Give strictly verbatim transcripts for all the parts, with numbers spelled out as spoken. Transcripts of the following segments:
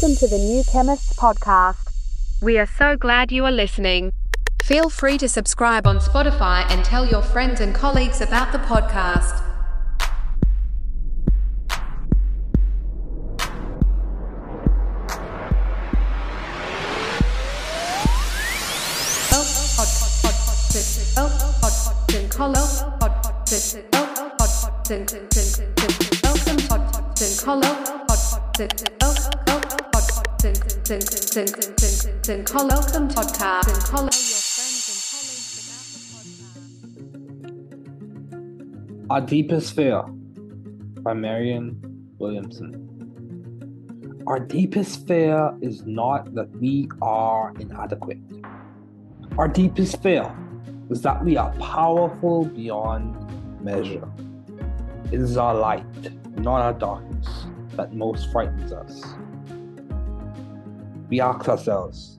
Welcome to the New Chemist Podcast. We are so glad you are listening. Feel free to subscribe on Spotify and tell your friends and colleagues about the podcast. Our Deepest Fear by Marianne Williamson. Our deepest fear is not that we are inadequate. Our deepest fear is that we are powerful beyond measure. It is our light, not our darkness, that most frightens us. We ask ourselves,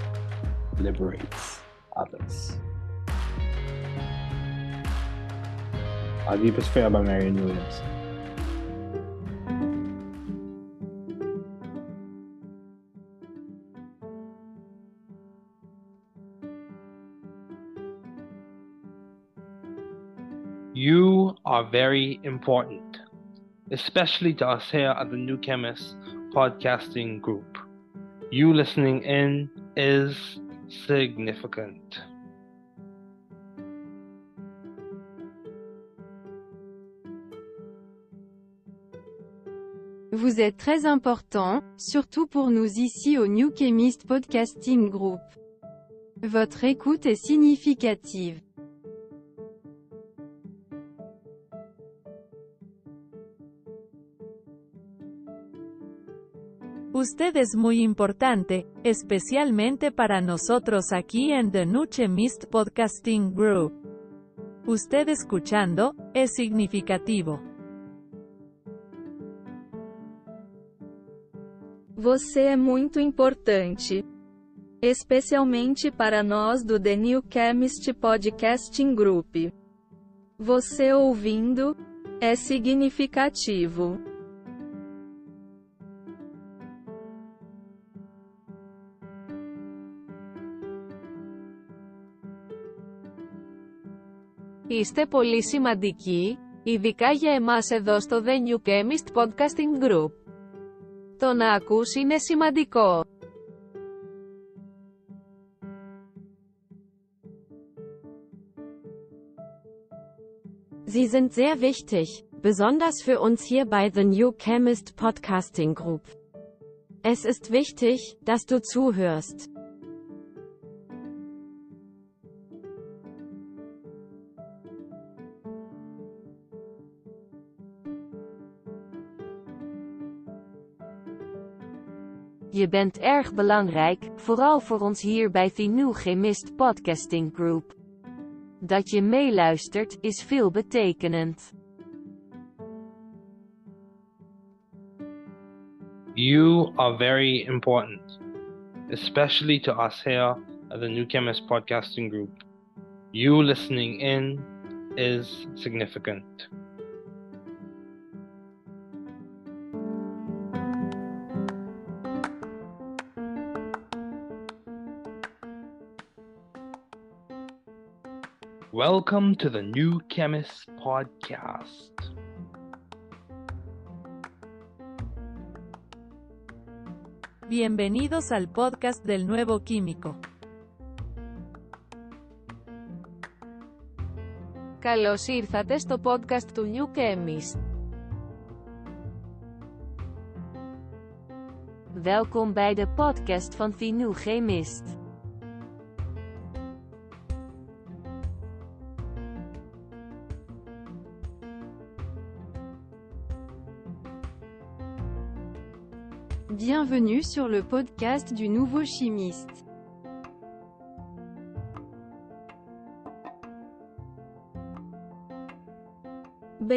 liberates others. Our Deepest Fear by Marianne Williamson. You are very important, especially to us here at the New Chemist Podcasting Group. You listening in is significant. Vous êtes très important, surtout pour nous ici au New Chemist Podcasting Group. Votre écoute est significative. Usted es muy importante, especialmente para nosotros aquí en The New Chemist Podcasting Group. Usted escuchando, es significativo. Você é muito importante, especialmente para nós do The New Chemist Podcasting Group. Você ouvindo, é significativo. Είστε πολύ σημαντικοί, ειδικά για εμάς εδώ στο The New Chemist Podcasting Group. Το να ακούς είναι σημαντικό. Sie sind sehr wichtig, besonders für uns hier bei The New Chemist Podcasting Group. Es ist wichtig, dass du zuhörst. Je bent erg belangrijk, vooral voor ons hier bij The New Chemist Podcasting Group. Dat je meeluistert, is veelbetekenend. You are very important, especially to us here at the New Chemist Podcasting Group. You listening in is significant. Welcome to the New Chemist Podcast. Bienvenidos al podcast del Nuevo Químico. Καλώς ήρθατε στο podcast του New Chemist. Welkom bij de podcast van The New Chemist. Bienvenue sur le podcast du nouveau chimiste.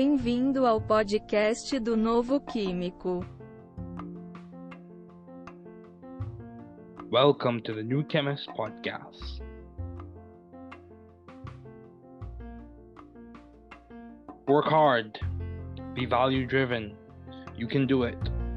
Bem-vindo ao podcast do novo químico. Welcome to the New Chemist Podcast. Work hard. Be value-driven. You can do it.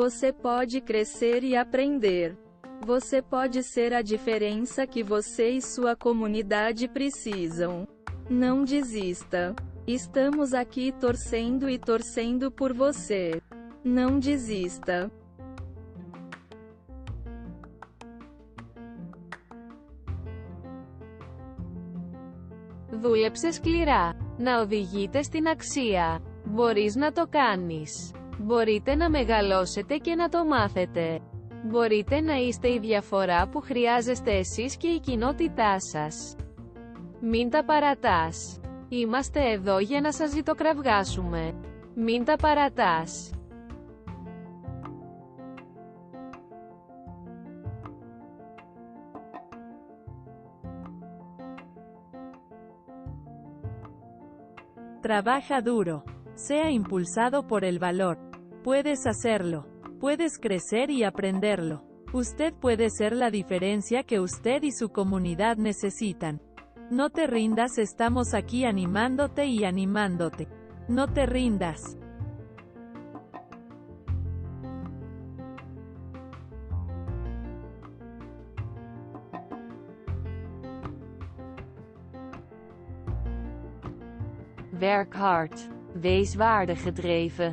Você pode crescer e aprender. Você pode ser a diferença que você e sua comunidade precisam. Não desista. Estamos aqui torcendo e torcendo por você. Não desista. Δούλεψε σκληρά. Να οδηγείτε στην αξία. Μπορείς να το κάνεις. Μπορείτε να μεγαλώσετε και να το μάθετε. Μπορείτε να είστε η διαφορά που χρειάζεστε εσείς και η κοινότητά σας. Μην τα παρατάς. Είμαστε εδώ για να σας ζητοκραυγάσουμε. Μην τα παρατάς. Trabaja duro. Sea impulsado por el valor. Puedes hacerlo. Puedes crecer y aprenderlo. Usted puede ser la diferencia que usted y su comunidad necesitan. No te rindas, estamos aquí animándote y animándote. No te rindas. Werk hard. Wees waardegedreven.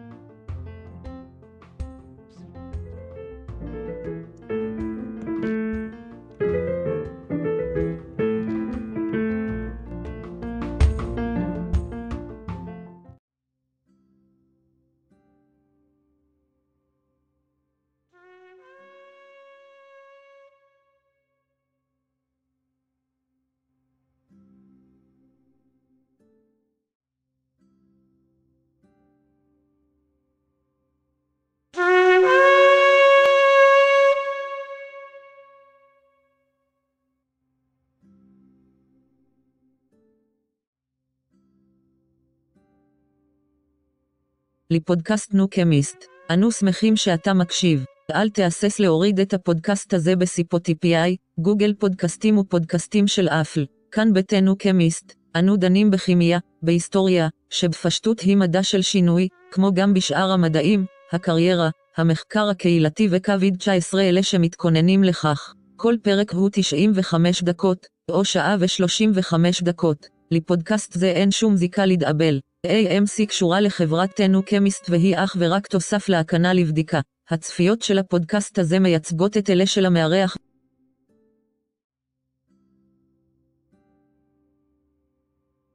לפודקאסט ניו קמיסט. אנו שמחים שאתה מקשיב. אל תהסס להוריד את הפודקאסט הזה בספוטיפיי, גוגל פודקאסטים ופודקאסטים של אפל. כאן בתנו קמיסט, אנו דנים בכימיה, בהיסטוריה, שבפשטות היא מדע של שינוי, כמו גם בשאר המדעים, הקריירה, המחקר הקהילתי וקוביד תשע עשרה אלה שמתכוננים לכך. כל פרק הוא תשעים וחמש דקות, או שעה ו-שלושים וחמש דקות. לפודקאסט זה אין שום זיקה לדאבל. A M C קשורה לחברת ניו קמיסט והיא אך ורק תוסף להקנה לבדיקה. הצפיות של הפודקאסט הזה מייצגות את אלה של המארח.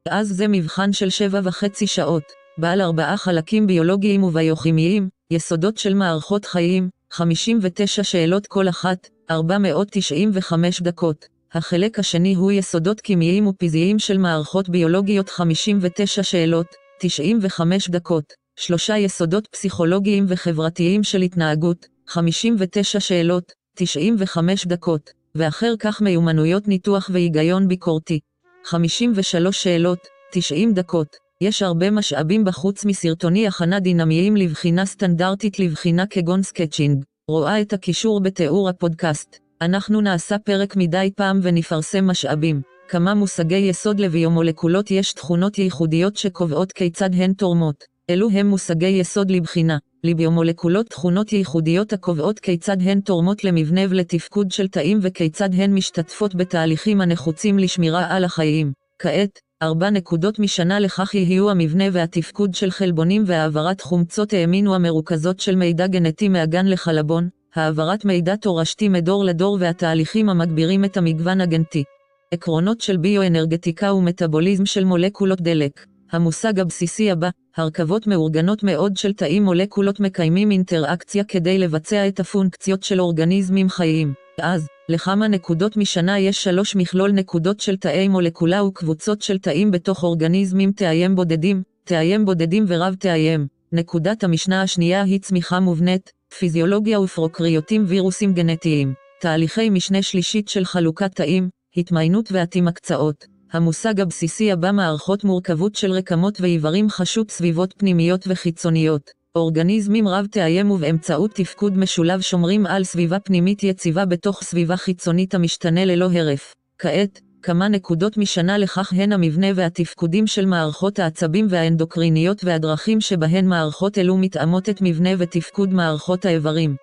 אז זה מבחן של שבע וחצי שעות, בעל ארבעה חלקים ביולוגיים וביוכימיים, יסודות של מערכות חיים, חמישים ותשע שאלות כל אחת, ארבע מאות תשעים וחמש דקות. החלק השני הוא יסודות כימיים ופיזיים של מערכות ביולוגיות חמישים ותשע שאלות, תשעים וחמש דקות. שלושה יסודות פסיכולוגיים וחברתיים של התנהגות, חמישים ותשע שאלות, תשעים וחמש דקות. ואחר כך מיומנויות ניתוח והיגיון ביקורתי. חמישים ושלוש שאלות, תשעים דקות. יש הרבה משאבים בחוץ מסרטוני הכנה דינמיים לבחינה סטנדרטית לבחינה כגון סקצ'ינג. רואה את הקישור בתיאור הפודקאסט. אנחנו נעשה פרק מדי פעם ונפרסם משאבים. כמה מושגי יסוד לביומולקולות יש תכונות ייחודיות שקובעות כיצד הן תורמות. אלו הם מושגי יסוד לבחינה. לביומולקולות תכונות ייחודיות הקובעות כיצד הן תורמות למבנה ולתפקוד של תאים וכיצד הן משתתפות בתהליכים הנחוצים לשמירה על החיים. כעת, ארבע נקודות משנה לכך יהיו המבנה והתפקוד של חלבונים והעברת חומצות האמינו המרוכזות של מידע גנטי מהגן לחלבון, העברת מידע תורשתי מדור לדור והתהליכים המגבירים את המגוון הגנטי. עקרונות של ביואנרגטיקה ומטאבוליזם של מולקולות דלק. המושג הבסיסי הבא, הרכבות מאורגנות מאוד של תאים מולקולות מקיימים אינטראקציה כדי לבצע את הפונקציות של אורגניזמים חיים. אז, לכמה נקודות משנה יש שלוש מכלול נקודות של תאי מולקולה וקבוצות של תאים בתוך אורגניזמים תאיים בודדים, תאיים בודדים ורב תאיים. נקודת המשנה השנייה היא צמיחה מובנית, פיזיולוגיה ופרוקריוטים וירוסים גנטיים. תהליכי משנה שלישית של חלוקת תאים, התמיינות והתמקצעות. המושג הבסיסי הבא מערכות מורכבות של רקמות ואיברים חשוב סביבות פנימיות וחיצוניות. אורגניזמים רב תאיים ובאמצעות תפקוד משולב שומרים על סביבה פנימית יציבה בתוך סביבה חיצונית המשתנה ללא הרף. כעת, כמה נקודות משנה לכך הן המבנה והתפקודים של מערכות העצבים והאנדוקריניות והדרכים שבהן מערכות אלו מתאמות את מבנה ותפקוד מערכות האיברים.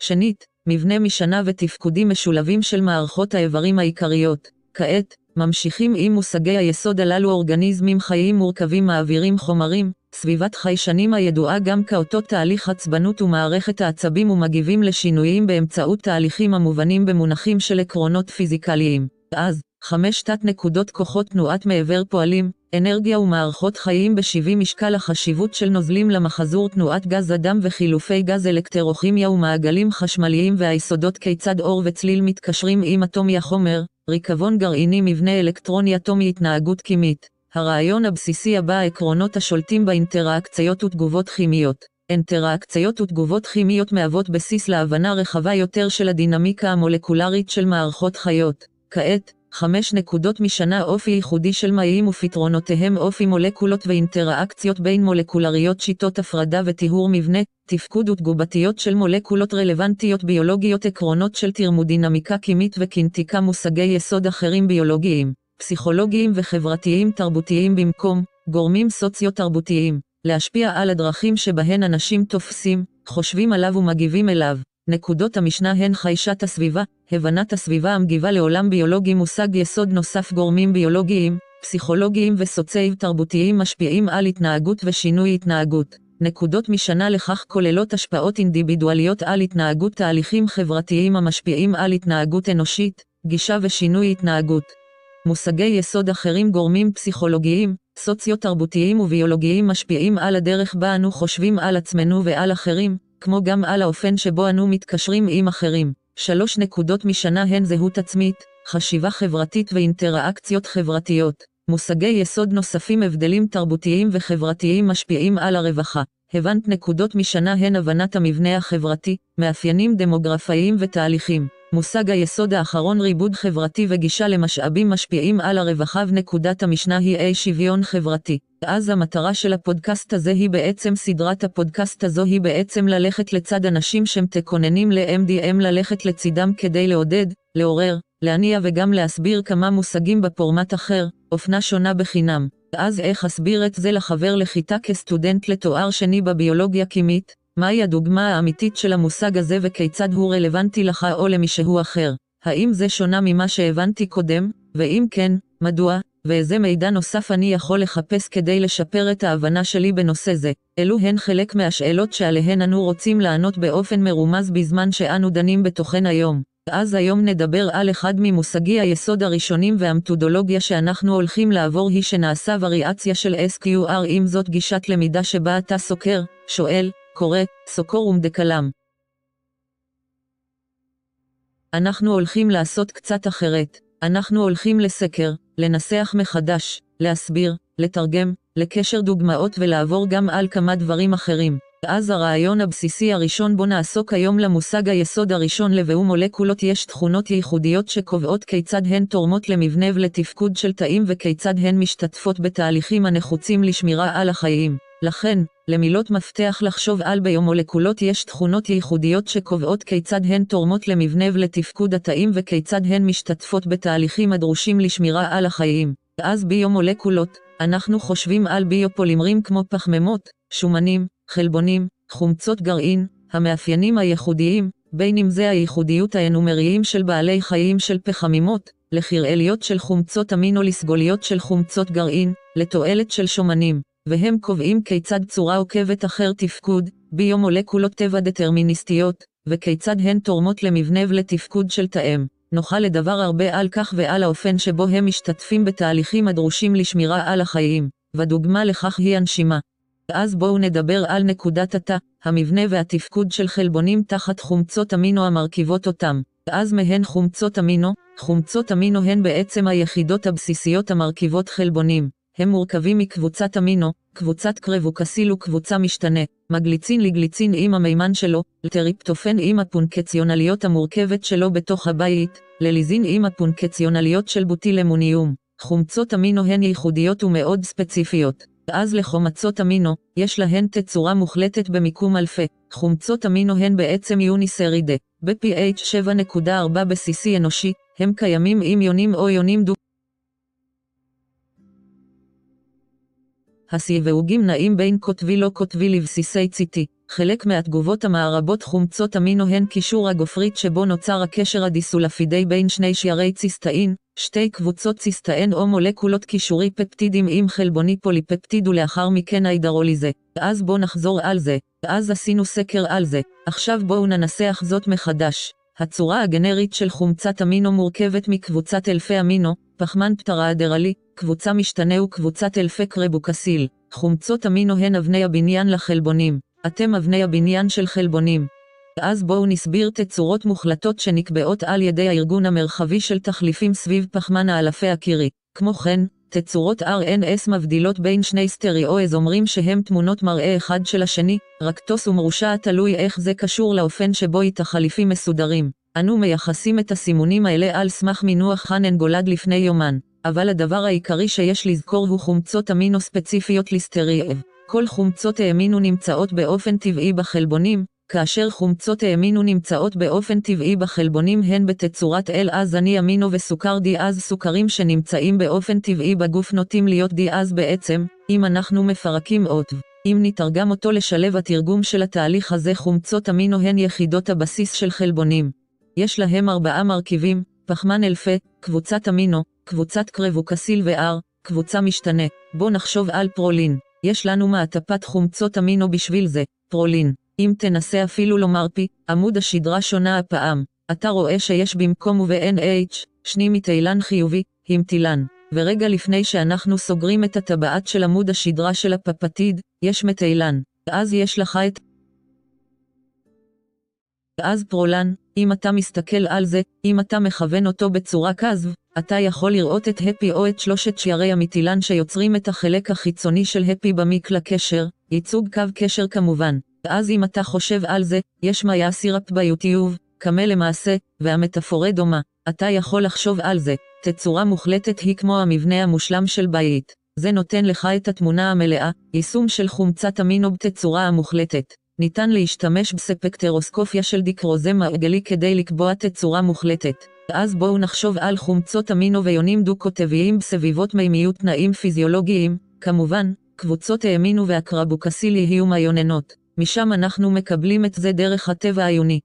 שנית, מבנה משנה ותפקודים משולבים של מערכות האיברים העיקריות. כעת, ממשיכים עם מושגי היסוד הללו אורגניזמים חיים מורכבים מעבירים חומרים, סביבת חיישנים הידועה גם כאותו תהליך עצבנות ומערכת העצבים ומגיבים לשינויים באמצעות תהליכים המובנים במונחים של עקרונות פיזיקליים. אז, חמש תת נקודות כוחות תנועת מעבר פועלים, אנרגיה ומערכות חיים בשבעי משקל החשיבות של נוזלים למחזור תנועת גז אדם וחילופי גז אלקטרוכימיה ומעגלים חשמליים והיסודות כיצד אור וצליל מתקשרים עם אטומי החומר, ריקבון גרעיני מבנה אלקטרוני אטומי התנהגות כימית. הרעיון הבסיסי הבא עקרונות השולטים באינטראקציות ותגובות כימיות. אינטראקציות ותגובות כימיות מהוות בסיס להבנה רחבה יותר של הדינמיקה המולקולרית של מערכות חיות. כעת, חמש נקודות משנה אופי ייחודי של מים ופתרונותיהם אופי מולקולות ואינטראקציות בין מולקולריות שיטות הפרדה וטיהור מבנה, תפקוד ותגובתיות של מולקולות רלוונטיות ביולוגיות עקרונות של תרמודינמיקה כימית וקינטיקה מושגי יסוד אחרים ביולוגיים, פסיכולוגיים וחברתיים תרבותיים במקום, גורמים סוציו-תרבותיים, להשפיע על הדרכים שבהן אנשים תופסים, חושבים עליו ומגיבים אליו. נקודות המשנה הן חיישת הסביבה, הבנת הסביבה המגיבה לעולם ביולוגי מושג יסוד נוסף גורמים ביולוגיים, פסיכולוגיים וסוציו-תרבותיים משפיעים על התנהגות ושינוי התנהגות. נקודות משנה לכך כוללות השפעות אינדיבידואליות על התנהגות תהליכים חברתיים המשפיעים על התנהגות אנושית, גישה ושינוי התנהגות. מושגי יסוד אחרים גורמים פסיכולוגיים, סוציו-תרבותיים וביולוגיים משפיעים על הדרך בה אנו חושבים על עצמנו ועל אחרים. כמו גם על האופן שבו אנו מתקשרים עם אחרים. שלוש נקודות משנה הן זהות עצמית, חשיבה חברתית ואינטראקציות חברתיות. מושגי יסוד נוספים הבדלים תרבותיים וחברתיים משפיעים על הרווחה. הבנת נקודות משנה הן הבנת המבנה החברתי, מאפיינים דמוגרפיים ותהליכים. מושג היסוד האחרון ריבוד חברתי וגישה למשאבים משפיעים על הרווחה ונקודת המשנה היא אי שוויון חברתי. אז המטרה של הפודקאסט הזה היא בעצם סדרת הפודקאסט הזו היא בעצם ללכת לצד אנשים שהם תקוננים ל-M D M ללכת לצדם כדי לעודד, לעורר, להניע וגם להסביר כמה מושגים בפורמט אחר, אופנה שונה בחינם. אז איך אסביר את זה לחבר לכיתה כסטודנט לתואר שני בביולוגיה כימית? מהי הדוגמה האמיתית של המושג הזה וכיצד הוא רלוונטי לך או למישהו אחר? האם זה שונה ממה שהבנתי קודם? ואם כן, מדוע? ואיזה מידע נוסף אני יכול לחפש כדי לשפר את ההבנה שלי בנושא זה? אלו הן חלק מהשאלות שעליהן אנו רוצים לענות באופן מרומז בזמן שאנו דנים בתוכן היום. אז היום נדבר על אחד ממושגי היסוד הראשונים והמתודולוגיה שאנחנו הולכים לעבור היא שנעשה וריאציה של S Q R אם זאת גישת למידה שבה אתה סוקר, שואל, קורא, סוקור ומדקלם. אנחנו הולכים לעשות קצת אחרת. אנחנו הולכים לסקר, לנסח מחדש, להסביר, לתרגם, לקשר דוגמאות ולעבור גם על כמה דברים אחרים. אז הרעיון הבסיסי הראשון בו נעסוק היום למושג היסוד הראשון לבאו מולקולות יש תכונות ייחודיות שקובעות כיצד הן תורמות למבנה ולתפקוד של תאים וכיצד הן משתתפות בתהליכים הנחוצים לשמירה על החיים. לכן, למילות מפתח לחשוב על ביומולקולות יש תכונות ייחודיות שקובעות כיצד הן תורמות למבנה ולתפקוד התאים וכיצד הן משתתפות בתהליכים הדרושים לשמירה על החיים. אז ביומולקולות, אנחנו חושבים על ביופולימרים כמו פחמימות, שומנים, חלבונים, חומצות גרעין, המאפיינים הייחודיים, בין אם זה הייחודיות האנומריים של בעלי חיים של פחמימות, לחרעליות של חומצות אמינו לסגוליות של חומצות גרעין, לתועלת של שומנים. והם קובעים כיצד צורה עוקבת אחר תפקוד, ביומולקולות טבע דטרמיניסטיות, וכיצד הן תורמות למבנה ולתפקוד של תאים. נוכל לדבר הרבה על כך ועל האופן שבו הם משתתפים בתהליכים הדרושים לשמירה על החיים, ודוגמה לכך היא הנשימה. אז בואו נדבר על נקודת התא, המבנה והתפקוד של חלבונים תחת חומצות אמינו המרכיבות אותם. אז מהן חומצות אמינו, חומצות אמינו הן בעצם היחידות הבסיסיות המרכיבות חלבונים. הם מורכבים מקבוצת אמינו, קבוצת קרבוקסיל וקבוצה משתנה, מגליצין לגליצין עם המימן שלו, לטריפטופן עם הפונקציונליות המורכבת שלו בתוך הבית, לליזין עם הפונקציונליות של בוטילמוניום. חומצות אמינו הן ייחודיות ומאוד ספציפיות. אז לחומצות אמינו, יש להן תצורה מוחלטת במיקום אלפי. חומצות אמינו הן בעצם יוניסרידה. ב-pH שבע נקודה ארבע בסיסי אנושי, הם קיימים עם יונים או יונים דו. הסיווגים נעים בין כותבי לא כותבי לבסיסי ציטי. חלק מהתגובות המערבות חומצות אמינו הן קישור הגופרית שבו נוצר הקשר הדיסולפידי בין שני שיירי ציסטאין, שתי קבוצות ציסטאין או מולקולות קישורי פפטידים עם חלבוני פוליפפטיד ולאחר מכן ההידרוליזה. אז בואו נחזור על זה. אז עשינו סקר על זה. עכשיו בואו ננסח זאת מחדש. הצורה הגנרית של חומצת אמינו מורכבת מקבוצת אלפי אמינו, פחמן פטראדרלי, קבוצה משתנה וקבוצת אלפי קרבוקסיל. חומצות אמינו הן אבני הבניין לחלבונים. אתם אבני הבניין של חלבונים. אז בואו נסביר תצורות מוחלטות שנקבעות על ידי הארגון המרחבי של תחליפים סביב פחמן האלפי הקירי. כמו כן, תצורות R N S מבדילות בין שני סטריאואיזומרים שהם תמונות מראה אחד של השני, רקטוס ומרושע תלוי איך זה קשור לאופן שבו התחליפים מסודרים. אנו מייחסים את הסימונים האלה על סמך מינוח חנן גולד לפני יומן. אבל הדבר העיקרי שיש לזכור הוא חומצות אמינו ספציפיות לסטריאב. כל חומצות האמינו נמצאות באופן טבעי בחלבונים, כאשר חומצות האמינו נמצאות באופן טבעי בחלבונים הן בתצורת L אז אני אמינו וסוכר D אז סוכרים שנמצאים באופן טבעי בגוף נוטים להיות D אז בעצם, אם אנחנו מפרקים אותו. אם נתרגם אותו לשלב התרגום של התהליך הזה חומצות אמינו הן יחידות הבסיס של חלבונים. יש להם ארבעה מרכיבים, פחמן אלפי, קבוצת אמינו, קבוצת קרבוקסיל ו-R, קבוצה משתנה. בוא נחשוב על פרולין. יש לנו מעטפת חומצות אמינו בשביל זה, פרולין. אם תנסה אפילו לומר פי, עמוד השדרה שונה הפעם. אתה רואה שיש במקום ו-N H, שני מתאילן חיובי, המתילן. ורגע לפני שאנחנו סוגרים את הטבעת של עמוד השדרה של הפפטיד, יש מתאילן. אז יש לך את... אז פרולן, אם אתה מסתכל על זה, אם אתה מכוון אותו בצורה כזו, אתה יכול לראות את הפי או את שלושת שיירי המתילן שיוצרים את החלק החיצוני של הפי במקלע קשר, ייצוג קו קשר כמובן, אז אם אתה חושב על זה, יש מה יעשי ראפ ביוטיוב, כמה למעשה, והמטאפורה דומה, אתה יכול לחשוב על זה, תצורה מוחלטת היא כמו המבנה המושלם של בית, זה נותן לך את התמונה המלאה, יישום של חומצת אמינו בתצורה המוחלטת. ניתן להשתמש בספקטרוסקופיה של דיקרוזם מעגלי כדי לקבוע תצורה מוחלטת. אז בואו נחשוב על חומצות אמינו ויונים דו-קוטביים בסביבות מימיות תנאים פיזיולוגיים, כמובן, קבוצות האמינו והקרבוקסילי יהיו מיוננות, משם אנחנו מקבלים את זה דרך הטבע היוני.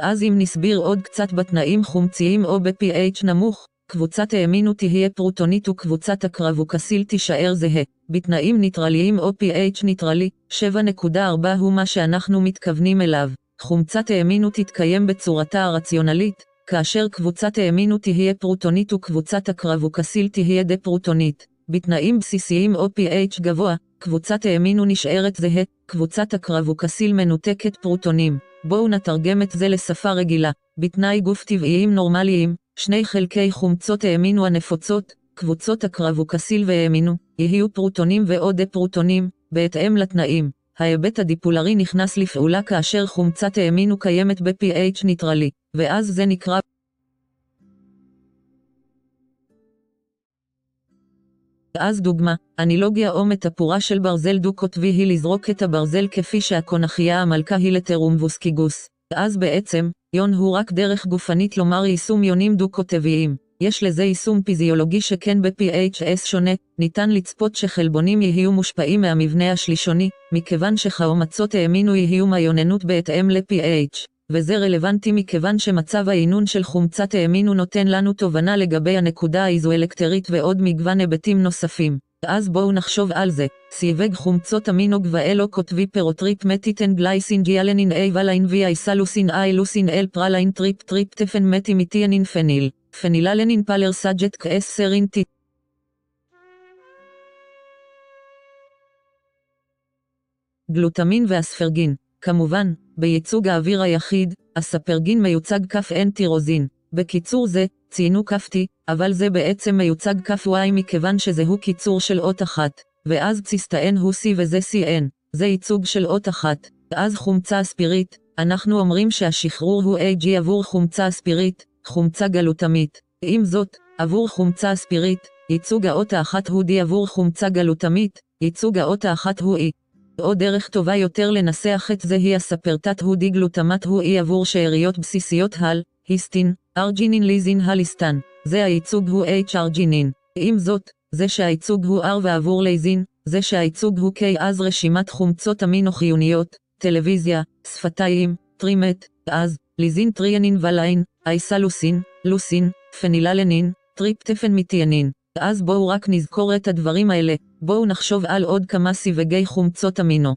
אז אם נסביר עוד קצת בתנאים חומציים או ב-פי אייץ' נמוך, קבוצת האמינו תהיה פרוטונית וקבוצת הקרבוקסיל תישאר זהה, בתנאים ניטרליים או פי אייץ' ניטרלי, שבע נקודה ארבע הוא מה שאנחנו מתכוונים אליו, חומצת האמינו תתקיים בצורתה הרציונלית, כאשר קבוצת האמינו תהיה פרוטונית וקבוצת הקרבוקסיל תהיה דפרוטונית, בתנאים בסיסיים או פי אייץ' גבוה, קבוצת האמינו נשארת זהה, קבוצת הקרבוקסיל מנותקת פרוטונים, בואו נתרגם את זה לשפה רגילה, בתנאי גוף טבעיים נורמליים, שני חלקי חומצות האמינו הנפוצות, קבוצות הקרבוקסיל והאמינו, יהיו פרוטונים ועוד דפרוטונים, בהתאם לתנאים, ההיבט הדיפולרי נכנס לפעולה כאשר חומצת האמינו קיימת ב-פי אייץ' ניטרלי, ואז זה נקרא אז דוגמה, אנילוגיה או מטאפורה של ברזל דו-קוטבי היא לזרוק את הברזל כפי שהקונכייה המלכה היא לטרומבוסקיגוס. אז בעצם, יון הוא רק דרך גופנית לומר יישום יונים דו-קוטביים. יש לזה יישום פיזיולוגי שכן ב-פי אייץ' אס שונה, ניתן לצפות שחלבונים יהיו מושפעים מהמבנה השלישוני, מכיוון שחומצות האמינו יהיו מיוננות בהתאם ל-פי אייץ'. וזה רלוונטי מכיוון שמצב העינון של חומצת האמינו נותן לנו תובנה לגבי הנקודה האיזואלקטרית ועוד מגוון היבטים נוספים. אז בואו נחשוב על זה. סיווג חומצות אמינו גוואלו קוטבי פירוטריפ מתיטן גלייסין גיאלנין איי ולאין וי איסלוסין איי לוסין אל פרלאין טריפ טריפ טפן מתי מיטיאנין פניל. פניללנין פלר סאג'ט קאס סרין טי. גלוטמין ואספרגין. כמובן, בייצוג האוויר היחיד, הספרגין מיוצג כף N טירוזין. בקיצור זה, ציינו כף T, אבל זה בעצם מיוצג כף Y מכיוון שזהו קיצור של אות אחת, ואז ציסטאן הוא C וזה סי אן, זה ייצוג של אות אחת. אז חומצה אספירית, אנחנו אומרים שהשחרור הוא A G עבור חומצה אספירית, חומצה גלוטמית. עם זאת, עבור חומצה אספירית, ייצוג האות האחת הוא D עבור חומצה גלוטמית, ייצוג האות האחת הוא E. או דרך טובה יותר לנסח את זה היא הספרטת הוא דיגלוטמת הוא אי עבור שאריות בסיסיות הל, היסטין, ארג'ינין ליזין הליסטן, זה הייצוג הוא H ארג'ינין. עם זאת, זה שהייצוג הוא R ועבור ליזין, זה שהייצוג הוא K אז רשימת חומצות אמינו חיוניות, טלוויזיה, שפתיים, טרימט, אז, ליזין טריאנין ולאין, אייסה לוסין, לוסין, פניללנין, טריפטפן מיטיאנין. אז בואו רק נזכור את הדברים האלה, בואו נחשוב על עוד כמה סיווגי חומצות אמינו.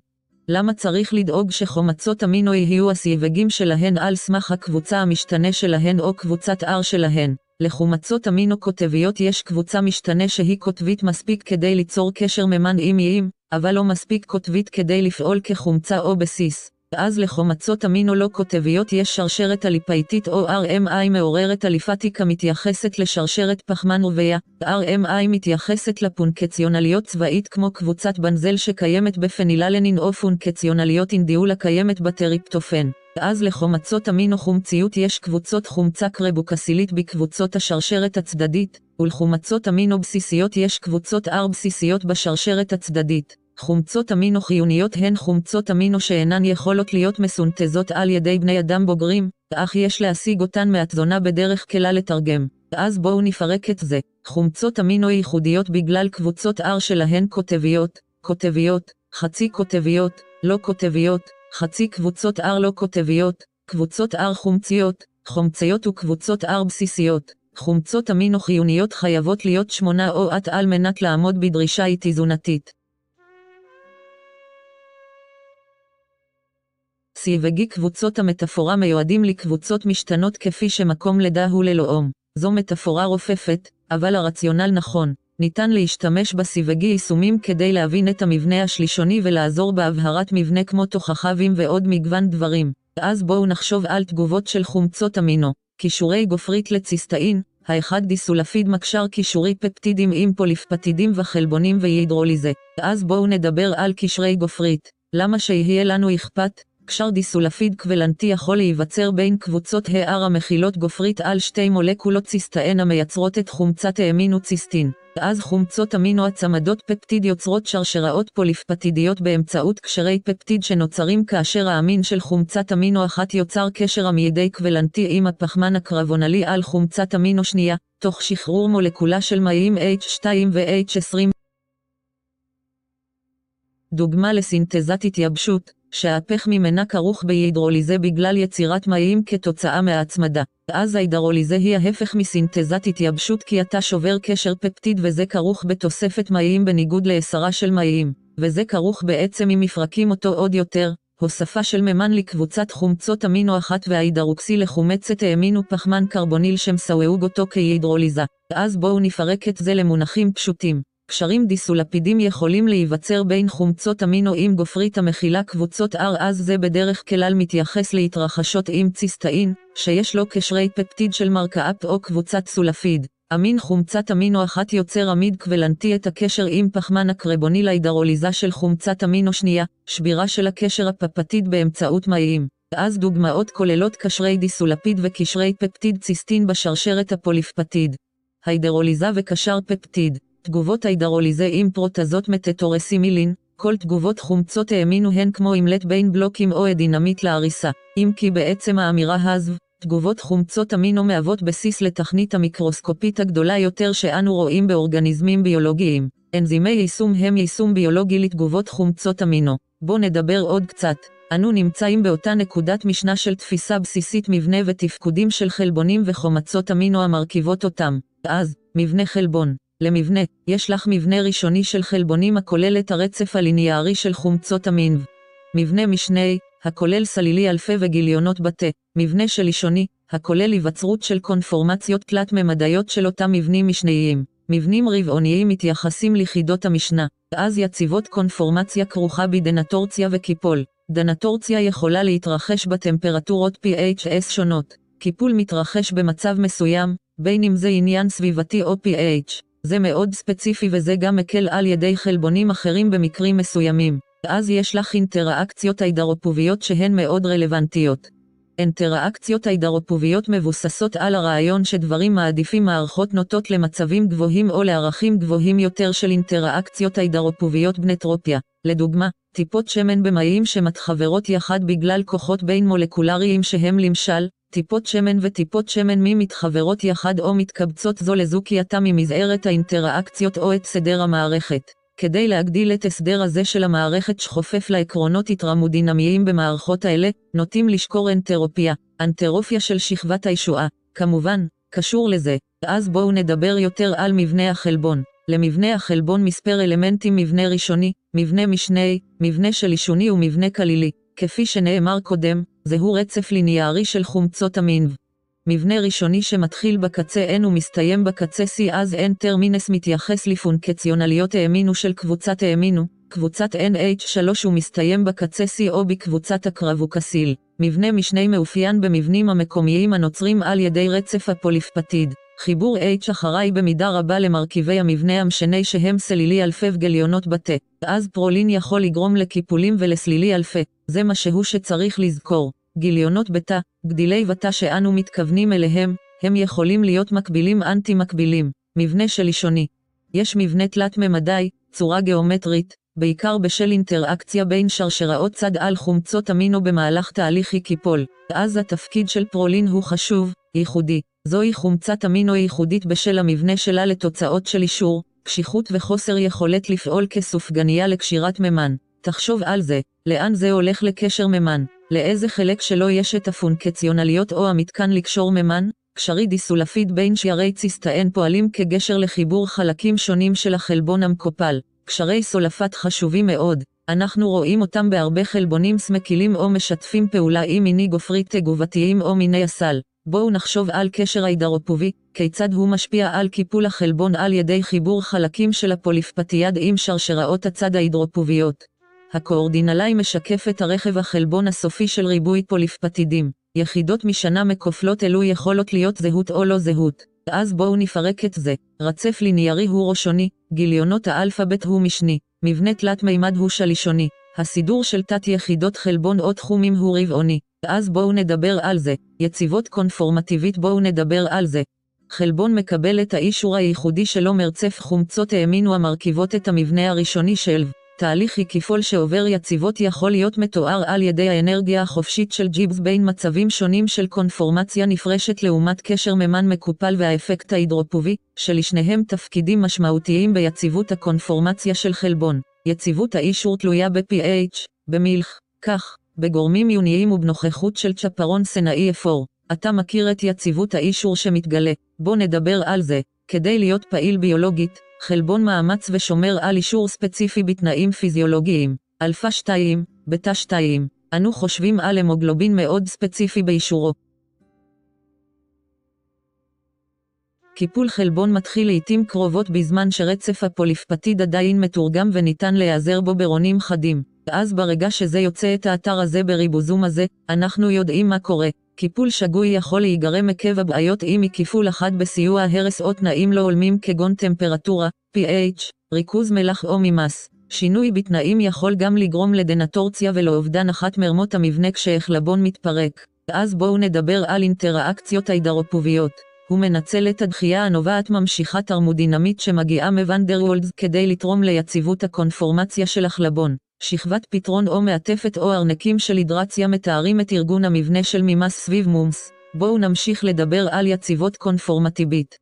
למה צריך לדאוג שחומצות אמינו יהיו הסיווגים שלהן על סמך הקבוצה המשתנה שלהן או קבוצת R שלהן? לחומצות אמינו קוטביות יש קבוצה משתנה שהיא קוטבית מספיק כדי ליצור קשר ממנעימיים, אבל לא מספיק קוטבית כדי לפעול כחומצה או בסיס. אז לחומצות אמינו לא קוטביות יש שרשרת אליפאיתית או R M I מעוררת אליפטיקה מתייחסת לשרשרת פחמן רוויה, R M I מתייחסת לפונקציונליות צבאית כמו קבוצת בנזל שקיימת בפניללנין או פונקציונליות אינדיול הקיימת בטריפטופן. אז לחומצות אמינו חומציות יש קבוצות חומצה קרבוקסילית בקבוצות השרשרת הצדדית, ולחומצות אמינו בסיסיות יש קבוצות R בסיסיות בשרשרת הצדדית. חומצות אמינו חיוניות הן חומצות אמינו שאינן יכולות להיות מסונתזות על ידי בני אדם בוגרים, אך יש להשיג אותן מהתזונה בדרך כלל לתרגם. אז בואו נפרק את זה. חומצות אמינו ייחודיות בגלל קבוצות R שלהן קוטביות, קוטביות, חצי קוטביות, לא קוטביות, חצי קבוצות R לא קוטביות, קבוצות R חומציות, חומציות וקבוצות R בסיסיות. חומצות אמינו חיוניות חייבות להיות שמונה או עד על מנת לעמוד בדרישה תזונתית. סיווגי קבוצות המטאפורה מיועדים לקבוצות משתנות כפי שמקום לידה הוא ללאום. זו מטאפורה רופפת, אבל הרציונל נכון. ניתן להשתמש בסיווגי יישומים כדי להבין את המבנה השלישוני ולעזור בהבהרת מבנה כמו תוכחבים ועוד מגוון דברים. אז בואו נחשוב על תגובות של חומצות אמינו. קישורי גופרית לציסטאין, האחד דיסולפיד מקשר קישורי פפטידים עם פוליפפטידים וחלבונים והידרוליזה. אז בואו נדבר על קשרי גופרית. למה שיהיה לנו אכפת? קשר דיסולפיד קוולנטי יכול להיווצר בין קבוצות הער המכילות גופרית על שתי מולקולות ציסטאין המייצרות את חומצת האמינו ציסטין. אז חומצות אמינו הצמדות פפטיד יוצרות שרשראות פוליפפטידיות באמצעות קשרי פפטיד שנוצרים כאשר האמין של חומצת אמינו אחת יוצר קשר עמידי קוולנטי עם הפחמן הקרבונלי על חומצת אמינו שנייה, תוך שחרור מולקולה של מים H שתיים ו-H עשרים. דוגמה לסינתזת התייבשות, שההפך ממנה כרוך בהידרוליזה בגלל יצירת מים כתוצאה מההצמדה. אז ההידרוליזה היא ההפך מסינתזת התייבשות כי אתה שובר קשר פפטיד וזה כרוך בתוספת מים בניגוד להסרה של מים, וזה כרוך בעצם אם מפרקים אותו עוד יותר, הוספה של ממן לקבוצת חומצות אמינו אחת וההידרוקסי לחומצת האמינו פחמן קרבוניל שמסווג אותו כהידרוליזה. אז בואו נפרק את זה למונחים פשוטים. קשרים דיסולפידים יכולים להיווצר בין חומצות אמינו עם גופרית המכילה קבוצות R, אז זה בדרך כלל מתייחס להתרחשות עם ציסטאין, שיש לו קשרי פפטיד של מרכאפ או קבוצת סולפיד. אמין חומצת אמינו אחת יוצר עמיד קוולנטי את הקשר עם פחמן הקרבוניל להידרוליזה של חומצת אמינו שנייה, שבירה של הקשר הפפטיד באמצעות מים. אז דוגמאות כוללות קשרי דיסולפיד וקשרי פפטיד ציסטין בשרשרת הפוליפפטיד. ההידרוליזה וקשר פפטיד. תגובות ההידרוליזה עם פרוטזות מטטורסימילין, כל תגובות חומצות האמינו הן כמו אימלט בין בלוקים או הדינמיט להריסה, אם כי בעצם האמירה הזו, תגובות חומצות אמינו מהוות בסיס לתכנית המיקרוסקופית הגדולה יותר שאנו רואים באורגניזמים ביולוגיים. אנזימי יישום הם יישום ביולוגי לתגובות חומצות אמינו. בואו נדבר עוד קצת. אנו נמצאים באותה נקודת משנה של תפיסה בסיסית מבנה ותפקודים של חלבונים וחומצות אמינו המרכיבות אותם. אז, מבנה חלבון. למבנה, יש לך מבנה ראשוני של חלבונים הכולל את הרצף הליניארי של חומצות אמין. מבנה משני, הכולל סלילי אלפי וגיליונות בתי. מבנה שלישוני, הכולל היווצרות של קונפורמציות תלת ממדיות של אותם מבנים משניים. מבנים רבעוניים מתייחסים ליחידות המשנה. אז יציבות קונפורמציה כרוכה בדנטורציה וקיפול. דנטורציה יכולה להתרחש בטמפרטורות pHs שונות. קיפול מתרחש במצב מסוים, בין אם זה עניין סביבתי או pH. זה מאוד ספציפי וזה גם מקל על ידי חלבונים אחרים במקרים מסוימים. אז יש לך אינטראקציות הידרופוביות שהן מאוד רלוונטיות. אינטראקציות הידרופוביות מבוססות על הרעיון שדברים מעדיפים מערכות נוטות למצבים גבוהים או לערכים גבוהים יותר של אינטראקציות הידרופוביות בנטרופיה. לדוגמה, טיפות שמן במים שמתחברות יחד בגלל כוחות בין מולקולריים שהם למשל, טיפות שמן וטיפות שמן מי מתחברות יחד או מתקבצות זו לזו כי אתה ממזערת האינטראקציות או את סדר המערכת. כדי להגדיל את הסדר הזה של המערכת שחופף לעקרונות התרמודינמיים במערכות האלה, נוטים לשקור אנטרופיה, אנטרופיה של שכבת הישועה, כמובן, קשור לזה. אז בואו נדבר יותר על מבנה החלבון. למבנה החלבון מספר אלמנטים מבנה ראשוני, מבנה משני, מבנה שלישוני ומבנה כלילי. כפי שנאמר קודם, זהו רצף ליניארי של חומצות אמין. מבנה ראשוני שמתחיל בקצה N ומסתיים בקצה C, אז N טרמינס מתייחס לפונקציונליות האמינו של קבוצת האמינו, קבוצת N H שלוש ומסתיים בקצה C או בקבוצת הקרבוקסיל. מבנה משני מאופיין במבנים המקומיים הנוצרים על ידי רצף הפוליפפטיד. חיבור H אחראי במידה רבה למרכיבי המבנה המשני שהם סלילי אלפי וגיליונות בתי. אז פרולין יכול לגרום לקיפולים ולסלילי אלפי. זה משהו שצריך לזכור. גיליונות בתה, גדילי בתה שאנו מתכוונים אליהם, הם יכולים להיות מקבילים אנטי מקבילים. מבנה שלישוני. יש מבנה תלת ממדי, צורה גיאומטרית, בעיקר בשל אינטראקציה בין שרשראות צד על חומצות אמינו במהלך תהליכי קיפול. אז התפקיד של פרולין הוא חשוב, ייחודי. זוהי חומצת אמינו ייחודית בשל המבנה שלה לתוצאות של אישור, קשיחות וחוסר יכולת לפעול כסופגניה לקשירת ממן. תחשוב על זה, לאן זה הולך לקשר ממן, לאיזה חלק שלו יש את הפונקציונליות או המתקן לקשור ממן, קשרי דיסולפיד בין שיירי ציסטאין פועלים כגשר לחיבור חלקים שונים של החלבון המקופל. קשרי סולפת חשובים מאוד, אנחנו רואים אותם בהרבה חלבונים סמקילים או משתפים פעולה עם מיני גופרית תגובתיים או מיני הסל. בואו נחשוב על קשר ההידרופובי, כיצד הוא משפיע על קיפול החלבון על ידי חיבור חלקים של הפוליפפטיד עם שרשראות הצד ההידרופוביות. הקואורדינלי משקף את הרכב החלבון הסופי של ריבוי פוליפפטידים. יחידות משנה מקופלות אלו יכולות להיות זהות או לא זהות. אז בואו נפרק את זה. רצף ליניארי הוא ראשוני, גיליונות האלפבית הוא משני, מבנה תלת מימד הוא שלישוני, הסידור של תת יחידות חלבון או תחומים הוא רבעוני. אז בואו נדבר על זה. יציבות קונפורמטיבית בואו נדבר על זה. חלבון מקבל את האישור הייחודי שלו מרצף חומצות האמינו המרכיבות את המבנה הראשוני של תהליך היקיפול שעובר יציבות יכול להיות מתואר על ידי האנרגיה החופשית של ג'יבס בין מצבים שונים של קונפורמציה נפרשת לעומת קשר ממן מקופל והאפקט ההידרופובי, שלשניהם תפקידים משמעותיים ביציבות הקונפורמציה של חלבון. יציבות האישור תלויה ב-פי אייץ', במילך, כך, בגורמים יוניים ובנוכחות של צ'פרון סנאי אפור. אתה מכיר את יציבות האישור שמתגלה, בוא נדבר על זה. כדי להיות פעיל ביולוגית, חלבון מאמץ ושומר על אישור ספציפי בתנאים פיזיולוגיים. אלפא שתיים, בטא שתיים, אנו חושבים על המוגלובין מאוד ספציפי באישורו. קיפול חלבון מתחיל לעתים קרובות בזמן שרצף הפוליפפטיד עדיין מתורגם וניתן להיעזר בו ברונים חדים. אז ברגע שזה יוצא את האתר הזה בריבוזום הזה, אנחנו יודעים מה קורה. קיפול שגוי יכול להיגרם עקב הבעיות עם מקיפול אחד בסיוע הרס או תנאים לא הולמים כגון טמפרטורה, pH, ריכוז מלח או ממס. שינוי בתנאים יכול גם לגרום לדנטורציה ולאובדן אחת מרמות המבנה כשהחלבון מתפרק. אז בואו נדבר על אינטראקציות ההידרופוביות. הוא מנצל את הדחייה הנובעת ממשיכה תרמודינמית שמגיעה מוונדרוולדס כדי לתרום ליציבות הקונפורמציה של החלבון. שכבת פתרון או מעטפת או ארנקים של הידרציה מתארים את ארגון המבנה של מימס סביב מומס. בואו נמשיך לדבר על יציבות קונפורמטיבית.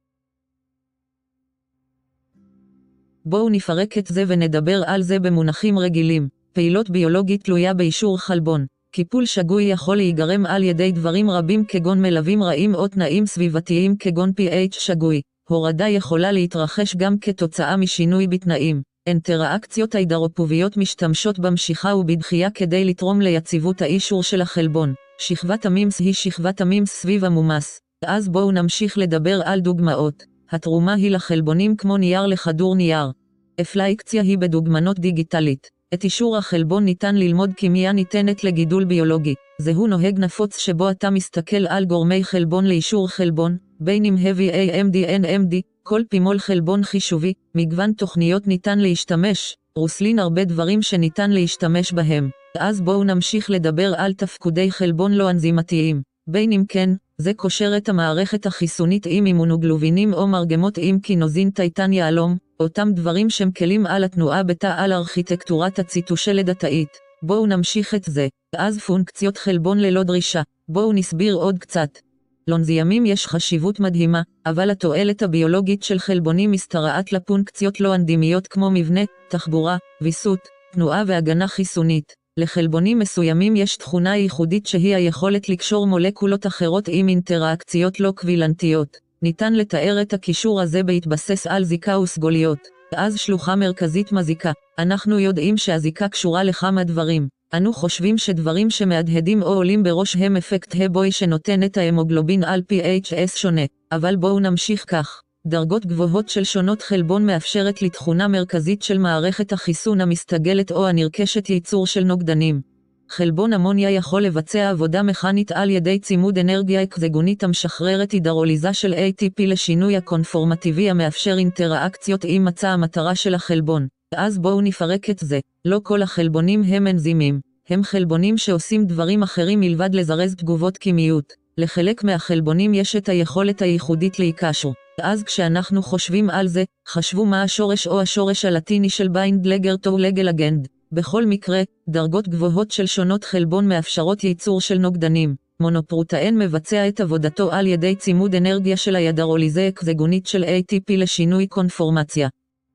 בואו נפרק את זה ונדבר על זה במונחים רגילים. פעילות ביולוגית תלויה באישור חלבון. קיפול שגוי יכול להיגרם על ידי דברים רבים כגון מלווים רעים או תנאים סביבתיים כגון pH שגוי. הורדה יכולה להתרחש גם כתוצאה משינוי בתנאים. אינטראקציות ההידרופוביות משתמשות במשיכה ובדחייה כדי לתרום ליציבות האישור של החלבון. שכבת המימס היא שכבת המימס סביב המומס. אז בואו נמשיך לדבר על דוגמאות. התרומה היא לחלבונים כמו נייר לכדור נייר. אפליקציה היא בדוגמנות דיגיטלית. את אישור החלבון ניתן ללמוד כימיה ניתנת לגידול ביולוגי. זהו נוהג נפוץ שבו אתה מסתכל על גורמי חלבון לאישור חלבון, בין אם heavy A M D N M D, כל פימול חלבון חישובי, מגוון תוכניות ניתן להשתמש, רוסלין הרבה דברים שניתן להשתמש בהם. אז בואו נמשיך לדבר על תפקודי חלבון לא אנזימתיים. בין אם כן, זה קושר את המערכת החיסונית עם אימונוגלובינים או מרגמות עם קינוזין טייטן יהלום, אותם דברים שמקלים על התנועה בתא על ארכיטקטורת הציטושלד התאית. בואו נמשיך את זה. אז פונקציות חלבון ללא דרישה. בואו נסביר עוד קצת. לנזימים יש חשיבות מדהימה, אבל התועלת הביולוגית של חלבונים משתרעת לפונקציות לא אנזימיות כמו מבנה, תחבורה, ויסות, תנועה והגנה חיסונית. לחלבונים מסוימים יש תכונה ייחודית שהיא היכולת לקשור מולקולות אחרות עם אינטראקציות לא קווילנטיות. ניתן לתאר את הקישור הזה בהתבסס על זיקה וסגוליות. אז שלוחה מרכזית מזיקה. אנחנו יודעים שהזיקה קשורה לכמה דברים. אנו חושבים שדברים שמהדהדים או עולים בראש הם אפקט הבוי שנותן את ההמוגלובין על pH שונה, אבל בואו נמשיך כך. דרגות גבוהות של שונות חלבון מאפשרת לתכונה מרכזית של מערכת החיסון המסתגלת או הנרכשת ייצור של נוגדנים. חלבון אמוניה יכול לבצע עבודה מכנית על ידי צימוד אנרגיה אקזגונית המשחררת הידרוליזה של A T P לשינוי הקונפורמטיבי המאפשר אינטראקציות עם מצע המטרה של החלבון. אז בואו נפרק את זה. לא כל החלבונים הם אנזימים, הם חלבונים שעושים דברים אחרים מלבד לזרז תגובות כימיות. לחלק מהחלבונים יש את היכולת הייחודית להיקשו. אז כשאנחנו חושבים על זה, חשבו מה השורש או השורש הלטיני של ביינד לגר טו לגל אגנד. בכל מקרה, דרגות גבוהות של שונות חלבון מאפשרות ייצור של נוגדנים. מונופרוטאין מבצע את עבודתו על ידי צימוד אנרגיה של הידרוליזה אקזגונית של A T P לשינוי קונפורמציה.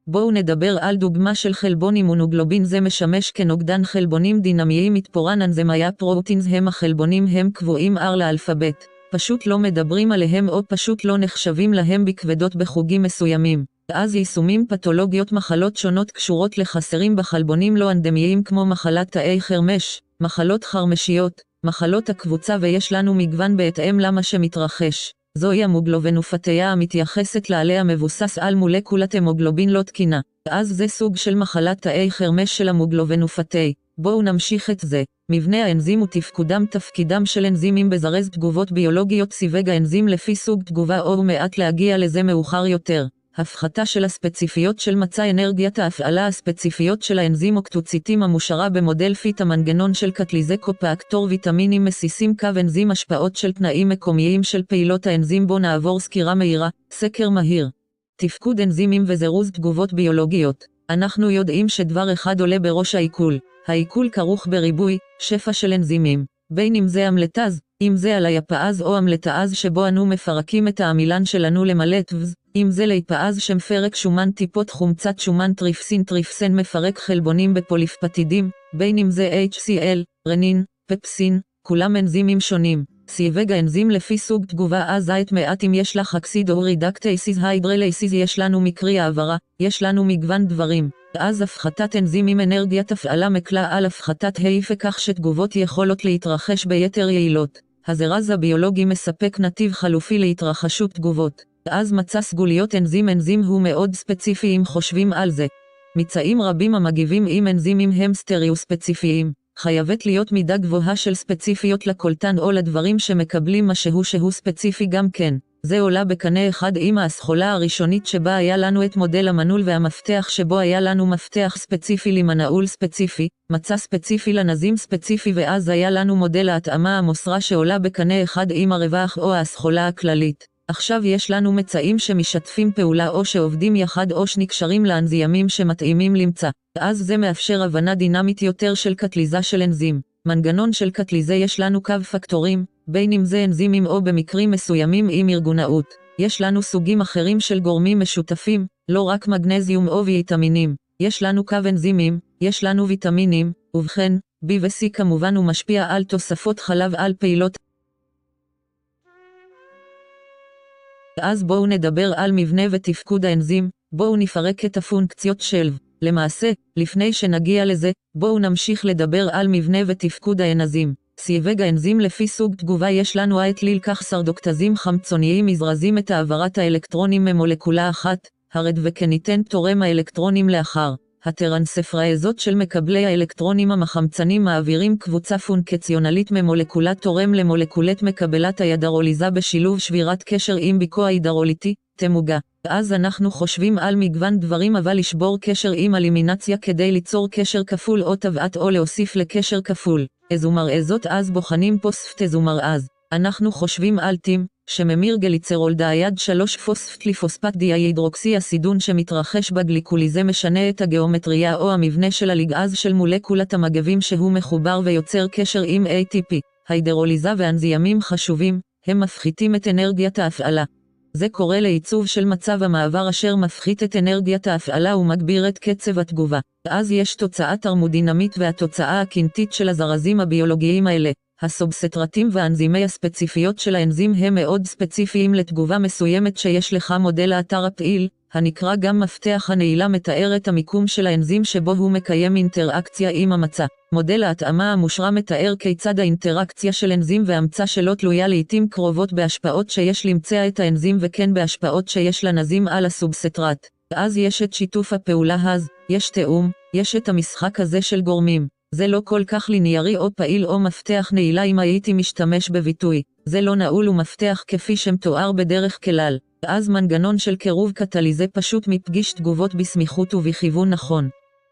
בואו נדבר על דוגמה של חלבון אימונוגלובין זה משמש כנוגדן חלבונים דינמיים מתפורן אנזמיה פרוטינס הם החלבונים הם קבועים R לאלפבית. פשוט לא מדברים עליהם או פשוט לא נחשבים להם בכבדות בחוגים מסוימים. אז יישומים פתולוגיות מחלות שונות קשורות לחסרים בחלבונים לא אנדמיים כמו מחלת תאי חרמש, מחלות חרמשיות, מחלות הקבוצה ויש לנו מגוון בהתאם למה שמתרחש. זוהי המוגלובנופתיה המתייחסת לעליה מבוסס על מולקולת המוגלובין לא תקינה. אז זה סוג של מחלת תאי חרמש של המוגלובנופתי. בואו נמשיך את זה. מבנה האנזים ותפקודם. תפקידם של אנזימים בזרז תגובות ביולוגיות. סיווג האנזים לפי סוג תגובה או מעט להגיע לזה מאוחר יותר. הפחתה של הספציפיות של מצע אנרגיית ההפעלה. הספציפיות של האנזים אוקטוציטים המושרה במודל פיט. המנגנון של קטליזק או פאקטור. ויטמינים מסיסים. קו אנזים. השפעות של תנאים מקומיים של פעילות האנזים. בו נעבור סקירה מהירה, סקר מהיר. תפקוד אנזימים וזירוז תגובות ביולוגיות. אנחנו יודעים שדבר אחד עולה בראש העיכול. העיכול כרוך בריבוי, שפע של אנזימים. בין אם זה אמלטאז, אם זה הלייפאז או אמלטאז שבו אנו מפרקים את העמילן שלנו למלטאז, אם זה לייפאז שמפרק שומן טיפות חומצת שומן טריפסין. טריפסן מפרק חלבונים בפוליפפטידים, בין אם זה H C L, רנין, פפסין, כולם אנזימים שונים. סיווג האנזים לפי סוג תגובה. אזית מעט אם יש לך אקסיד או רידקטייסיס הידרלייסיס. יש לנו מקרי העברה, יש לנו מגוון דברים. אז הפחתת אנזימים. אנרגיית הפעלה מקלה על הפחתת היפה כך שתגובות יכולות להתרחש ביתר יעילות. הזרז הביולוגי מספק נתיב חלופי להתרחשות תגובות. אז מצא סגוליות אנזים. אנזים הוא מאוד ספציפי אם חושבים על זה. מצאים רבים המגיבים אם אנזימים הם סטריאוספציפיים. חייבת להיות מידה גבוהה של ספציפיות לקולטן או לדברים שמקבלים משהו שהוא ספציפי גם כן. זה עולה בקנה אחד עם האסכולה הראשונית שבה היה לנו את מודל המנעול והמפתח שבו היה לנו מפתח ספציפי למנעול ספציפי, מצע ספציפי לנזים ספציפי, ואז היה לנו מודל ההתאמה המוסרה שעולה בקנה אחד עם הרווח או האסכולה הכללית. עכשיו יש לנו מצעים שמשתפים פעולה או שעובדים יחד או שנקשרים לאנזימים שמתאימים למצע. אז זה מאפשר הבנה דינמית יותר של קטליזה של אנזים. מנגנון של קטליזה. יש לנו קו פקטורים, בין אם זה אנזימים או במקרים מסוימים עם ארגונאות. יש לנו סוגים אחרים של גורמים משותפים, לא רק מגנזיום או ויטמינים. יש לנו קו אנזימים, יש לנו ויטמינים, ובכן, B ו-C כמובן הוא משפיע על תוספות חלב על פעילות. אז בואו נדבר על מבנה ותפקוד האנזים, בואו נפרק את הפונקציות של. למעשה, לפני שנגיע לזה, בואו נמשיך לדבר על מבנה ותפקוד האנזים. סיווג האנזים לפי סוג תגובה. יש לנו האתליל כך סרדוקטזים חמצוניים מזרזים את העברת האלקטרונים ממולקולה אחת, הרד וקניטן תורם האלקטרונים לאחר. הטרנספרזות של מקבלי האלקטרונים המחמצנים מעבירים קבוצה פונקציונלית ממולקולה תורם למולקולת מקבלת ההידרוליזה בשילוב שבירת קשר עם ביקוע הידרוליטי, תמוגה. אז אנחנו חושבים על מגוון דברים, אבל לשבור קשר עם אלימינציה כדי ליצור קשר כפול או טבעת או להוסיף לקשר כפול. איזומרזות. אז בוחנים פוספט איזומרז. אנחנו חושבים על טים, שממיר גליצרול דייד שלוש פוספט לפוספט דיהידרוקסי. הסידון שמתרחש בגליקוליזה משנה את הגיאומטריה או המבנה של הליגאז של מולקולת המגבים שהוא מחובר ויוצר קשר עם A T P. ההידרוליזה ואנזימים חשובים, הם מפחיתים את אנרגיית ההפעלה. זה קורה לעיצוב של מצב המעבר אשר מפחית את אנרגיית ההפעלה ומגביר את קצב התגובה. אז יש תוצאה תרמודינמית והתוצאה הקינטית של הזרזים הביולוגיים האלה. הסובסטרטים והאנזימי הספציפיות של האנזים הם מאוד ספציפיים לתגובה מסוימת שיש לך. מודל האתר הפעיל, הנקרא גם מפתח הנעילה, מתאר את המיקום של האנזים שבו הוא מקיים אינטראקציה עם המצע. מודל ההתאמה המושרה מתאר כיצד האינטראקציה של אנזים והמצע שלו תלויה לעתים קרובות בהשפעות שיש למצע את האנזים וכן בהשפעות שיש לנזים על הסובסטרט. אז יש את שיתוף הפעולה, אז יש תאום, יש את המשחק הזה של גורמים. זה לא כל כך ליניארי או פעיל או מפתח נעילה אם הייתי משתמש בביטוי. זה לא נעול ומפתח כפי שמתואר בדרך כלל. אז מנגנון של קירוב קטליזה פשוט מפגיש תגובות בסמיכות ובכיוון נכון.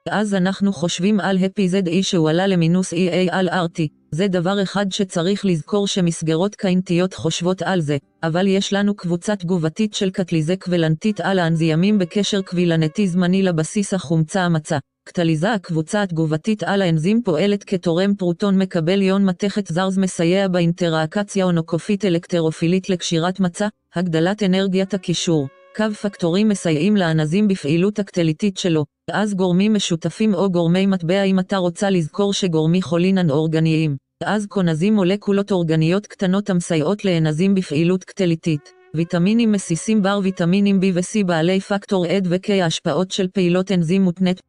אז אנחנו חושבים על H P Z E שהועלה למינוס E A על R T. זה דבר אחד שצריך לזכור שמסגרות קהינתיות חושבות על זה, אבל יש לנו קבוצה תגובתית של קטליזה קבלנתית על האנזימים בקשר קבילנתי זמני לבסיס החומצה המצע. קטליזה. הקבוצה התגובתית על האנזים פועלת כתורם פרוטון מקבל יון מתכת זרז מסייע באינטראקציה אונוקופית אלקטרופילית לקשירת מצע, הגדלת אנרגיית הקישור. קו פקטורים מסייעים לאנזים בפעילות הקטליטית שלו. אז גורמים משותפים או גורמי מטבע אם אתה רוצה לזכור שגורמי חולינן אורגניים. אז קונזים מולקולות אורגניות קטנות המסייעות לאנזים בפעילות קטליטית. ויטמינים מסיסים בר ויטמינים B ו-C בעלי פקטור A ו-K. ההשפעות של פעילות אנזים מותנית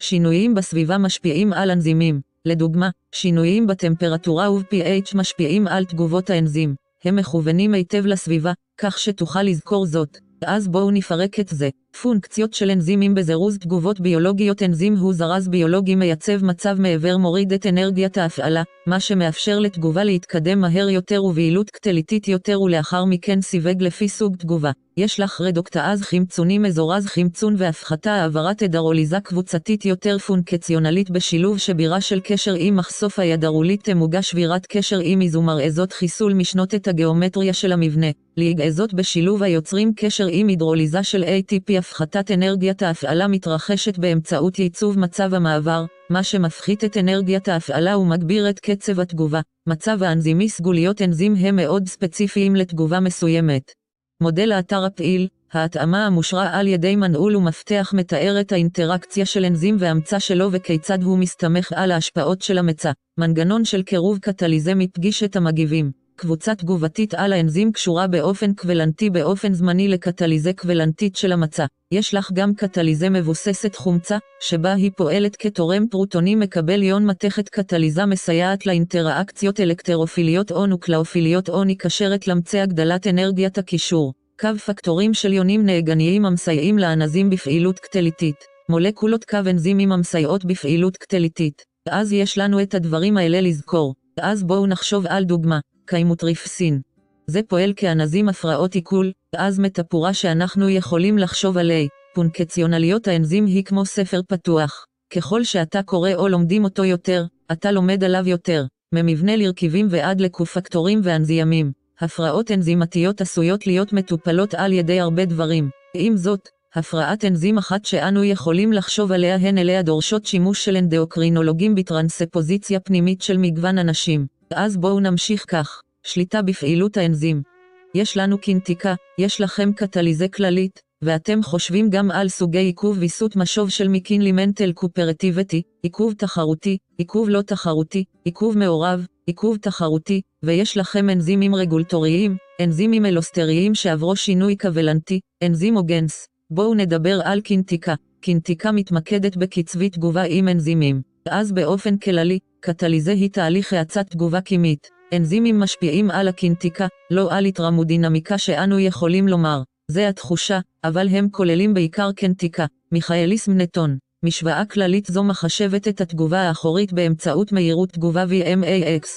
שינויים בסביבה משפיעים על אנזימים. לדוגמה, שינויים בטמפרטורה וב-P H משפיעים על תגובות האנזים. הם מכוונים היטב לסביבה, כך שתוכל לזכור זאת. אז בואו נפרק את זה. פונקציות של אנזימים בזירוז תגובות ביולוגיות. אנזים הוא זרז ביולוגי מייצב מצב מעבר, מוריד את אנרגיית ההפעלה, מה שמאפשר לתגובה להתקדם מהר יותר ובעילות קטליטית יותר, ולאחר מכן סיווג לפי סוג תגובה. יש לך רדוקטאז חמצוני מזורז חמצון והפחתה, העברת הדרוליזה קבוצתית יותר פונקציונלית בשילוב שבירה של קשר עם מחשוף הידרולית תמוגש שבירת קשר עם איזומרעזות, חיסול משנות את הגיאומטריה של המבנה, להיגעזות בשילוב היוצרים קשר עם הידרוליזה של A T P. הפחתת אנרגיית ההפעלה מתרחשת באמצעות ייצוב מצב המעבר, מה שמפחית את אנרגיית ההפעלה ומגביר את קצב התגובה. מצב האנזימי סגוליות אנזים הם מאוד ספציפיים לתגובה מסוימת. מודל האתר הפעיל, ההתאמה המושרה על ידי מנעול ומפתח מתאר את האינטראקציה של אנזים והמצא שלו וכיצד הוא מסתמך על ההשפעות של המצא. מנגנון של קירוב קטליזה מפגיש את המגיבים. קבוצה תגובתית על האנזים קשורה באופן קבלנטי באופן זמני לקטליזה קבלנטית של המצא. יש לך גם קטליזה מבוססת חומצה, שבה היא פועלת כתורם פרוטוני מקבל יון מתכת. קטליזה מסייעת לאינטראקציות אלקטרופיליות או נוקלאופיליות או נקשרת למצא הגדלת אנרגיית הקישור. קו פקטורים של יונים נאגניים המסייעים לאנזים בפעילות קטליטית. מולקולות קו אנזימים המסייעות בפעילות קטליטית. אז יש לנו את הדברים האלה לזכור. אז בואו נחשוב על דוגמה. קיימוטריפסין. זה פועל כאנזים הפרעות עיכול, אז מטפורה שאנחנו יכולים לחשוב עליה. פונקציונליות האנזים היא כמו ספר פתוח. ככל שאתה קורא או לומדים אותו יותר, אתה לומד עליו יותר, ממבנה לרכיבים ועד לקופקטורים ואנזיימים. הפרעות אנזימתיות עשויות להיות מטופלות על ידי הרבה דברים. עם זאת, הפרעת אנזים אחת שאנו יכולים לחשוב עליה הן אליה דורשות שימוש של אנדוקרינולוגים בטרנספוזיציה פנימית של מגוון אנשים. אז בואו נמשיך כך. שליטה בפעילות האנזים. יש לנו קינטיקה, יש לכם קטליזה כללית, ואתם חושבים גם על סוגי עיכוב ויסות משוב של מקינלימנטל קופרטיבטי, עיכוב תחרותי, עיכוב לא תחרותי, עיכוב מעורב, עיכוב תחרותי, ויש לכם אנזימים רגולטוריים, אנזימים אלוסטריים שעברו שינוי קבלנטי, אנזימוגנס. בואו נדבר על קינטיקה. קינטיקה מתמקדת בקצבי תגובה עם אנזימים. אז באופן כללי, קטליזה היא תהליך האצת תגובה כימית. אנזימים משפיעים על הקינטיקה, לא על התרמודינמיקה שאנו יכולים לומר. זה התחושה, אבל הם כוללים בעיקר קינטיקה. מיכאליס מנטון. משוואה כללית זו מחשבת את התגובה האחורית באמצעות מהירות תגובה V M A X.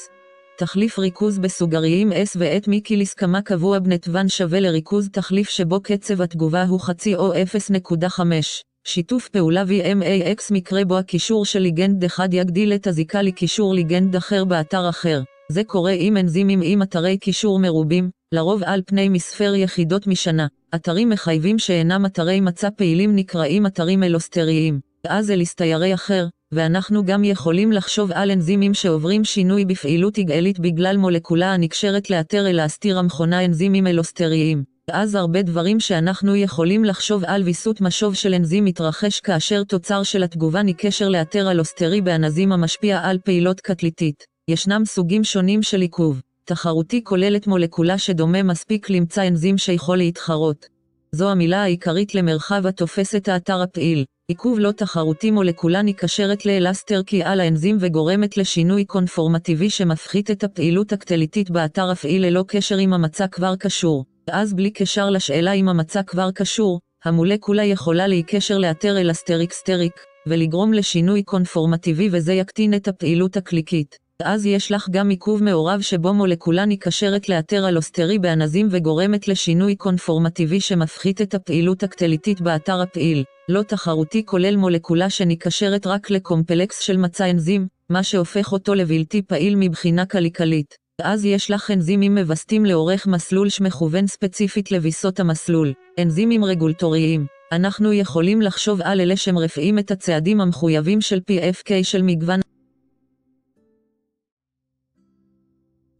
תחליף ריכוז בסוגריים S ואת מיקיליס כמה קבוע בנתבן שווה לריכוז תחליף שבו קצב התגובה הוא חצי או אפס נקודה חמש. שיתוף פעולה V M A X מקרה בו הקישור של ליגנד אחד יגדיל את הזיקה לקישור ליגנד אחר באתר אחר. זה קורה עם אנזימים עם אתרי קישור מרובים, לרוב על פני מספר יחידות משנה. אתרים מחייבים שאינם אתרי מצא פעילים נקראים אתרים אלוסטריים. אז אלסטיירי אחר, ואנחנו גם יכולים לחשוב על אנזימים שעוברים שינוי בפעילות הגעלית בגלל מולקולה הנקשרת לאתר אלסטיר המכונה אנזימים אלוסטריים. אז הרבה דברים שאנחנו יכולים לחשוב על ויסות משוב של אנזים מתרחש כאשר תוצר של התגובה נקשר לאתר אלוסטרי באנזים המשפיע על פעילות קטליטית. ישנם סוגים שונים של עיכוב. תחרותי כוללת מולקולה שדומה מספיק למצא אנזים שיכול להתחרות. זו המילה העיקרית למרחב התופסת האתר הפעיל. עיכוב לא תחרותי מולקולה נקשרת לאלסטר כי על האנזים וגורמת לשינוי קונפורמטיבי שמפחית את הפעילות הקטליטית באתר הפעיל ללא קשר עם המצא כבר קשור. אז בלי קשר לשאלה אם המצא כבר קשור, המולקולה יכולה להיקשר לאתר אלסטריק-סטריק, ולגרום לשינוי קונפורמטיבי וזה יקטין את הפעילות הקליקית. אז יש לך גם עיכוב מעורב שבו מולקולה ניקשרת לאתר אלוסטרי באנזים וגורמת לשינוי קונפורמטיבי שמפחית את הפעילות הקטליטית באתר הפעיל. לא תחרותי כולל מולקולה שניקשרת רק לקומפלקס של מצא אנזים, מה שהופך אותו לבלתי פעיל מבחינה קליקלית. אז יש לך אנזימים מבסטים לאורך מסלול שמכוון ספציפית לביסות המסלול. אנזימים רגולטוריים. אנחנו יכולים לחשוב על אלה שמרפאים את הצעדים המחויבים של P F K של מגוון.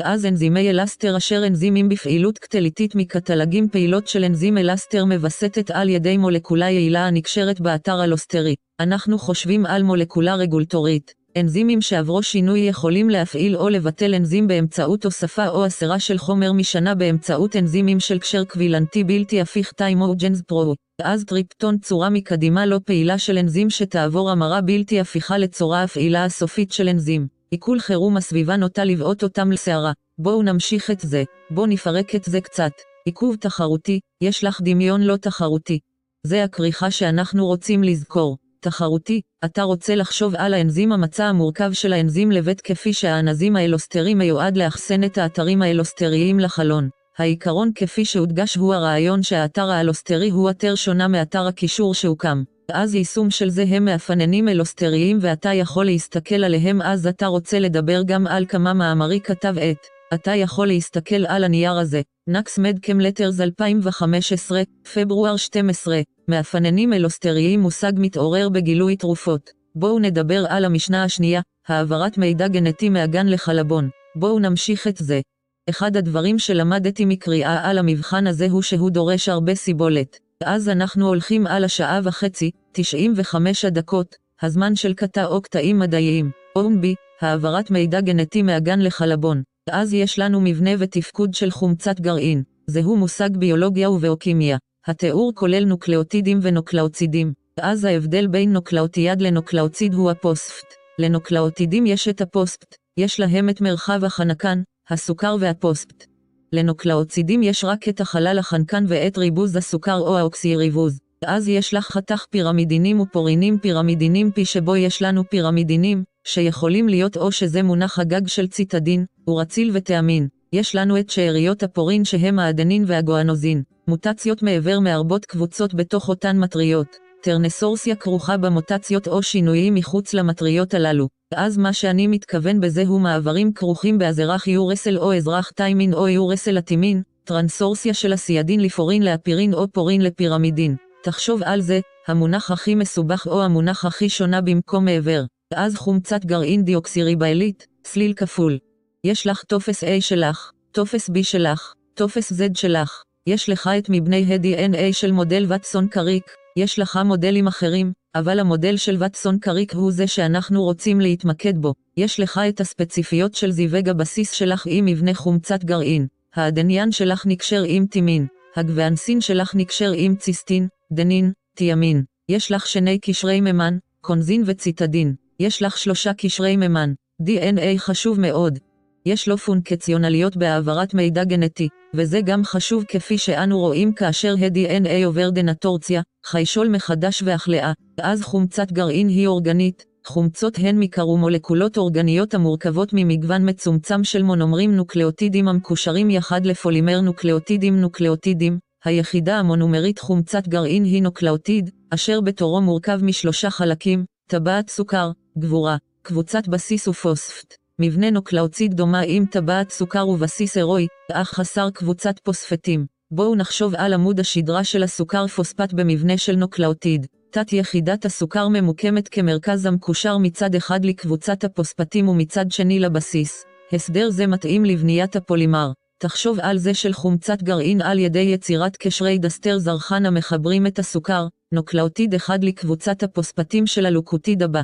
אז אנזימי אלסטר אשר אנזימים בפעילות קטליטית מקטלגים פעילות של אנזים אלסטר מבסטת על ידי מולקולה יעילה הנקשרת באתר אלוסטרי. אנחנו חושבים על מולקולה רגולטורית. אנזימים שעברו שינוי יכולים להפעיל או לבטל אנזים באמצעות הוספה או הסרה של חומר משנה באמצעות אנזימים של קשר קבילנטי בלתי הפיך טיימוג'נס פרו. אז טריפטון צורה מקדימה לא פעילה של אנזים שתעבור המרה בלתי הפיכה לצורה הפעילה הסופית של אנזים. עיכול חירום הסביבה נוטה לבעוט אותם לשערה. בואו נמשיך את זה, בואו נפרק את זה קצת. עיכוב תחרותי, יש לך דמיון לא תחרותי. זה הכריכה שאנחנו רוצים לזכור. תחרותי, אתה רוצה לחשוב על האנזים המצע המורכב של האנזים לבית כפי שהאנזים האלוסטרי מיועד לאחסן את האתרים האלוסטריים לחלון. העיקרון כפי שהודגש הוא הרעיון שהאתר האלוסטרי הוא אתר שונה מאתר הקישור שהוקם. אז יישום של זה הם מאפננים אלוסטריים ואתה יכול להסתכל עליהם אז אתה רוצה לדבר גם על כמה מאמרי כתב עת. אתה יכול להסתכל על הנייר הזה. נקס מדקם לטרס אלפיים וחמש עשרה, פברואר שתים עשרה, מאפננים אלוסטריים מושג מתעורר בגילוי תרופות. בואו נדבר על המשנה השנייה, העברת מידע גנטי מהגן לחלבון. בואו נמשיך את זה. אחד הדברים שלמדתי מקריאה על המבחן הזה הוא שהוא דורש הרבה סיבולת. אז אנחנו הולכים על השעה וחצי, תשעים וחמש הדקות, הזמן של קטע או קטעים מדעיים. אונבי, העברת מידע גנטי מהגן לחלבון. אז יש לנו מבנה ותפקוד של חומצת גרעין. זהו מושג ביולוגיה ובאוקימיה. התיאור כולל נוקלאוטידים ונוקלאוצידים. אז ההבדל בין נוקלאוטיד לנוקלאוציד הוא הפוספט. לנוקלאוטידים יש את הפוספט, יש להם את מרחב החנקן, הסוכר והפוספט. לנוקלאוצידים יש רק את החלל החנקן ואת ריבוז הסוכר או האוקסי ריבוז. אז יש לך חתך פירמידינים ופורינים פירמידינים פי שבו יש לנו פירמידינים, שיכולים להיות או שזה מונח הגג של ציטדין, ורציל ותאמין. יש לנו את שאריות הפורין שהם האדנין והגואנוזין. מוטציות מעבר מהרבות קבוצות בתוך אותן מטריות. טרנסורסיה כרוכה במוטציות או שינויים מחוץ למטריות הללו. אז מה שאני מתכוון בזה הוא מעברים כרוכים באזרח יורסל או אזרח טיימין או יורסל אטימין, טרנסורסיה של הסיאדין לפורין לאפירין או פורין לפירמידין. תחשוב על זה, המונח הכי מסובך או המונח הכי שונה במקום מעבר. אז חומצת גרעין דיוקסיריבאלית, סליל כפול. יש לך טופס A שלך, טופס B שלך, טופס Z שלך. יש לך את מבני ה-די אן איי של מודל וטסון קריק. יש לך מודלים אחרים, אבל המודל של וטסון קריק הוא זה שאנחנו רוצים להתמקד בו. יש לך את הספציפיות של זיווג הבסיס שלך עם מבנה חומצת גרעין. האדניין שלך נקשר עם טימין. הגואנסין שלך נקשר עם ציסטין, דנין, תיאמין. יש לך שני קשרי מימן, קונזין וציטדין. יש לך שלושה קשרי מימן. די אן איי חשוב מאוד. יש לו פונקציונליות בהעברת מידע גנטי, וזה גם חשוב כפי שאנו רואים כאשר ה-די אן איי עובר דנטורציה, חיישול מחדש והחלאה. אז חומצת גרעין היא אורגנית. חומצות הן מיקרומולקולות אורגניות המורכבות ממגוון מצומצם של מונומרים נוקלאוטידים המקושרים יחד לפולימר נוקלאוטידים נוקלאוטידים. היחידה המונומרית חומצת גרעין היא נוקלאוטיד, אשר בתורו מורכב משלושה חלקים, טבעת סוכר, גבורה, קבוצת בסיס ופוספט. מבנה נוקלאוציד דומה עם טבעת סוכר ובסיס הרואי, אך חסר קבוצת פוספטים. בואו נחשוב על עמוד השדרה של הסוכר פוספט במבנה של נוקלאוטיד. תת יחידת הסוכר ממוקמת כמרכז המקושר מצד אחד לקבוצת הפוספטים ומצד שני לבסיס. הסדר זה מתאים לבניית הפולימר. תחשוב על זה של חומצת גרעין על ידי יצירת קשרי דסטר זרחן המחברים את הסוכר, נוקלאוטיד אחד לקבוצת הפוספטים של הלוקוטיד הבא.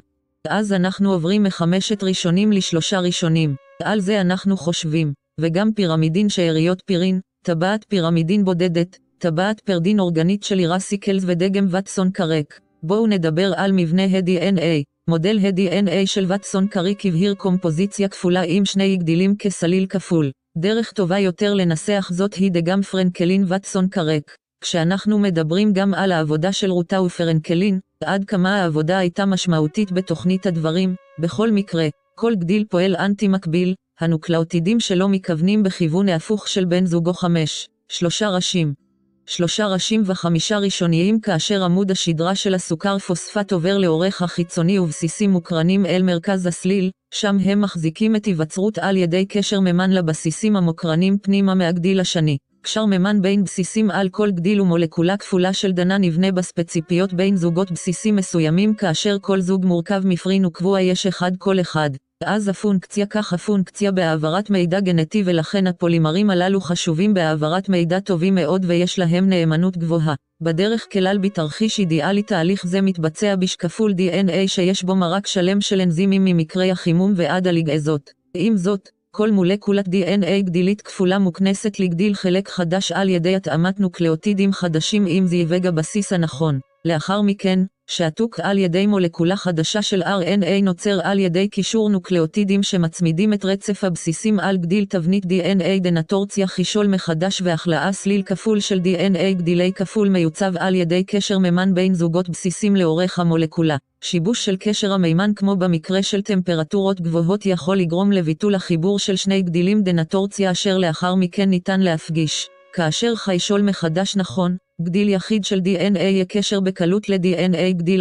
אז אנחנו עוברים מחמשת ראשונים לשלושה ראשונים. על זה אנחנו חושבים. וגם פירמידין שאריות פירין, טבעת פירמידין בודדת, טבעת פרדין אורגנית של אירסיקלס ודגם וטסון קרק. בואו נדבר על מבנה ה-די אן איי. מודל ה-די אן איי של וטסון קרק הבהיר קומפוזיציה כפולה עם שני גדילים כסליל כפול. דרך טובה יותר לנסח זאת היא דגם פרנקלין וטסון קרק. כשאנחנו מדברים גם על העבודה של רוטה ופרנקלין, עד כמה העבודה הייתה משמעותית בתוכנית הדברים, בכל מקרה, כל גדיל פועל אנטי-מקביל, הנוקלאוטידים שלו מכוונים בכיוון ההפוך של בן זוגו חמש, שלושה ראשים. שלושה ראשים וחמישה ראשוניים כאשר עמוד השדרה של הסוכר פוספט עובר לאורך החיצוני ובסיסים מוקרנים אל מרכז הסליל, שם הם מחזיקים את היווצרות על ידי קשר מימן לבסיסים המוקרנים פנימה מהגדיל השני. קשר מימן בין בסיסים על כל גדיל ומולקולה כפולה של דנה נבנה בספציפיות בין זוגות בסיסים מסוימים כאשר כל זוג מורכב מפרין וקבוע יש אחד כל אחד. אז הפונקציה כך הפונקציה בהעברת מידע גנטי ולכן הפולימרים הללו חשובים בהעברת מידע טובים מאוד ויש להם נאמנות גבוהה. בדרך כלל בתרחיש אידיאלי תהליך זה מתבצע בשקפול די אן איי שיש בו מרק שלם של אנזימים ממקרי החימום ועד הליגאזות. עם זאת, כל מולקולת די אן איי גדילית כפולה מוכנסת לגדיל חלק חדש על ידי התאמת נוקלאוטידים חדשים עם זיווג הבסיס הנכון. לאחר מכן, שעתוק על ידי מולקולה חדשה של אר אן איי נוצר על ידי קישור נוקלאוטידים שמצמידים את רצף הבסיסים על גדיל תבנית די אן איי דנטורציה חישול מחדש והחלאה סליל כפול של די אן איי גדילי כפול מיוצב על ידי קשר מימן בין זוגות בסיסים לאורך המולקולה. שיבוש של קשר המימן כמו במקרה של טמפרטורות גבוהות יכול לגרום לביטול החיבור של שני גדילים דנטורציה אשר לאחר מכן ניתן להפגיש. כאשר חיישול מחדש נכון, גדיל יחיד של די אן איי יקשר בקלות ל-די אן איי גדיל.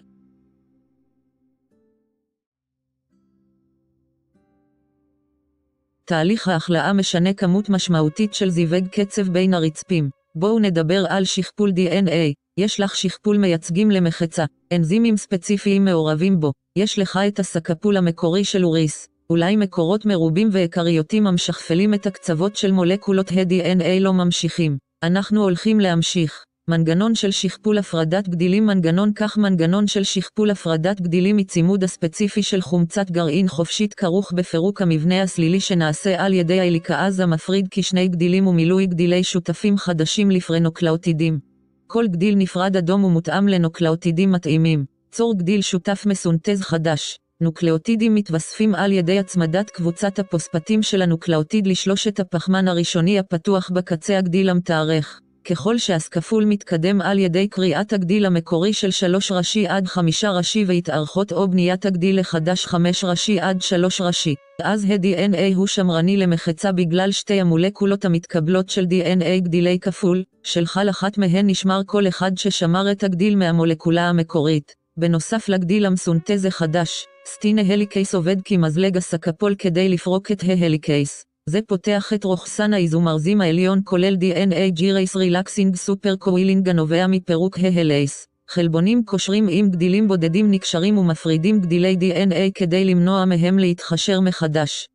תהליך ההחלאה משנה כמות משמעותית של זיווג קצב בין הרצפים. בואו נדבר על שכפול די אן איי. יש לך שכפול מייצגים למחצה, אנזימים ספציפיים מעורבים בו. יש לך את הסקפול המקורי של אוריס. אולי מקורות מרובים ועיקריותים המשכפלים את הקצוות של מולקולות ה-די אן איי לא ממשיכים. אנחנו הולכים להמשיך. מנגנון של שכפול הפרדת גדילים מנגנון כך מנגנון של שכפול הפרדת גדילים מצימוד הספציפי של חומצת גרעין חופשית כרוך בפירוק המבנה הסלילי שנעשה על ידי ההליקאז המפריד כשני גדילים ומילוי גדילי שותפים חדשים לפרנוקלאוטידים. כל גדיל נפרד אדום ומותאם לנוקלאוטידים מתאימים. צור גדיל שותף מסונטז חדש. נוקלאוטידים מתווספים על ידי הצמדת קבוצת הפוספטים של הנוקלאוטיד לשלושת הפחמן הראשוני הפתוח בקצה הגדיל המתארך. ככל שהסקפול מתקדם על ידי קריאת הגדיל המקורי של שלוש ראשי עד חמישה ראשי והתארכות או בניית הגדיל לחדש חמש ראשי עד שלוש ראשי, אז ה-די אן איי הוא שמרני למחצה בגלל שתי המולקולות המתקבלות של די אן איי גדילי כפול, של כל אחת מהן נשמר כל אחד ששמר את הגדיל מהמולקולה המקורית. בנוסף לגדיל המסונטז החדש, סטינה הליקייס עובד כמזלג הסקפול כדי לפרוק את ההליקייס. זה פותח את רוחסן האיזומרזים העליון כולל די אן איי ג'ירייס רילקסינג סופר קווילינג הנובע מפירוק ההלייס. חלבונים קושרים עם גדילים בודדים נקשרים ומפרידים גדילי די אן איי כדי למנוע מהם להתחשר מחדש.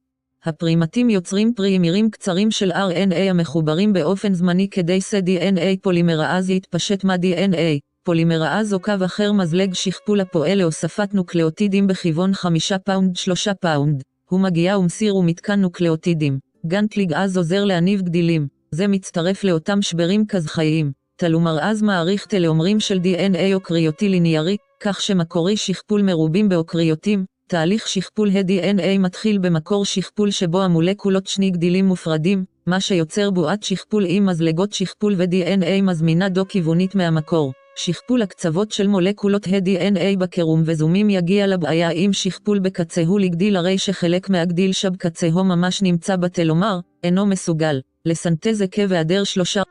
הפרימטים יוצרים פרימירים קצרים של אר אן איי המחוברים באופן זמני כדי ש-די אן איי פולימראז יתפשט מה-די אן איי. פולימראז או קו אחר מזלג שכפול הפועל להוספת נוקלאוטידים בכיוון חמישה פאונד שלושה פאונד. הוא מגיע ומסיר ומתקן נוקלאוטידים. גאנט ליגאז עוזר להניב גדילים. זה מצטרף לאותם שברים כזכאיים. תלומראז מעריך תלאומרים של די אן איי אוקריוטי ליניארי, כך שמקורי שכפול מרובים באוקריוטים. תהליך שכפול ה-די אן איי מתחיל במקור שכפול שבו המולקולות שני גדילים מופרדים, מה שיוצר בועת שכפול עם מזלגות שכפול ו-די אן איי מזמינה דו-כיוונית מהמקור. שכפול הקצוות של מולקולות ה-די אן איי בקירום וזומים יגיע לבעיה עם שכפול בקצהו לגדיל הרי שחלק מהגדיל שבקצהו ממש נמצא בתלומר, אינו מסוגל לסנטז עקב היעדר שלושה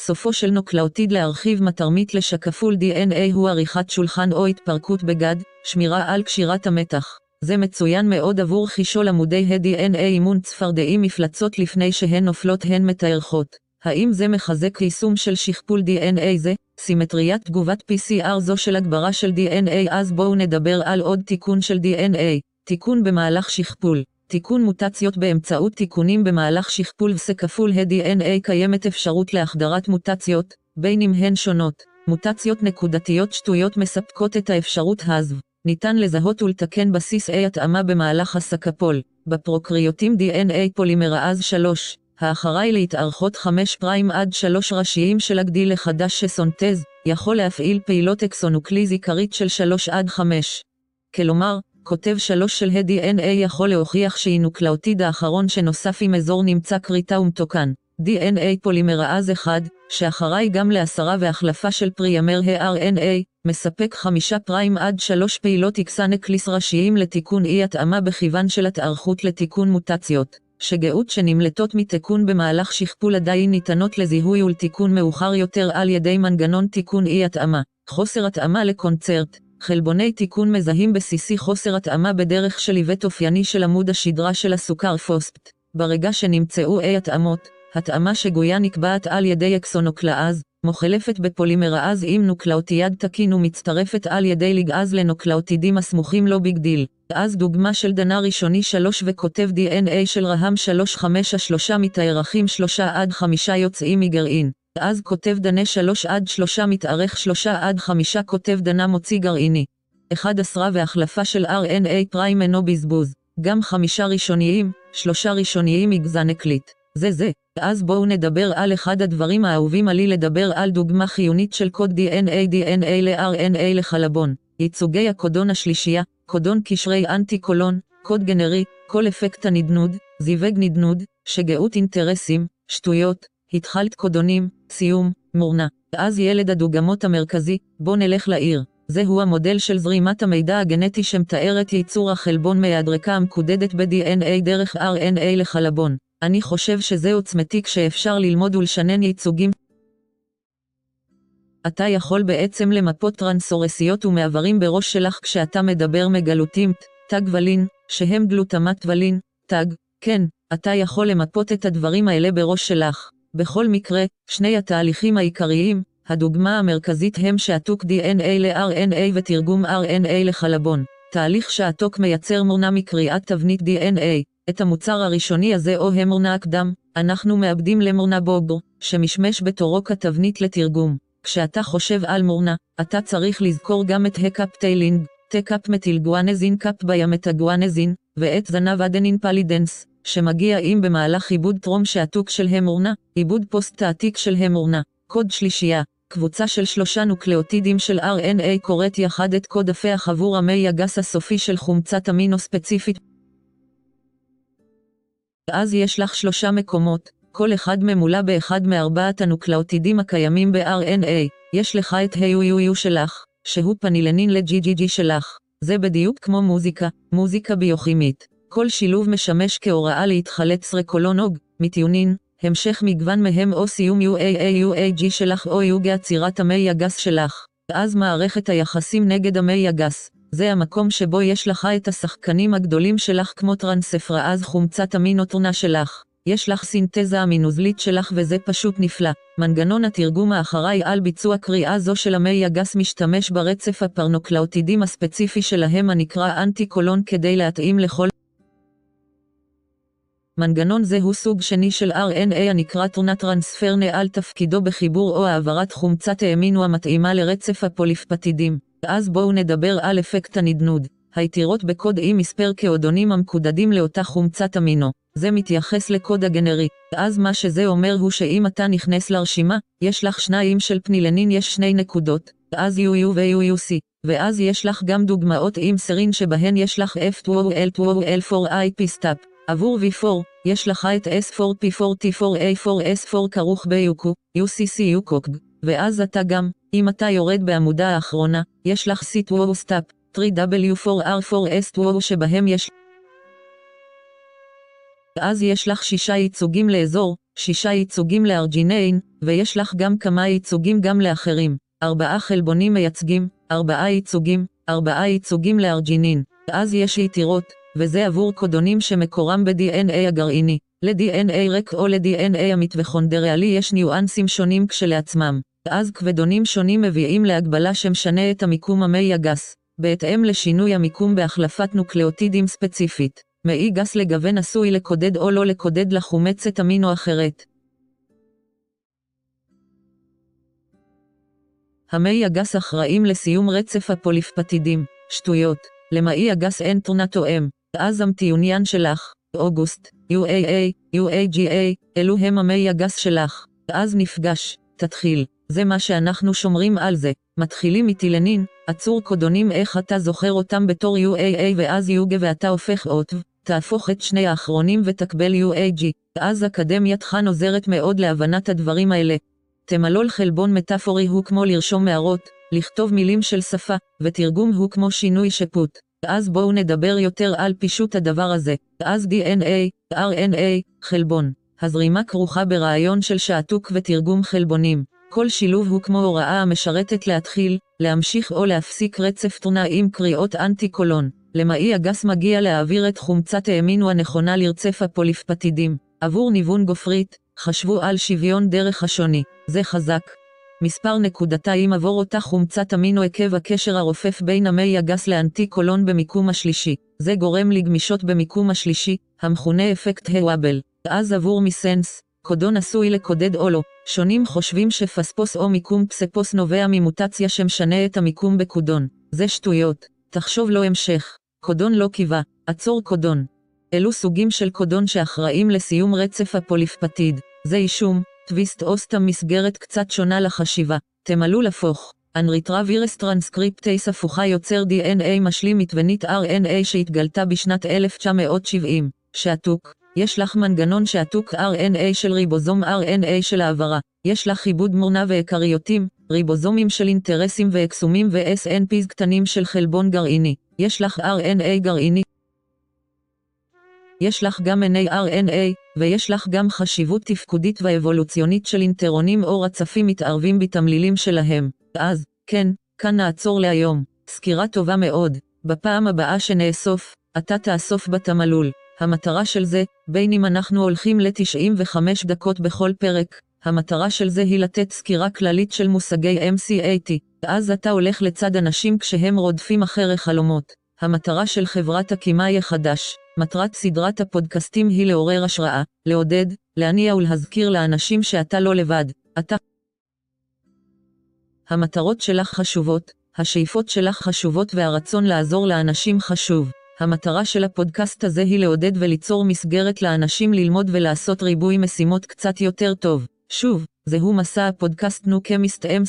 סופו של נוקלאוטיד להרחיב מתרמית לשכפול די אן איי הוא עריכת שולחן או התפרקות בגד, שמירה על קשירת המתח. זה מצוין מאוד עבור חישול עמודי ה-די אן איי אימון צפרדעים מפלצות לפני שהן נופלות הן מתארכות. האם זה מחזק יישום של שכפול די אן איי זה? סימטריית תגובת פי סי אר זו של הגברה של די אן איי אז בואו נדבר על עוד תיקון של די אן איי. תיקון במהלך שכפול. תיקון מוטציות באמצעות תיקונים במהלך שכפול וסקפול ה-די אן איי קיימת אפשרות להחדרת מוטציות, בין אם הן שונות. מוטציות נקודתיות שטויות מספקות את האפשרות הזו. ניתן לזהות ולתקן בסיס אי התאמה במהלך הסקפול. בפרוקריוטים די אן איי פולימראז שלוש, האחראי להתארכות חמש פריים עד שלוש ראשיים של הגדיל לחדש שסונטז, יכול להפעיל פעילות אקסונוקליז עיקרית של שלוש עד חמש. כלומר, כותב שלוש של ה-די אן איי יכול להוכיח שהנוקלאוטיד האחרון שנוסף עם אזור נמצא קריטה ומתוקן. די אן איי פולימראז אחד, שאחראי גם להסרה והחלפה של פרימר ה-אר אן איי, מספק חמישה פריים עד שלוש פעילות אקסנקליס ראשיים לתיקון אי התאמה בכיוון של התארכות לתיקון מוטציות. שגאות שנמלטות מתיקון במהלך שכפול עדיין ניתנות לזיהוי ולתיקון מאוחר יותר על ידי מנגנון תיקון אי התאמה. חוסר התאמה לקונצרט. חלבוני תיקון מזהים בסיסי חוסר התאמה בדרך של היבט אופייני של עמוד השדרה של הסוכר פוספט. ברגע שנמצאו אי התאמות, התאמה שגויה נקבעת על ידי אקסונוקלאז, מוחלפת בפולימראז עם נוקלאוטיד תקין ומצטרפת על ידי ליגאז לנוקלאוטידים הסמוכים לו בגדיל. אז דוגמה של דנה ראשוני שלוש וכותב די אן איי של רהם שלוש חמש השלושה מתארכים שלושה עד חמישה יוצאים מגרעין. אז כותב דנה שלוש עד שלושה מתארך שלושה עד חמישה כותב דנה מוציא גרעיני. אחד עשרה והחלפה של אר אן איי פריים אינו בזבוז. גם חמישה ראשוניים, שלושה ראשוניים מגזן הקליט. זה זה. אז בואו נדבר על אחד הדברים האהובים עלי לדבר על דוגמה חיונית של קוד די אן איי, די אן איי ל-אר אן איי לחלבון. ייצוגי הקודון השלישייה, קודון קשרי אנטי-קולון, קוד גנרי, כל אפקט הנדנוד, זיווג נדנוד, שגאות אינטרסים, שטויות, התחלת קודונים, סיום, מורנה. אז ילד הדוגמות המרכזי, בוא נלך לעיר. זהו המודל של זרימת המידע הגנטי שמתאר את ייצור החלבון מהדרכה המקודדת ב-די אן איי דרך אר אן איי לחלבון. אני חושב שזה עוצמתי כשאפשר ללמוד ולשנן ייצוגים. אתה יכול בעצם למפות טרנסורסיות ומעברים בראש שלך כשאתה מדבר מגלוטים, תג ולין, שהם גלוטמת ולין, תג, כן, אתה יכול למפות את הדברים האלה בראש שלך. בכל מקרה, שני התהליכים העיקריים, הדוגמה המרכזית הם שעתוק די אן איי ל-אר אן איי ותרגום אר אן איי לחלבון. תהליך שעתוק מייצר מורנה מקריאת תבנית די אן איי. את המוצר הראשוני הזה או המורנה הקדם, אנחנו מאבדים למורנה בוגר, שמשמש בתורו כתבנית לתרגום. כשאתה חושב על מורנה, אתה צריך לזכור גם את הקאפ טיילינג, תקאפ מטילגואנזין קאפ בימטגואנזין, ואת זנב אדנין פלידנס, שמגיע עם במהלך עיבוד טרום שעתוק של המורנה, עיבוד פוסט-תעתיק של המורנה. קוד שלישייה, קבוצה של שלושה נוקלאוטידים של אר אן איי קוראת יחד את קוד הפך עבור המי הגס הסופי של חומצת אמינו ספציפית. אז יש לך שלושה מקומות, כל אחד ממולא באחד מארבעת הנוקלאוטידים הקיימים ב-אר אן איי, יש לך את ה-יו יו יו שלך, שהוא פנילנין ל-ג'י ג'י ג'י שלך, זה בדיוק כמו מוזיקה, מוזיקה ביוכימית. כל שילוב משמש כהוראה להתחלץ רקולונוג, מטיונין, המשך מגוון מהם או סיום יו איי איי יו איי ג'י שלך או יוגה עצירת המי הגס שלך, אז מערכת היחסים נגד המי הגס. זה המקום שבו יש לך את השחקנים הגדולים שלך כמו טרנספראז חומצת אמינוטרונה שלך. יש לך סינתזה אמינוזלית שלך וזה פשוט נפלא. מנגנון התרגום האחראי על ביצוע קריאה זו של המי הגס משתמש ברצף הפרנוקלאוטידים הספציפי שלהם הנקרא אנטי-קולון כדי להתאים לכל. מנגנון זה הוא סוג שני של אר אן איי הנקרא טרונה טרנספרנה על תפקידו בחיבור או העברת חומצת האמינו המתאימה לרצף הפוליפפטידים. אז בואו נדבר על אפקט הנדנוד. היתירות בקוד עם מספר כאודונים המקודדים לאותה חומצת אמינו. זה מתייחס לקוד הגנרי. אז מה שזה אומר הוא שאם אתה נכנס לרשימה, יש לך שניים של פנילנין יש שני נקודות, אז יו יו ו-יו יו סי, ואז יש לך גם דוגמאות עם סרין שבהן יש לך אף טו או אל טו או אל פור איי פי סטאפ. עבור וי פור, יש לך את אס פור פי פור טי פור איי פור אס פור כרוך ביוקו, יו סי סי יו קוקג, ואז אתה גם, אם אתה יורד בעמודה האחרונה, יש לך סי טו או סטאפ, תרי דאבליו פור אר פור אס טו או שבהם יש. אז יש לך שישה ייצוגים לאזור, שישה ייצוגים לארג'יניין, ויש לך גם כמה ייצוגים גם לאחרים. ארבעה חלבונים מייצגים, ארבעה ייצוגים, ארבעה ייצוגים לארג'ינין. אז יש יתירות, וזה עבור קודונים שמקורם ב-די אן איי הגרעיני. ל-די אן איי רק או ל-די אן איי המיטוכונדריאלי יש ניואנסים שונים כשלעצמם. אז כבדונים שונים מביאים להגבלה שמשנה את המיקום המי הגס, בהתאם לשינוי המיקום בהחלפת נוקלאוטידים ספציפית. מי גס לגוון עשוי לקודד או לא לקודד לחומצת אמינו אחרת. המי הגס אחראים לסיום רצף הפוליפפטידים, שטויות, למי הגס אין טרונה תואם, אז המטיוניין שלך, אוגוסט, יו איי איי, יו איי ג'י איי, אלו הם המי הגס שלך, אז נפגש, תתחיל. זה מה שאנחנו שומרים על זה, מתחילים מטילנין, עצור קודונים איך אתה זוכר אותם בתור יו איי איי ואז יוגה ואתה הופך אותו, תהפוך את שני האחרונים ותקבל יו איי ג'י, אז אקדמיית חן עוזרת מאוד להבנת הדברים האלה. תמלול חלבון מטאפורי הוא כמו לרשום הערות, לכתוב מילים של שפה, ותרגום הוא כמו שינוי שיפוט. אז בואו נדבר יותר על פישוט הדבר הזה, אז די אן איי, אר אן איי, חלבון. הזרימה כרוכה ברעיון של שעתוק ותרגום חלבונים. כל שילוב הוא כמו הוראה המשרתת להתחיל, להמשיך או להפסיק רצף טרונה עם קריאות אנטי-קולון. למעי הגס מגיע להעביר את חומצת האמינו הנכונה לרצף הפוליפפטידים. עבור ניוון גופרית, חשבו על שוויון דרך השוני. זה חזק. מספר נקודתיים עבור אותה חומצת אמינו עקב הקשר הרופף בין המי הגס לאנטי-קולון במיקום השלישי. זה גורם לגמישות במיקום השלישי, המכונה אפקט הוואבל. אז עבור מיסנס, קודון עשוי לקודד או לא. שונים חושבים שפספוס או מיקום פספוס נובע ממוטציה שמשנה את המיקום בקודון. זה שטויות. תחשוב לו המשך. קודון לא קיבה. עצור קודון. אלו סוגים של קודון שאחראים לסיום רצף הפוליפפטיד. זה אישום, טוויסט או סתם מסגרת קצת שונה לחשיבה. תמלול הפוך. אנריטרווירס טרנסקריפטייס הפוכה יוצר די אן איי משלים מתבנית אר אן איי שהתגלתה בשנת אלף תשע מאות שבעים. שעתוק. יש לך מנגנון שעתוק אר אן איי של ריבוזום אר אן איי של העברה. יש לך עיבוד מורנה ואקריוטים, ריבוזומים של אינטרסים ואקסומים ו-אס אן פי'ז קטנים של חלבון גרעיני. יש לך אר אן איי גרעיני. יש לך גם אן איי אר אן איי, ויש לך גם חשיבות תפקודית ואבולוציונית של אינטרונים או רצפים מתערבים בתמלילים שלהם. אז, כן, כאן נעצור להיום. סקירה טובה מאוד. בפעם הבאה שנאסוף, אתה תאסוף בתמלול. המטרה של זה, בין אם אנחנו הולכים ל-תשעים וחמש דקות בכל פרק, המטרה של זה היא לתת סקירה כללית של מושגי אם קאט, אז אתה הולך לצד אנשים כשהם רודפים אחרי חלומות. המטרה של חברת הקימאי החדש. מטרת סדרת הפודקאסטים היא לעורר השראה, לעודד, להניע ולהזכיר לאנשים שאתה לא לבד, אתה. המטרות שלך חשובות, השאיפות שלך חשובות והרצון לעזור לאנשים חשוב. המטרה של הפודקאסט הזה היא לעודד וליצור מסגרת לאנשים ללמוד ולעשות ריבוי משימות קצת יותר טוב. שוב, זהו מסע הפודקאסט ניו קמיסט אם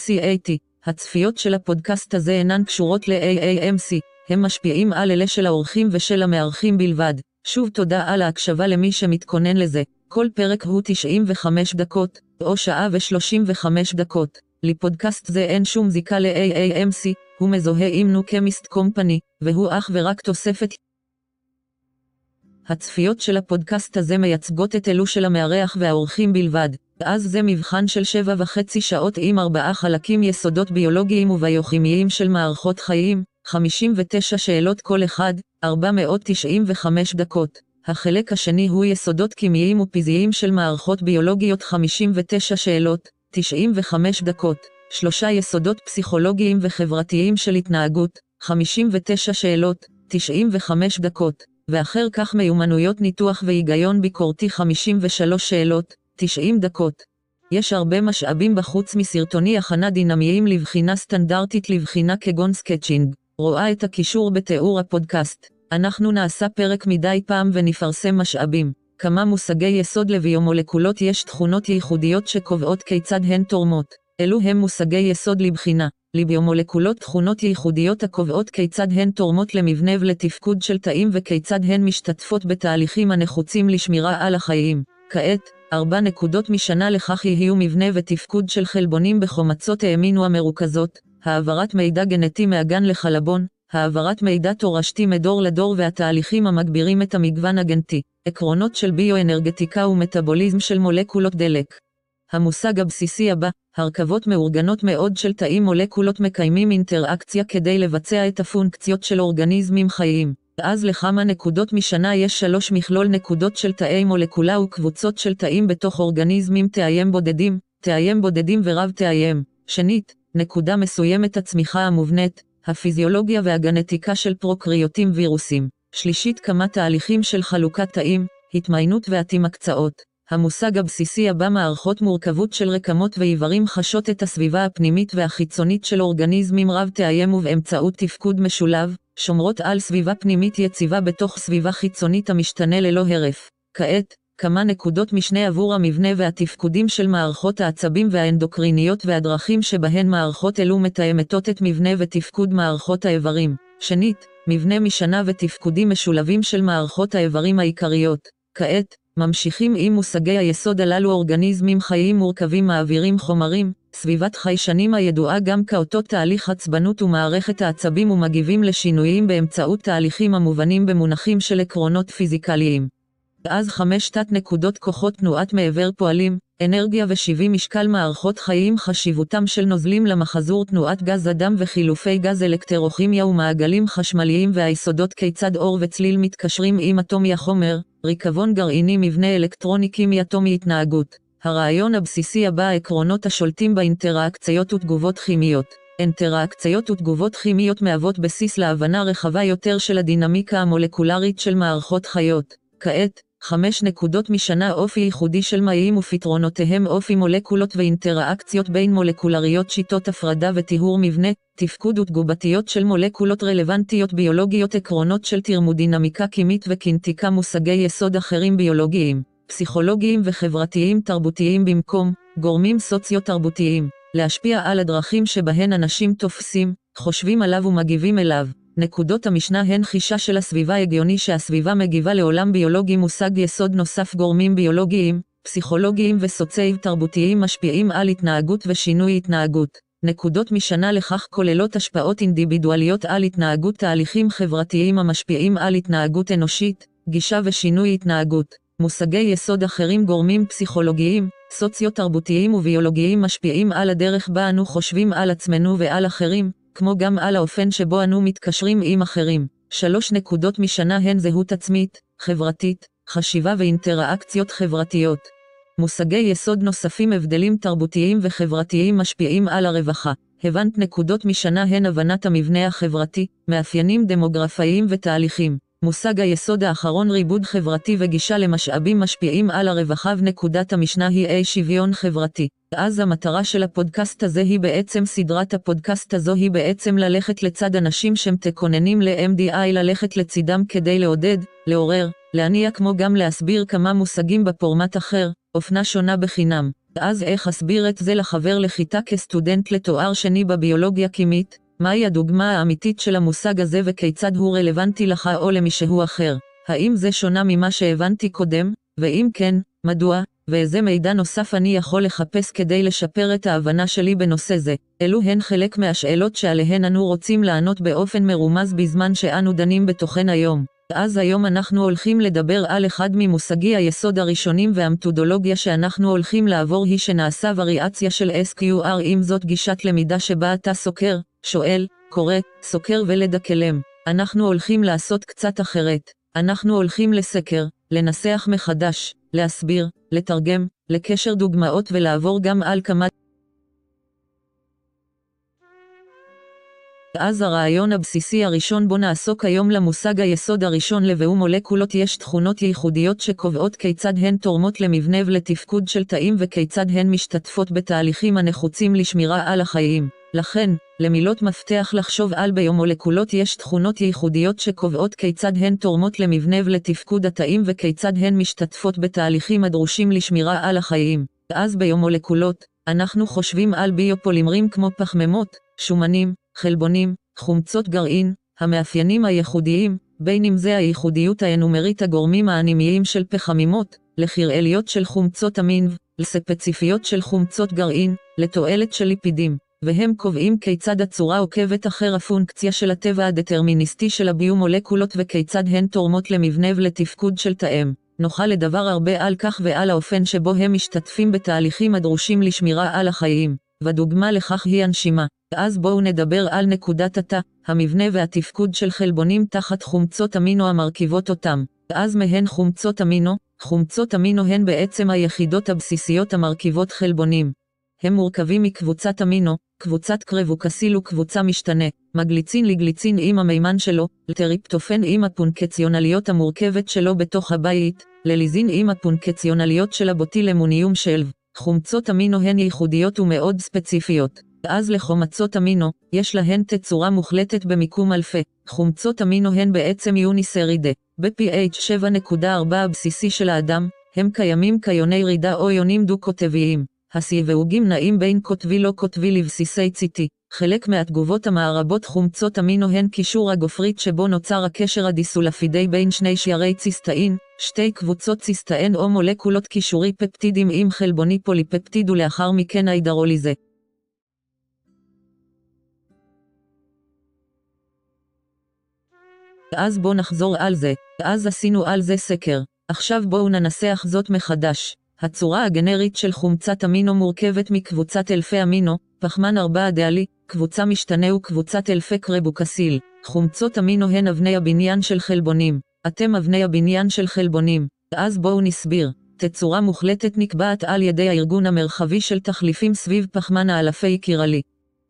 קאט. הצפיות של הפודקאסט הזה אינן קשורות ל-איי איי אם סי, הם משפיעים על אלה של האורחים ושל המארחים בלבד. שוב תודה על ההקשבה למי שמתכונן לזה. כל פרק הוא תשעים וחמש דקות, או שעה ו-שלושים וחמש דקות. לפודקאסט זה אין שום זיקה ל-איי איי אם סי, הוא מזוהה עם ניו קמיסט קומפני, והוא אך ורק תוספת. הצפיות של הפודקאסט הזה מייצגות את אלו של המארח והאורחים בלבד. אז זה מבחן של שבע וחצי שעות עם ארבעה חלקים יסודות ביולוגיים וביוכימיים של מערכות חיים, חמישים ותשע שאלות כל אחד, ארבע מאות תשעים וחמש דקות. החלק השני הוא יסודות כימיים ופיזיים של מערכות ביולוגיות, חמישים ותשע שאלות, תשעים וחמש דקות. שלושה יסודות פסיכולוגיים וחברתיים של התנהגות, חמישים ותשע שאלות, תשעים וחמש דקות. ואחר כך מיומנויות ניתוח והיגיון ביקורתי, חמישים ושלוש שאלות, תשעים דקות. יש הרבה משאבים בחוץ מסרטוני הכנה דינמיים לבחינה סטנדרטית לבחינה כגון סקצ'ינג. רואה את הקישור בתיאור הפודקאסט. אנחנו נעשה פרק מדי פעם ונפרסם משאבים. כמה מושגי יסוד לביומולקולות יש תכונות ייחודיות שקובעות כיצד הן תורמות. אלו הם מושגי יסוד לבחינה. לביומולקולות תכונות ייחודיות הקובעות כיצד הן תורמות למבנה ולתפקוד של תאים וכיצד הן משתתפות בתהליכים הנחוצים לשמירה על החיים. כעת, ארבע נקודות משנה לכך יהיו מבנה ותפקוד של חלבונים בחומצות האמינו המרוכזות, העברת מידע גנטי מהגן לחלבון, העברת מידע תורשתי מדור לדור והתהליכים המגבירים את המגוון הגנטי, עקרונות של ביואנרגטיקה ומטאבוליזם של מולקולות דלק. המושג הבסיסי הבא, הרכבות מאורגנות מאוד של תאים מולקולות מקיימים אינטראקציה כדי לבצע את הפונקציות של אורגניזמים חיים. אז לכמה נקודות משנה יש שלוש מכלול נקודות של תאי מולקולה וקבוצות של תאים בתוך אורגניזמים תאיים בודדים, תאיים בודדים ורב תאיים. שנית, נקודה מסוימת הצמיחה המובנית, הפיזיולוגיה והגנטיקה של פרוקריוטים וירוסים. שלישית, כמה תהליכים של חלוקת תאים, התמיינות והתמקצעות. המושג הבסיסי הבא, מערכות מורכבות של רקמות ואיברים חשות את הסביבה הפנימית והחיצונית של אורגניזמים רב תאיים ובאמצעות תפקוד משולב, שומרות על סביבה פנימית יציבה בתוך סביבה חיצונית המשתנה ללא הרף. כעת, כמה נקודות משנה עבור המבנה והתפקודים של מערכות העצבים והאנדוקריניות והדרכים שבהן מערכות אלו מתאמתות את מבנה ותפקוד מערכות האיברים. שנית, מבנה משנה ותפקודים משולבים של מערכות האיברים העיקריות. כעת, ממשיכים עם מושגי היסוד הללו, אורגניזמים חיים מורכבים מעבירים חומרים, סביבת חיישנים הידועה גם כאותו תהליך עצבנות ומערכת העצבים ומגיבים לשינויים באמצעות תהליכים המובנים במונחים של עקרונות פיזיקליים. אז חמש תת נקודות, כוחות תנועת מעבר פועלים, אנרגיה ושיווי משקל מערכות חיים, חשיבותם של נוזלים למחזור תנועת גז אדם וחילופי גז, אלקטרוכימיה ומעגלים חשמליים והיסודות, כיצד אור וצליל מתקשרים עם אטומי החומר, ריקבון גרעיני, מבנה אלקטרוני כימי אטומי, התנהגות. הרעיון הבסיסי הבא, העקרונות השולטים באינטראקציות ותגובות כימיות. אינטראקציות ותגובות כימיות מהוות בסיס להבנה רחבה יותר של הדינמיקה המולקולרית של מערכות חיות. כעת, חמש נקודות משנה אופי ייחודי של מייעים ופתרונותיהם אופי מולקולות ואינטראקציות בין מולקולריות שיטות הפרדה וטיהור מבנה, תפקוד ותגובתיות של מולקולות רלוונטיות ביולוגיות עקרונות של תרמודינמיקה כימית וקינטיקה מושגי יסוד אחרים ביולוגיים, פסיכולוגיים וחברתיים תרבותיים במקום, גורמים סוציו-תרבותיים, להשפיע על הדרכים שבהן אנשים תופסים, חושבים עליו ומגיבים אליו. נקודות המשנה הן חישה של הסביבה הגיוני שהסביבה מגיבה לעולם ביולוגי מושג יסוד נוסף גורמים ביולוגיים, פסיכולוגיים וסוציו תרבותיים משפיעים על התנהגות ושינוי התנהגות. נקודות משנה לכך כוללות השפעות אינדיבידואליות על התנהגות תהליכים חברתיים המשפיעים על התנהגות אנושית, גישה ושינוי התנהגות. מושגי יסוד אחרים גורמים פסיכולוגיים, סוציו-תרבותיים וביולוגיים משפיעים על הדרך בה אנו חושבים על עצמנו ועל אחרים. כמו גם על האופן שבו אנו מתקשרים עם אחרים. שלוש נקודות משנה הן זהות עצמית, חברתית, חשיבה ואינטראקציות חברתיות. מושגי יסוד נוספים הבדלים תרבותיים וחברתיים משפיעים על הרווחה. הבנת נקודות משנה הן הבנת המבנה החברתי, מאפיינים דמוגרפיים ותהליכים. מושג היסוד האחרון ריבוד חברתי וגישה למשאבים משפיעים על הרווחה ונקודת המשנה היא אי שוויון חברתי. אז המטרה של הפודקאסט הזה היא בעצם סדרת הפודקאסט הזו היא בעצם ללכת לצד אנשים שהם תקוננים ל-M D I ללכת לצדם כדי לעודד, לעורר, להניע כמו גם להסביר כמה מושגים בפורמט אחר, אופנה שונה בחינם. אז איך אסביר את זה לחבר לכיתה כסטודנט לתואר שני בביולוגיה כימית? מהי הדוגמה האמיתית של המושג הזה וכיצד הוא רלוונטי לך או למישהו אחר? האם זה שונה ממה שהבנתי קודם? ואם כן, מדוע? ואיזה מידע נוסף אני יכול לחפש כדי לשפר את ההבנה שלי בנושא זה? אלו הן חלק מהשאלות שעליהן אנו רוצים לענות באופן מרומז בזמן שאנו דנים בתוכן היום. אז היום אנחנו הולכים לדבר על אחד ממושגי היסוד הראשונים והמתודולוגיה שאנחנו הולכים לעבור היא שנעשה וריאציה של S Q R אם זאת גישת למידה שבה אתה סוקר, שואל, קורא, סוקר ולדקלם. אנחנו הולכים לעשות קצת אחרת. אנחנו הולכים לסקר, לנסח מחדש, להסביר, לתרגם, לקשר דוגמאות ולעבור גם על כמה... אז הרעיון הבסיסי הראשון בו נעסוק היום למושג היסוד הראשון לבאו מולקולות יש תכונות ייחודיות שקובעות כיצד הן תורמות למבנה ולתפקוד של תאים וכיצד הן משתתפות בתהליכים הנחוצים לשמירה על החיים. לכן, למילות מפתח לחשוב על ביומולקולות יש תכונות ייחודיות שקובעות כיצד הן תורמות למבנה ולתפקוד התאים וכיצד הן משתתפות בתהליכים הדרושים לשמירה על החיים. אז ביומולקולות, אנחנו חושבים על ביופולימרים כמו פחמימות, שומנים, חלבונים, חומצות גרעין, המאפיינים הייחודיים, בין אם זה הייחודיות האנומרית הגורמים האנימיים של פחמימות, לחיראליות של חומצות אמין, לספציפיות של חומצות גרעין, לתועלת של ליפידים. והם קובעים כיצד הצורה עוקבת אחר הפונקציה של הטבע הדטרמיניסטי של הביומולקולות וכיצד הן תורמות למבנה ולתפקוד של תאים. נוכל לדבר הרבה על כך ועל האופן שבו הם משתתפים בתהליכים הדרושים לשמירה על החיים, ודוגמה לכך היא הנשימה. אז בואו נדבר על נקודת התא, המבנה והתפקוד של חלבונים תחת חומצות אמינו המרכיבות אותם. אז מהן חומצות אמינו? חומצות אמינו הן בעצם היחידות הבסיסיות המרכיבות חלבונים. הם מורכבים מקבוצת אמינו, קבוצת קרבוקסיל וקבוצה משתנה, מגליצין לגליצין עם המימן שלו, לטריפטופן עם הפונקציונליות המורכבת שלו בתוך הבית, לליזין עם הפונקציונליות של הבוטילמוניום שלו. חומצות אמינו הן ייחודיות ומאוד ספציפיות. אז לחומצות אמינו, יש להן תצורה מוחלטת במיקום אלפי. חומצות אמינו הן בעצם יוניסרידה. ב-pH שבע נקודה ארבע הבסיסי של האדם, הם קיימים כיוני רידה או יונים דו-קוטביים. הסיווגים נעים בין כותבי לא כותבי לבסיסי ציטי. חלק מהתגובות המערבות חומצות אמינו הן קישור הגופרית שבו נוצר הקשר הדיסולפידי בין שני שיירי ציסטאין, שתי קבוצות ציסטאין או מולקולות קישורי פפטידים עם חלבוני פוליפפטיד ולאחר מכן ההידרוליזה. אז בואו נחזור על זה, אז עשינו על זה סקר, עכשיו בואו ננסח זאת מחדש. הצורה הגנרית של חומצת אמינו מורכבת מקבוצת אלפי אמינו, פחמן ארבע דאלי, קבוצה משתנה וקבוצת אלפי קרבוקסיל. חומצות אמינו הן אבני הבניין של חלבונים. אתם אבני הבניין של חלבונים. אז בואו נסביר. תצורה מוחלטת נקבעת על ידי הארגון המרחבי של תחליפים סביב פחמן האלפי קירלי.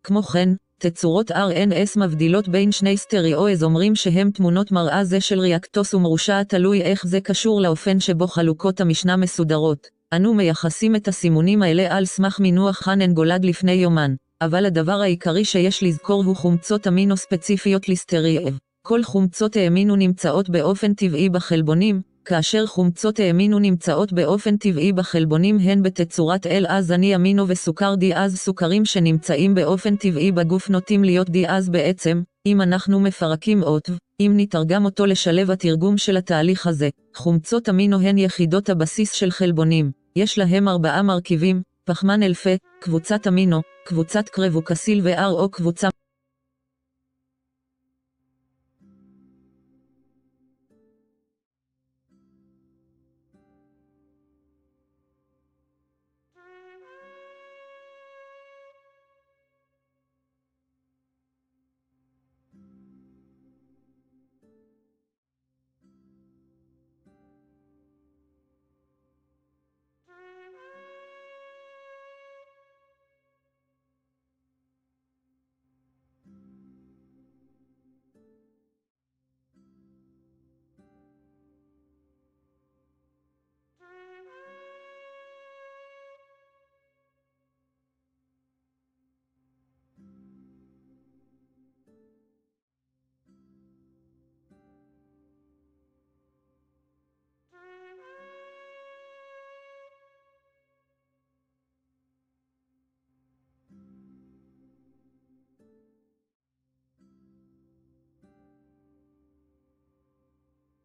כמו כן, תצורות R N S מבדילות בין שני סטריאואיזומרים שהם תמונות מראה זה של ריאקטוס ומרושע, תלוי איך זה קשור לאופן שבו חלוקות המשנה מסודרות. אנו מייחסים את הסימונים האלה על סמך מינוח חנן גולד לפני יומן, אבל הדבר העיקרי שיש לזכור הוא חומצות אמינו ספציפיות לסטריאב. כל חומצות האמינו נמצאות באופן טבעי בחלבונים, כאשר חומצות האמינו נמצאות באופן טבעי בחלבונים הן בתצורת L, אז אני אמינו וסוכר D, אז סוכרים שנמצאים באופן טבעי בגוף נוטים להיות D, אז בעצם, אם אנחנו מפרקים אותב, אם נתרגם אותו לשלב התרגום של התהליך הזה, חומצות אמינו הן יחידות הבסיס של חלבונים, יש להם ארבעה מרכיבים, פחמן אלפה, קבוצת אמינו, קבוצת קרבוקסיל ו-R O קבוצה.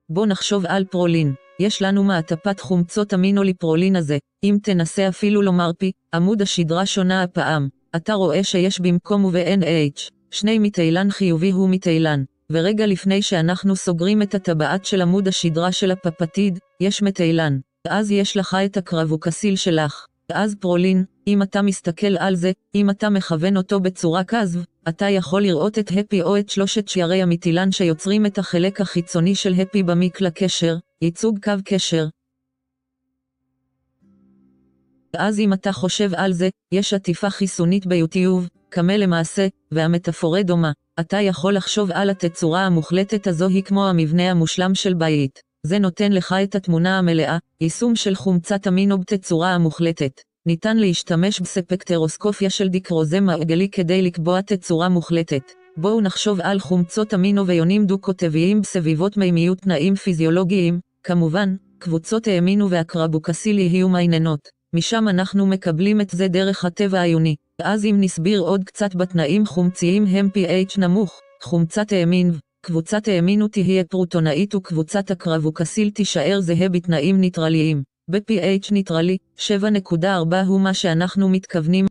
בוא נחשוב על פרולין. יש לנו מעטפת חומצות אמינו לפרולין הזה. אם תנסה אפילו לומר פי, עמוד השדרה שונה הפעם. אתה רואה שיש במקום ו-N H. שני מתאילן חיובי הוא מתאילן. ורגע לפני שאנחנו סוגרים את הטבעת של עמוד השדרה של הפפטיד, יש מתאילן. אז יש לך את הקרבוקסיל שלך. אז פרולין, אם אתה מסתכל על זה, אם אתה מכוון אותו בצורה כזו, אתה יכול לראות את הפי או את שלושת שיירי המתילן שיוצרים את החלק החיצוני של הפי במקלע קשר, ייצוג קו קשר. אז אם אתה חושב על זה, יש עטיפה חיסונית ביוטיוב, כמה למעשה, והמטאפורה דומה. אתה יכול לחשוב על התצורה המוחלטת הזו היא כמו המבנה המושלם של בית. זה נותן לך את התמונה המלאה, יישום של חומצת אמינו בתצורה המוחלטת. ניתן להשתמש בספקטרוסקופיה של דיקרוזם מעגלי כדי לקבוע תצורה מוחלטת. בואו נחשוב על חומצות אמינו ויונים דו-קוטביים בסביבות מימיות תנאים פיזיולוגיים, כמובן, קבוצות האמינו והקרבוקסיל יהיו מעניינות. משם אנחנו מקבלים את זה דרך הטבע העיוני. אז אם נסביר עוד קצת בתנאים חומציים הם pH נמוך, חומצת האמין, קבוצת האמינו תהיה פרוטונאית וקבוצת הקרבוקסיל תישאר זהה בתנאים ניטרליים. ב-pH ניטרלי, שבע נקודה ארבע הוא מה שאנחנו מתכוונים.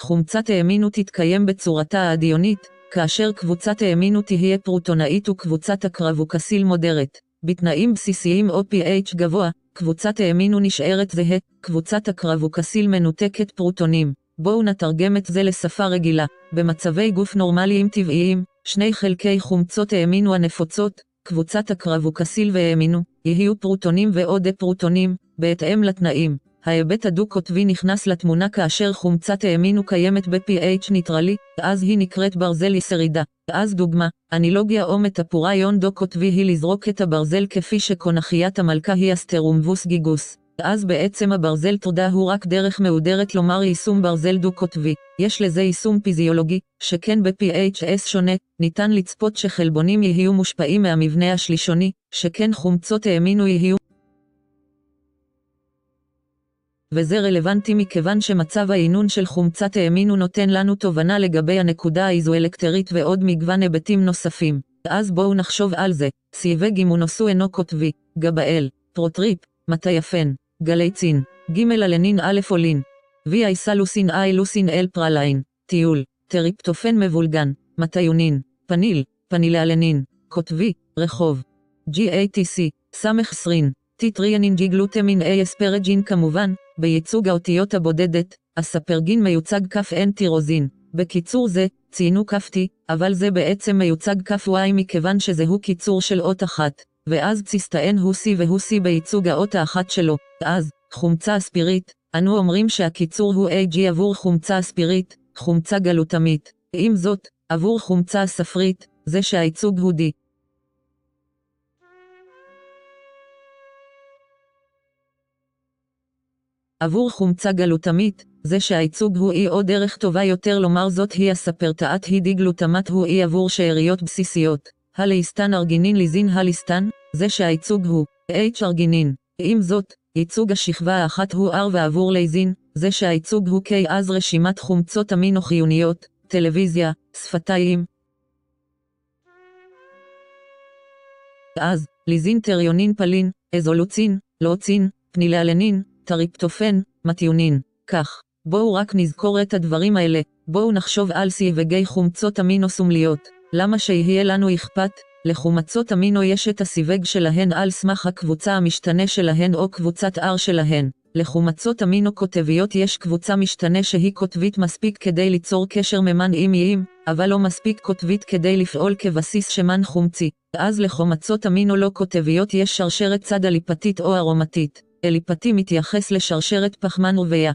חומצת האמינו תתקיים בצורתה העדיונית, כאשר קבוצת האמינו תהיה פרוטונאית וקבוצת הקרבוקסיל מודרת. בתנאים בסיסיים או pH גבוה, קבוצת האמינו נשארת זהה, קבוצת הקרבוקסיל מנותקת פרוטונים. בואו נתרגם את זה לשפה רגילה. במצבי גוף נורמליים טבעיים, שני חלקי חומצות האמינו הנפוצות, קבוצת הקרבוקסיל והאמינו, יהיו פרוטונים ועוד פרוטונים, בהתאם לתנאים. ההיבט הדו-קוטבי נכנס לתמונה כאשר חומצת האמינו קיימת ב-pH ניטרלי, אז היא נקראת ברזל ישרידה. אז דוגמה, אנילוגיה או מטאפורה יון דו-קוטבי היא לזרוק את הברזל כפי שקונחיית המלכה היא אסטרומבוס גיגוס. אז בעצם הברזל תודה הוא רק דרך מהודרת לומר יישום ברזל דו-קוטבי. יש לזה יישום פיזיולוגי, שכן ב-pHs שונה, ניתן לצפות שחלבונים יהיו מושפעים מהמבנה השלישוני, שכן חומצות האמינו יהיו וזה רלוונטי מכיוון שמצב העינון של חומצת האמין הוא נותן לנו תובנה לגבי הנקודה האיזואלקטרית ועוד מגוון היבטים נוספים. אז בואו נחשוב על זה. סייבג אימונוסו אינו כותבי, גבאל, טרוטריפ, מטייפן, גלייצין, ג' אלנין א' אולין, וי אייסלוסין אי לוסין אל פרליין, טיול, טריפטופן מבולגן, מטיונין, פניל, פנילאלנין, כותבי, רחוב, ג'י איי טי סי, סמך סרין, טיטריאנין ג'י גלוטמין אי אספרג'ין כמובן, בייצוג האותיות הבודדת, הספרגין מיוצג כף אין טירוזין. בקיצור זה, ציינו כף T, אבל זה בעצם מיוצג כף Y מכיוון שזהו קיצור של אות אחת, ואז ציסטאין הוא C והוא C בייצוג האות האחת שלו, אז, חומצה אספירית, אנו אומרים שהקיצור הוא A G עבור חומצה אספירית, חומצה גלוטמית, עם זאת, עבור חומצה ספרית, זה שהייצוג הוא D. עבור חומצה גלוטמית, זה שהייצוג הוא אי או דרך טובה יותר לומר זאת היא הספרטאת היא דיגלוטמת הוא אי עבור שאריות בסיסיות. הליסטן ארגינין ליזין הליסטן, זה שהייצוג הוא H ארגינין. עם זאת, ייצוג השכבה האחת הוא R ועבור ליזין, זה שהייצוג הוא K אז רשימת חומצות אמינו חיוניות, טלוויזיה, שפתיים. אז, ליזין טריונין פלין, אזולוצין, לוצין, פנילאלנין, טריפטופן, מטיונין. כך, בואו רק נזכור את הדברים האלה, בואו נחשוב על סיווגי חומצות אמינו סומליות, למה שיהיה לנו אכפת, לחומצות אמינו יש את הסיווג שלהן על סמך הקבוצה המשתנה שלהן או קבוצת R שלהן, לחומצות אמינו כותביות יש קבוצה משתנה שהיא כותבית מספיק כדי ליצור קשר ממן אימיים, אבל לא מספיק כותבית כדי לפעול כבסיס שמן חומצי, אז לחומצות אמינו לא כותביות יש שרשרת צד אליפתית או ארומתית, אליפתי מתייחס לשרשרת פחמן רוויה.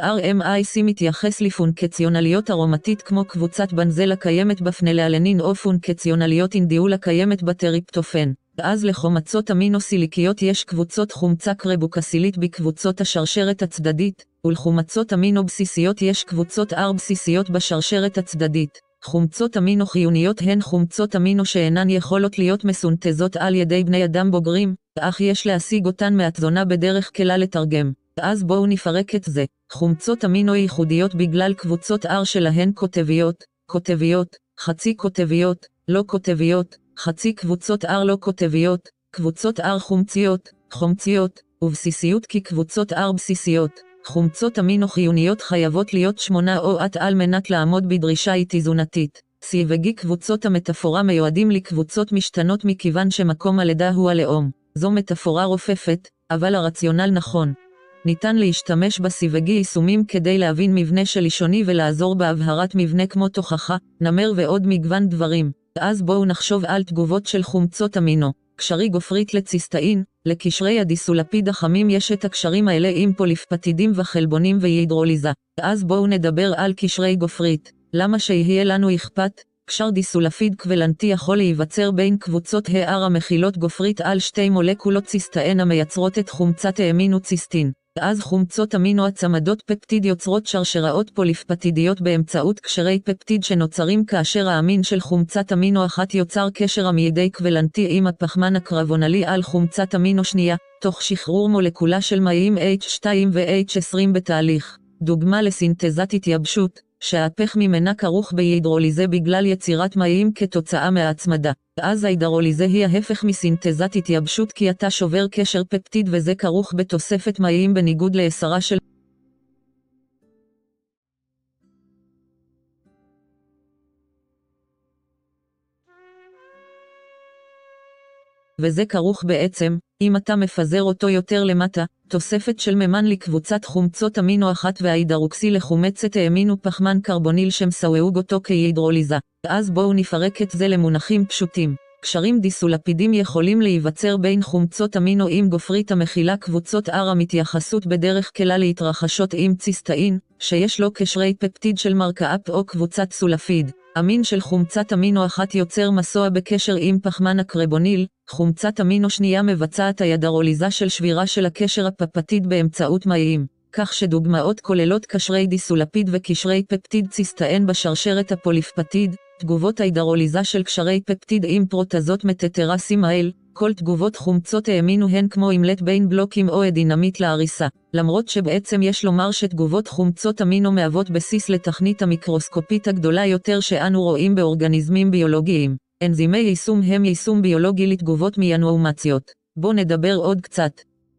R M I C מתייחס לפונקציונליות ארומתית כמו קבוצת בנזל הקיימת בפנילאלנין או פונקציונליות אינדיול הקיימת בטריפטופן. אז לחומצות אמינו-סיליקיות יש קבוצות חומצה קרבוקסילית בקבוצות השרשרת הצדדית, ולחומצות אמינו-בסיסיות יש קבוצות R בסיסיות בשרשרת הצדדית. חומצות אמינו-חיוניות הן חומצות אמינו שאינן יכולות להיות מסונתזות על ידי בני אדם בוגרים, אך יש להשיג אותן מהתזונה בדרך כלל לתרגם. אז בואו נפרק את זה. חומצות אמינו ייחודיות בגלל קבוצות R שלהן כותביות, כותביות, חצי כותביות, לא כותביות, חצי קבוצות R לא כותביות, קבוצות R חומציות, חומציות, ובסיסיות כי קבוצות R בסיסיות. חומצות אמינו חיוניות חייבות להיות שמונה או עד על מנת לעמוד בדרישה איתיזונתית. סיווגי קבוצות המטאפורה מיועדים לקבוצות משתנות מכיוון שמקום הלידה הוא הלאום. זו מטאפורה רופפת, אבל הרציונל נכון. ניתן להשתמש בסיווגי יישומים כדי להבין מבנה שלישוני ולעזור בהבהרת מבנה כמו תוכחה, נמר ועוד מגוון דברים. אז בואו נחשוב על תגובות של חומצות אמינו. קשרי גופרית לציסטאין, לקשרי הדיסולפיד החמים יש את הקשרים האלה עם פוליפפטידים וחלבונים והידרוליזה. אז בואו נדבר על קשרי גופרית. למה שיהיה לנו אכפת? קשר דיסולפיד קוולנטי יכול להיווצר בין קבוצות הער המכילות גופרית על שתי מולקולות ציסטאין המייצרות את חומצת האמינו ציסטין. אז חומצות אמינו הצמדות פפטיד יוצרות שרשראות פוליפפטידיות באמצעות קשרי פפטיד שנוצרים כאשר האמין של חומצת אמינו אחת יוצר קשר עמידי קוולנטי עם הפחמן הקרבונלי על חומצת אמינו שנייה, תוך שחרור מולקולה של מאים H שתיים ו-H עשרים בתהליך. דוגמה לסינתזת התייבשות, שההפך ממנה כרוך בהידרוליזה בגלל יצירת מאים כתוצאה מההצמדה. אז ההידרוליזה היא ההפך מסינתזת התייבשות כי אתה שובר קשר פפטיד וזה כרוך בתוספת מאים בניגוד להסרה של וזה כרוך בעצם, אם אתה מפזר אותו יותר למטה, תוספת של ממן לקבוצת חומצות אמינו אחת וההידרוקסי לחומצת האמינו פחמן קרבוניל שמסווג אותו כהידרוליזה. אז בואו נפרק את זה למונחים פשוטים. קשרים דיסולפידים יכולים להיווצר בין חומצות אמינו עם גופרית המכילה קבוצות R המתייחסות בדרך כלל להתרחשות עם ציסטאין, שיש לו קשרי פפטיד של מרקאפ או קבוצת סולפיד. אמין של חומצת אמינו אחת יוצר מסוע בקשר עם פחמן הקרבוניל, חומצת אמינו שנייה מבצעת הידרוליזה של שבירה של הקשר הפפטיד באמצעות מאים, כך שדוגמאות כוללות קשרי דיסולפיד וקשרי פפטיד ציסטאין בשרשרת הפוליפפטיד, תגובות ההידרוליזה של קשרי פפטיד עם פרוטזות מטטרסים האל, כל תגובות חומצות האמינו הן כמו אימלט בין בלוקים או הדינמית להריסה, למרות שבעצם יש לומר שתגובות חומצות אמינו מהוות בסיס לתכנית המיקרוסקופית הגדולה יותר שאנו רואים באורגניזמים ביולוגיים. אנזימי יישום הם יישום ביולוגי לתגובות מיאנואומציות. בוא נדבר עוד קצת.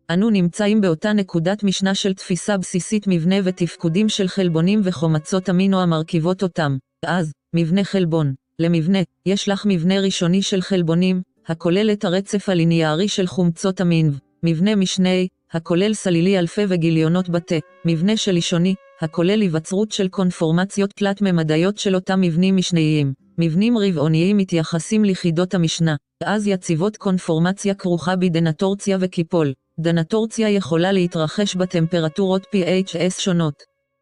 אנו נמצאים באותה נקודת משנה של תפיסה בסיסית מבנה ותפקודים של חלבונים וחומצות אמינו המרכיבות אותם. אז, מבנה חלבון. למבנה, יש לך מבנה ראשוני של חלבונים, הכולל את הרצף הליניארי של חומצות אמין. מבנה משני, הכולל סלילי אלפי וגיליונות בתי. מבנה שלישוני, הכולל היווצרות של קונפורמציות תלת ממדיות של אותם מבנים משניים. מבנים רבעוניים מתייחסים ליחידות המשנה. אז יציבות קונפורמציה כרוכה בדנטורציה וקיפול. דנטורציה יכולה להתרחש בטמפרטורות פי אייץ' אס שונות.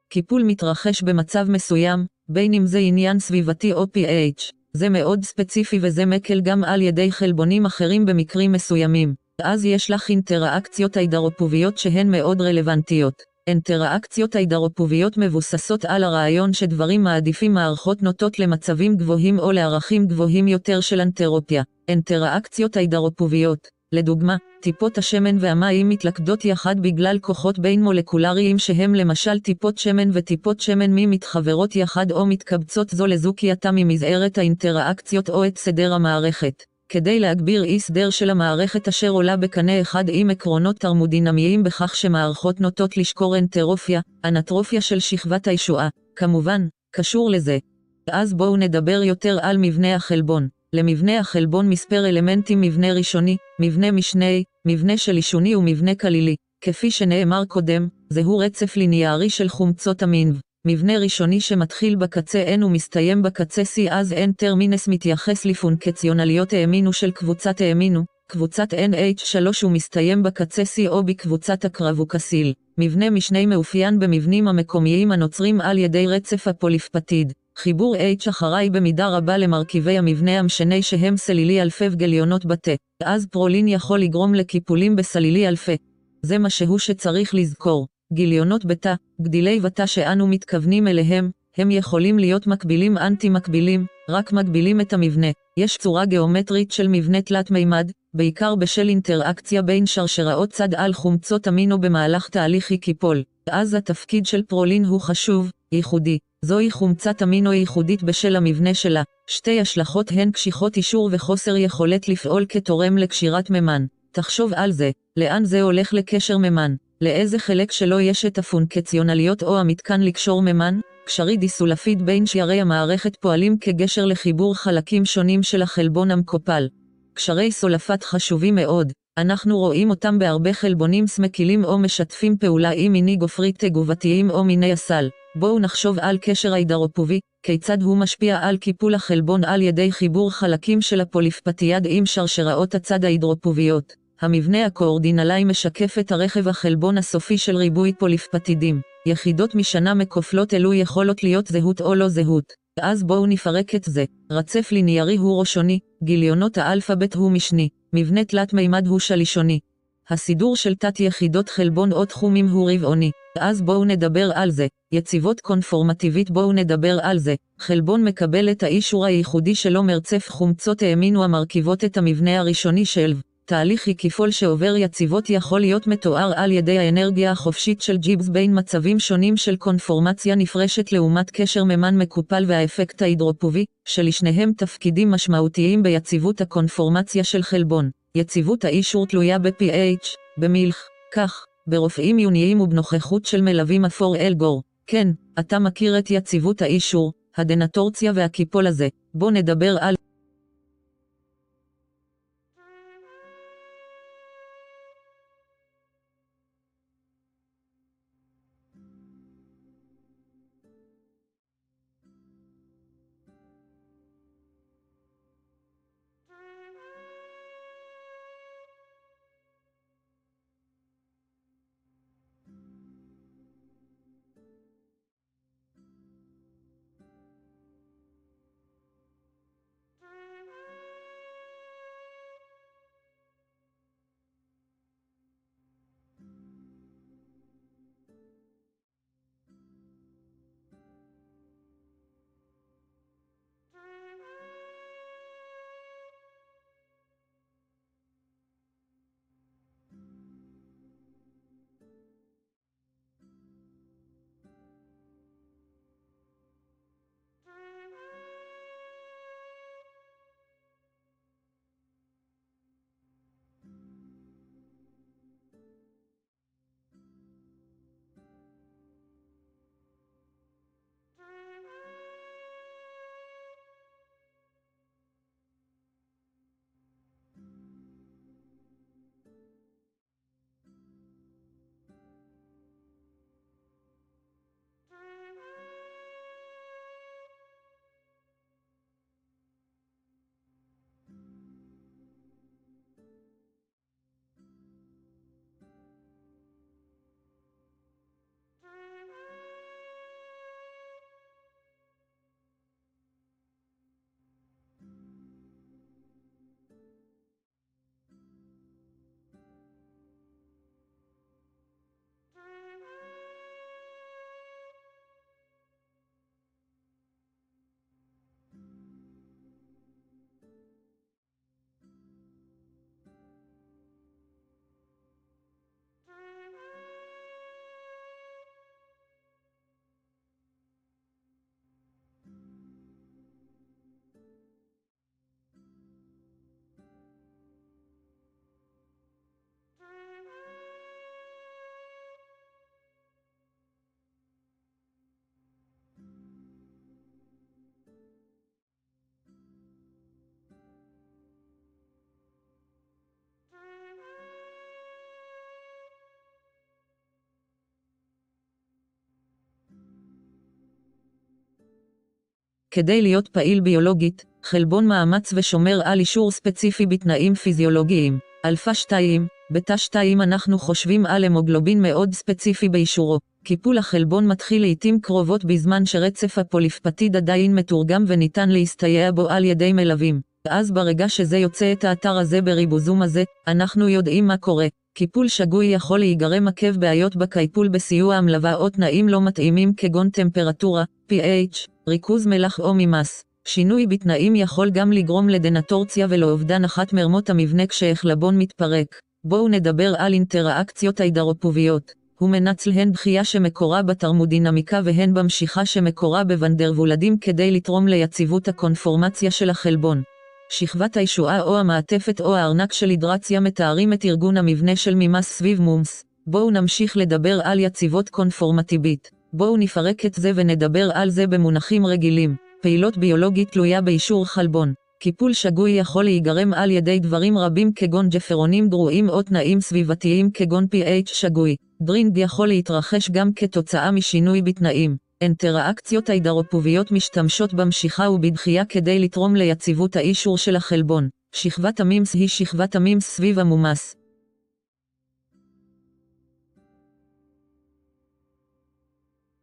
קיפול מתרחש במצב מסוים, בין אם זה עניין סביבתי או pH. זה מאוד ספציפי וזה מקל גם על ידי חלבונים אחרים במקרים מסוימים. אז יש לך אינטראקציות הידרופוביות שהן מאוד רלוונטיות. אינטראקציות הידרופוביות מבוססות על הרעיון שדברים מעדיפים מערכות נוטות למצבים גבוהים או לערכים גבוהים יותר של אנטרופיה. אינטראקציות הידרופוביות, לדוגמה, טיפות השמן והמים מתלכדות יחד בגלל כוחות בין מולקולריים שהם למשל טיפות שמן וטיפות שמן מי מתחברות יחד או מתקבצות זו לזו כי אתה ממזערת האינטראקציות או את סדר המערכת. כדי להגביר אי סדר של המערכת אשר עולה בקנה אחד עם עקרונות תרמודינמיים בכך שמערכות נוטות לשקור אנטרופיה, אנטרופיה של שכבת הישועה, כמובן, קשור לזה. אז בואו נדבר יותר על מבנה החלבון. למבנה החלבון מספר אלמנטים מבנה ראשוני, מבנה משני, מבנה שלישוני ומבנה כלילי. כפי שנאמר קודם, זהו רצף ליניארי של חומצות אמין. מבנה ראשוני שמתחיל בקצה N ומסתיים בקצה C אז N טרמינס מתייחס לפונקציונליות האמינו של קבוצת האמינו, קבוצת N H שלוש ומסתיים בקצה C או בקבוצת הקרבוקסיל. מבנה משני מאופיין במבנים המקומיים הנוצרים על ידי רצף הפוליפפטיד. חיבור H אחראי במידה רבה למרכיבי המבנה המשני שהם סלילי אלפי וגיליונות בתי, אז פרולין יכול לגרום לקיפולים בסלילי אלפי. זה משהו שצריך לזכור. גיליונות בתה, גדילי בתה שאנו מתכוונים אליהם, הם יכולים להיות מקבילים אנטי-מקבילים, רק מקבילים את המבנה. יש צורה גיאומטרית של מבנה תלת מימד, בעיקר בשל אינטראקציה בין שרשראות צד על חומצות אמינו במהלך תהליכי קיפול. אז התפקיד של פרולין הוא חשוב, ייחודי. זוהי חומצת אמינו ייחודית בשל המבנה שלה. שתי השלכות הן קשיחות אישור וחוסר יכולת לפעול כתורם לקשירת ממן. תחשוב על זה, לאן זה הולך לקשר ממן? לאיזה חלק שלו יש את הפונקציונליות או המתקן לקשור ממן? קשרי דיסולפיד בין שיירי המערכת פועלים כגשר לחיבור חלקים שונים של החלבון המקופל. קשרי סולפת חשובים מאוד. אנחנו רואים אותם בהרבה חלבונים סמקילים או משתפים פעולה עם מיני גופרית תגובתיים או מיני הסל. בואו נחשוב על קשר ההידרופובי, כיצד הוא משפיע על קיפול החלבון על ידי חיבור חלקים של הפוליפפטיד עם שרשראות הצד ההידרופוביות. המבנה הקואורדינלי משקף את הרכב החלבון הסופי של ריבוי פוליפפטידים. יחידות משנה מקופלות אלו יכולות להיות זהות או לא זהות. אז בואו נפרק את זה. רצף ליניארי הוא ראשוני, גיליונות האלפבית הוא משני, מבנה תלת מימד הוא שלישוני. הסידור של תת יחידות חלבון או תחומים הוא רבעוני. אז בואו נדבר על זה. יציבות קונפורמטיבית בואו נדבר על זה. חלבון מקבל את האישור הייחודי שלו מרצף חומצות האמינו המרכיבות את המבנה הראשוני של תהליך הקיפול שעובר יציבות יכול להיות מתואר על ידי האנרגיה החופשית של ג'יבס בין מצבים שונים של קונפורמציה נפרשת לעומת קשר ממן מקופל והאפקט ההידרופובי, שלשניהם תפקידים משמעותיים ביציבות הקונפורמציה של חלבון. יציבות האישור תלויה ב-pH, במילך, כך, ברופאים עיוניים ובנוכחות של מלווים אפור אלגור. כן, אתה מכיר את יציבות האישור, הדנטורציה והקיפול הזה. בוא נדבר על כדי להיות פעיל ביולוגית, חלבון מאמץ ושומר על אישור ספציפי בתנאים פיזיולוגיים. אלפא שתיים, בטא שתיים אנחנו חושבים על המוגלובין מאוד ספציפי באישורו. קיפול החלבון מתחיל לעתים קרובות בזמן שרצף הפוליפפטיד עדיין מתורגם וניתן להסתייע בו על ידי מלווים. אז ברגע שזה יוצא את האתר הזה בריבוזום הזה, אנחנו יודעים מה קורה. קיפול שגוי יכול להיגרם עקב בעיות בקיפול בסיוע המלווה או תנאים לא מתאימים כגון טמפרטורה, פי אייץ', ריכוז מלח או מימס. שינוי בתנאים יכול גם לגרום לדנטורציה ולאובדן אחת מרמות המבנה כשהחלבון מתפרק. בואו נדבר על אינטראקציות הידרופוביות. הוא מנצל הן בחייה שמקורה בתרמודינמיקה והן במשיכה שמקורה בוונדרוולדים כדי לתרום ליציבות הקונפורמציה של החלבון. שכבת הישועה או המעטפת או הארנק של הידרציה מתארים את ארגון המבנה של מימס סביב מומס. בואו נמשיך לדבר על יציבות קונפורמטיבית. בואו נפרק את זה ונדבר על זה במונחים רגילים. פעילות ביולוגית תלויה באישור חלבון. קיפול שגוי יכול להיגרם על ידי דברים רבים כגון ג'פרונים גרועים או תנאים סביבתיים כגון פי אייץ' שגוי. דרינג יכול להתרחש גם כתוצאה משינוי בתנאים. אינטראקציות הידרופוביות משתמשות במשיכה ובדחייה כדי לתרום ליציבות האישור של החלבון. שכבת המימס היא שכבת המימס סביב המומס.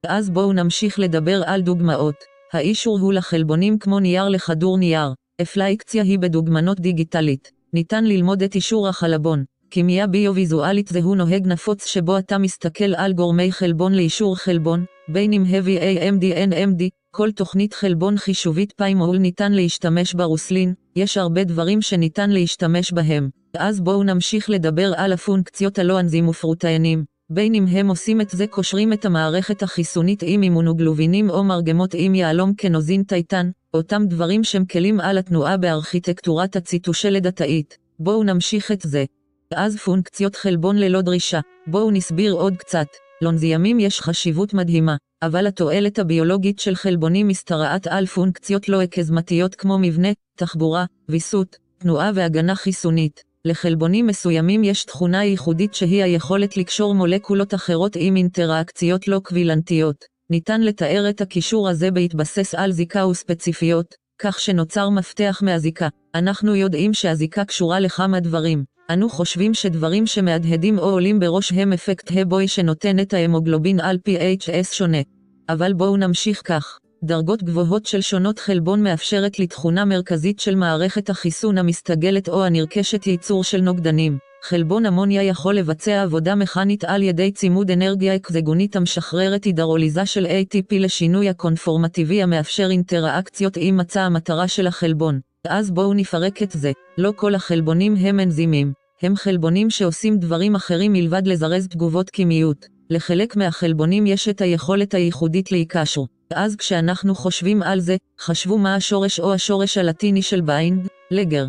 אז בואו נמשיך לדבר על דוגמאות. האישור הוא לחלבונים כמו נייר לכדור נייר. אפליקציה היא בדוגמנות דיגיטלית. ניתן ללמוד את אישור החלבון. כימיה ביו-ויזואלית זהו נוהג נפוץ שבו אתה מסתכל על גורמי חלבון לאישור חלבון, בין אם heavy A M D N M D, כל תוכנית חלבון חישובית פיימול ניתן להשתמש ברוסלין, יש הרבה דברים שניתן להשתמש בהם. אז בואו נמשיך לדבר על הפונקציות הלא אנזים ופרוטאינים, בין אם הם עושים את זה קושרים את המערכת החיסונית עם אימונוגלובינים או מרגמות עם יעלום כנוזין טייטן, אותם דברים שמקלים על התנועה בארכיטקטורת הציטושלד התאית. בואו נמשיך את זה. אז פונקציות חלבון ללא דרישה. בואו נסביר עוד קצת. לנזיימים יש חשיבות מדהימה, אבל התועלת הביולוגית של חלבונים משתרעת על פונקציות לא אקזמתיות כמו מבנה, תחבורה, ויסות, תנועה והגנה חיסונית. לחלבונים מסוימים יש תכונה ייחודית שהיא היכולת לקשור מולקולות אחרות עם אינטראקציות לא קווילנטיות. ניתן לתאר את הקישור הזה בהתבסס על זיקה וספציפיות, כך שנוצר מפתח מהזיקה. אנחנו יודעים שהזיקה קשורה לכמה דברים. אנו חושבים שדברים שמהדהדים או עולים בראש הם אפקט הבוי שנותן את ההמוגלובין על פי אייץ' אס שונה. אבל בואו נמשיך כך. דרגות גבוהות של שונות חלבון מאפשרת לתכונה מרכזית של מערכת החיסון המסתגלת או הנרכשת ייצור של נוגדנים. חלבון אמוניה יכול לבצע עבודה מכנית על ידי צימוד אנרגיה אקזגונית המשחררת הידרוליזה של A T P לשינוי הקונפורמטיבי המאפשר אינטראקציות עם מצע המטרה של החלבון. אז בואו נפרק את זה. לא כל החלבונים הם אנזימים. הם חלבונים שעושים דברים אחרים מלבד לזרז תגובות כימיות. לחלק מהחלבונים יש את היכולת הייחודית להיקשרו. אז כשאנחנו חושבים על זה, חשבו מה השורש או השורש הלטיני של ביינד, לגר,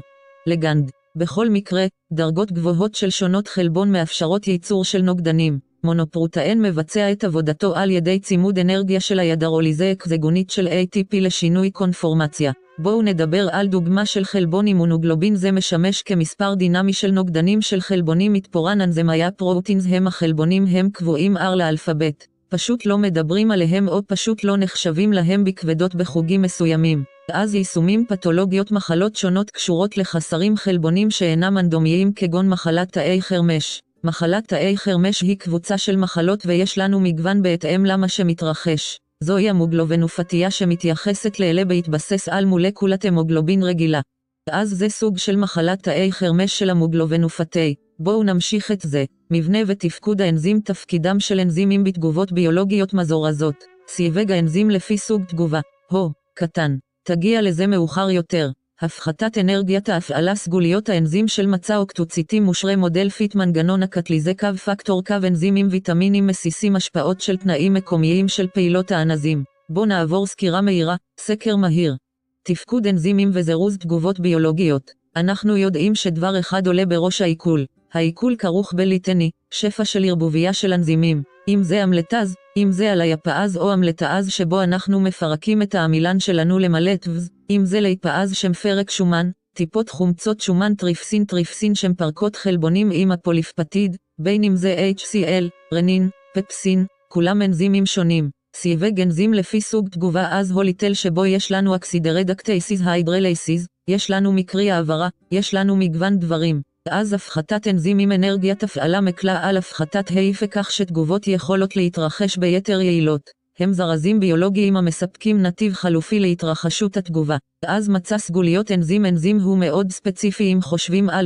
לגנד. בכל מקרה, דרגות גבוהות של שונות חלבון מאפשרות ייצור של נוגדנים. מונופרוטאין מבצע את עבודתו על ידי צימוד אנרגיה של הידרוליזה אקזגונית של A T P לשינוי קונפורמציה. בואו נדבר על דוגמה של חלבון אימונוגלובין זה משמש כמספר דינמי של נוגדנים של חלבונים מתפורן אנזמיה פרוטינס הם החלבונים הם קבועים R לאלפבית. פשוט לא מדברים עליהם או פשוט לא נחשבים להם בכבדות בחוגים מסוימים. אז יישומים פתולוגיות מחלות שונות קשורות לחסרים חלבונים שאינם אנדומיים כגון מחלת תאי חרמש. מחלת תאי חרמש היא קבוצה של מחלות ויש לנו מגוון בהתאם למה שמתרחש. זוהי המוגלובינופתיה שמתייחסת לאלה בהתבסס על מולקולת המוגלובין רגילה. אז זה סוג של מחלת תאי חרמש של המוגלובינופתי. בואו נמשיך את זה. מבנה ותפקוד האנזים תפקידם של אנזימים בתגובות ביולוגיות מזורזות. סיווג האנזים לפי סוג תגובה. הו, קטן. תגיע לזה מאוחר יותר. הפחתת אנרגיית ההפעלה סגוליות האנזים של מצע אוקטוציטים מושרי מודל פיט מנגנון הקטליזה קו פקטור קו אנזימים ויטמינים מסיסים השפעות של תנאים מקומיים של פעילות האנזים. בוא נעבור סקירה מהירה, סקר מהיר. תפקוד אנזימים וזירוז תגובות ביולוגיות. אנחנו יודעים שדבר אחד עולה בראש העיכול. העיכול כרוך בליטני, שפע של ערבוביה של אנזימים. אם זה אמלטאז, אם זה הלייפאז או אמלטאז שבו אנחנו מפרקים את העמילן שלנו למלטבז, אם זה לייפאז שמפרק שומן, טיפות חומצות שומן טריפסין טריפסין שמפרקות חלבונים עם הפוליפפטיד, בין אם זה H C L, רנין, פפסין, כולם אנזימים שונים. סיבי גנזים לפי סוג תגובה אז הוליטל שבו יש לנו אקסידרדקטייסיס הידרלייסיס, יש לנו מקרי העברה, יש לנו מגוון דברים. אז הפחתת אנזימים אנרגיית הפעלה מקלה על הפחתת העיפה כך שתגובות יכולות להתרחש ביתר יעילות. הם זרזים ביולוגיים המספקים נתיב חלופי להתרחשות התגובה. אז מצא סגוליות אנזים אנזים הוא מאוד ספציפי אם חושבים על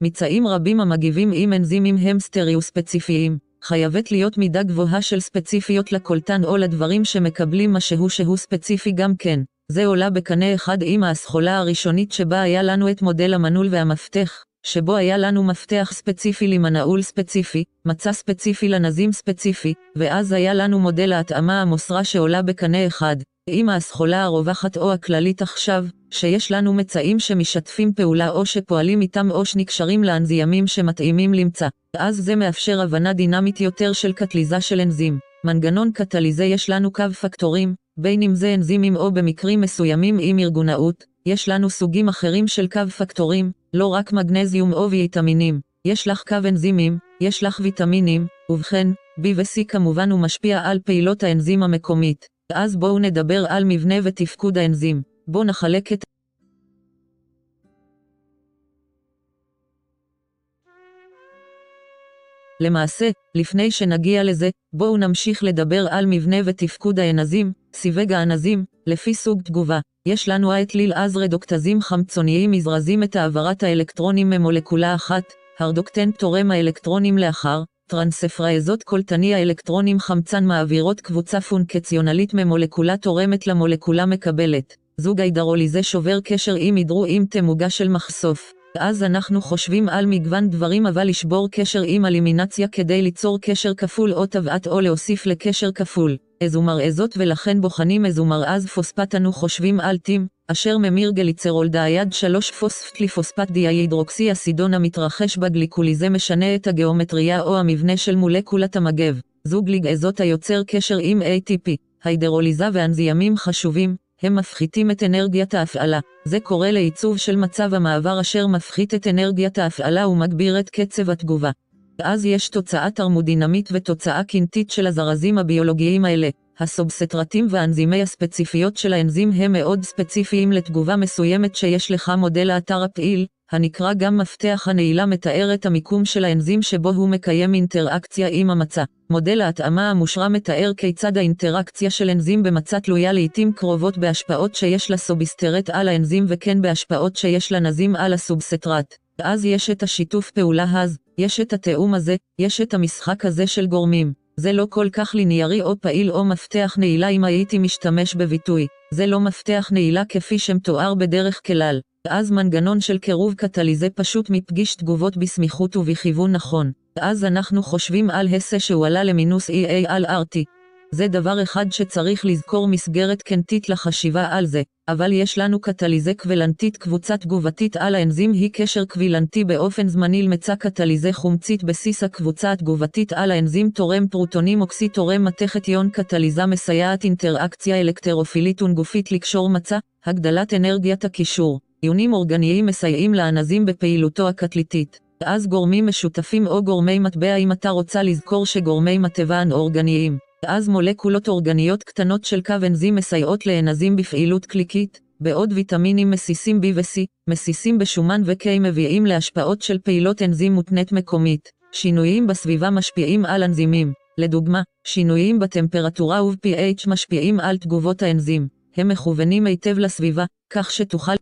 מצאים רבים המגיבים עם אנזימים הם סטריאוספציפיים. חייבת להיות מידה גבוהה של ספציפיות לקולטן או לדברים שמקבלים משהו שהוא ספציפי גם כן. זה עולה בקנה אחד עם הסחולה הראשונית שבה היה לנו את מודל המנעול והמפתח, שבו היה לנו מפתח ספציפי למנעול ספציפי, מצע ספציפי לנזים ספציפי, ואז היה לנו מודל ההתאמה המוסרה שעולה בקנה אחד. עם הסחולה הרווחת או הכללית עכשיו, שיש לנו מצעים שמשתפים פעולה או שפועלים איתם או שנקשרים לאנזימים שמתאימים למצע, אז זה מאפשר הבנה דינמית יותר של קטליזה של אנזים. מנגנון קטליזה יש לנו קו פקטורים, בין אם זה אנזימים או במקרים מסוימים עם ארגונאות, יש לנו סוגים אחרים של קו פקטורים, לא רק מגנזיום או ויטמינים, יש לך קו אנזימים, יש לך ויטמינים, ובכן, B ו-C כמובן הוא משפיע על פעילות האנזים המקומית. אז בואו נדבר על מבנה ותפקוד האנזים. בואו נחלק את למעשה, לפני שנגיע לזה, בואו נמשיך לדבר על מבנה ותפקוד האנזים, סיווג האנזים, לפי סוג תגובה. יש לנו אתליל אז רדוקטזים חמצוניים מזרזים את העברת האלקטרונים ממולקולה אחת, הרדוקטן תורם האלקטרונים לאחר, טרנספרזות קולטני האלקטרונים חמצן מעבירות קבוצה פונקציונלית ממולקולה תורמת למולקולה מקבלת. זוג הידרוליזה שובר קשר עם הידרו עם תמוגה של מחשוף. אז אנחנו חושבים על מגוון דברים אבל לשבור קשר עם אלימינציה כדי ליצור קשר כפול או טבעת או להוסיף לקשר כפול. איזומרזות ולכן בוחנים איזומרז פוספט אנו חושבים על טים, אשר ממיר גליצרול דייד שלוש פוספט לפוספט דיהידרוקסי אסידון המתרחש בגליקוליזה משנה את הגיאומטריה או המבנה של מולקולת המגב. זוג ליגאזות היוצר קשר עם A T P, הידרוליזה ואנזימים חשובים. הם מפחיתים את אנרגיית ההפעלה. זה קורה לעיצוב של מצב המעבר אשר מפחית את אנרגיית ההפעלה ומגביר את קצב התגובה. אז יש תוצאה תרמודינמית ותוצאה קינטית של הזרזים הביולוגיים האלה. הסובסטרטים והאנזימי הספציפיות של האנזים הם מאוד ספציפיים לתגובה מסוימת שיש לך מודל האתר הפעיל, הנקרא גם מפתח הנעילה מתאר את המיקום של האנזים שבו הוא מקיים אינטראקציה עם המצע. מודל ההתאמה המושרה מתאר כיצד האינטראקציה של אנזים במצע תלויה לעתים קרובות בהשפעות שיש לסובסטרט על האנזים וכן בהשפעות שיש לנזים על הסובסטרט. אז יש את השיתוף פעולה אז, יש את התאום הזה, יש את המשחק הזה של גורמים. זה לא כל כך ליניארי או פעיל או מפתח נעילה אם הייתי משתמש בביטוי. זה לא מפתח נעילה כפי שמתואר בדרך כלל. אז מנגנון של קירוב קטליזה פשוט מפגיש תגובות בסמיכות ובכיוון נכון. אז אנחנו חושבים על הסה שהועלה למינוס E A על R T. זה דבר אחד שצריך לזכור מסגרת קנטית לחשיבה על זה, אבל יש לנו קטליזה כבלנתית קבוצה תגובתית על האנזים היא קשר כבלנתי באופן זמני למצע קטליזה חומצית בסיס הקבוצה התגובתית על האנזים תורם פרוטונים אוקסי תורם מתכת יון קטליזה מסייעת אינטראקציה אלקטרופילית ונגופית לקשור מצע, הגדלת אנרגיית הקישור. יונים אורגניים מסייעים לאנזים בפעילותו הקטליטית. אז גורמים משותפים או גורמי מטבע אם אתה רוצה לזכור שגורמי מטבע אורגניים. אז מולקולות אורגניות קטנות של קו אנזים מסייעות לאנזים בפעילות קליקית, בעוד ויטמינים מסיסים B ו-C, מסיסים בשומן ו-K מביאים להשפעות של פעילות אנזים מותנית מקומית. שינויים בסביבה משפיעים על אנזימים. לדוגמה, שינויים בטמפרטורה וב-P H משפיעים על תגובות האנזים. הם מכוונים היטב לסביבה, כך שתוכל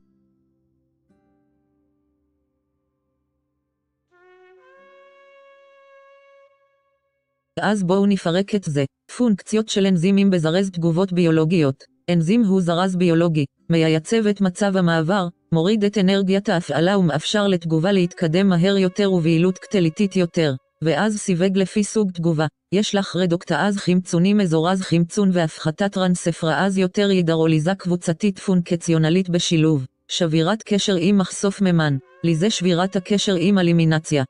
אז בואו נפרק את זה. פונקציות של אנזימים בזרז תגובות ביולוגיות. אנזים הוא זרז ביולוגי, מייצב את מצב המעבר, מוריד את אנרגיית ההפעלה ומאפשר לתגובה להתקדם מהר יותר ובעילות קטליטית יותר. ואז סיווג לפי סוג תגובה. יש לך רדוקטאז חמצוני מזורז חמצון והפחתת טרנספראז יותר הידרוליזה קבוצתית פונקציונלית בשילוב. שבירת קשר עם מחשוף ממן. ליזה שבירת הקשר עם אלימינציה.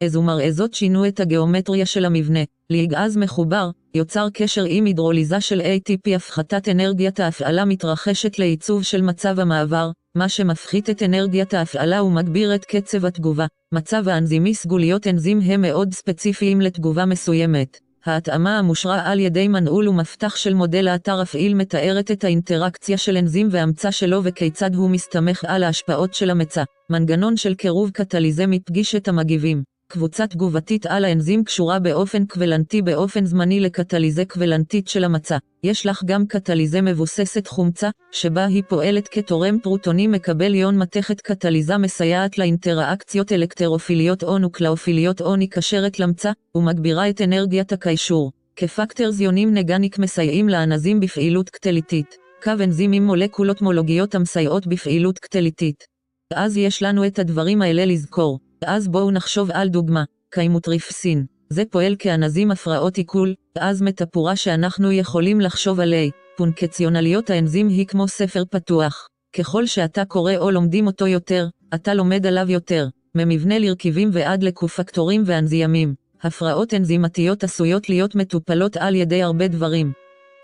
איזומרזות שינו את הגיאומטריה של המבנה, ליגאז מחובר, יוצר קשר עם הידרוליזה של A T P הפחתת אנרגיית ההפעלה מתרחשת לעיצוב של מצב המעבר, מה שמפחית את אנרגיית ההפעלה ומגביר את קצב התגובה. מצב האנזימי סגוליות אנזים הם מאוד ספציפיים לתגובה מסוימת. ההתאמה המושרה על ידי מנעול ומפתח של מודל האתר הפעיל מתארת את האינטראקציה של אנזים והמצא שלו וכיצד הוא מסתמך על ההשפעות של המצא. מנגנון של קירוב קטליזה מפגיש את המגיבים. קבוצה תגובתית על האנזים קשורה באופן קבלנתי באופן זמני לקטליזה קבלנתית של המצא. יש לך גם קטליזה מבוססת חומצה, שבה היא פועלת כתורם פרוטוני מקבל יון מתכת קטליזה מסייעת לאינטראקציות אלקטרופיליות או נוקלאופיליות או ניקשרת למצא, ומגבירה את אנרגיית הקישור. כפקטרס יונים נגניק מסייעים לאנזים בפעילות קטליתית. קו אנזים עם מולקולות מולוגיות המסייעות בפעילות קטליתית. אז יש לנו את הדברים האלה לזכור. אז בואו נחשוב על דוגמה, קיימוטריפסין, זה פועל כאנזים הפרעות עיכול, אז מטפורה שאנחנו יכולים לחשוב עליה, פונקציונליות האנזים היא כמו ספר פתוח, ככל שאתה קורא או לומדים אותו יותר, אתה לומד עליו יותר, ממבנה לרכיבים ועד לקופקטורים ואנזיימים, הפרעות אנזימתיות עשויות להיות מטופלות על ידי הרבה דברים.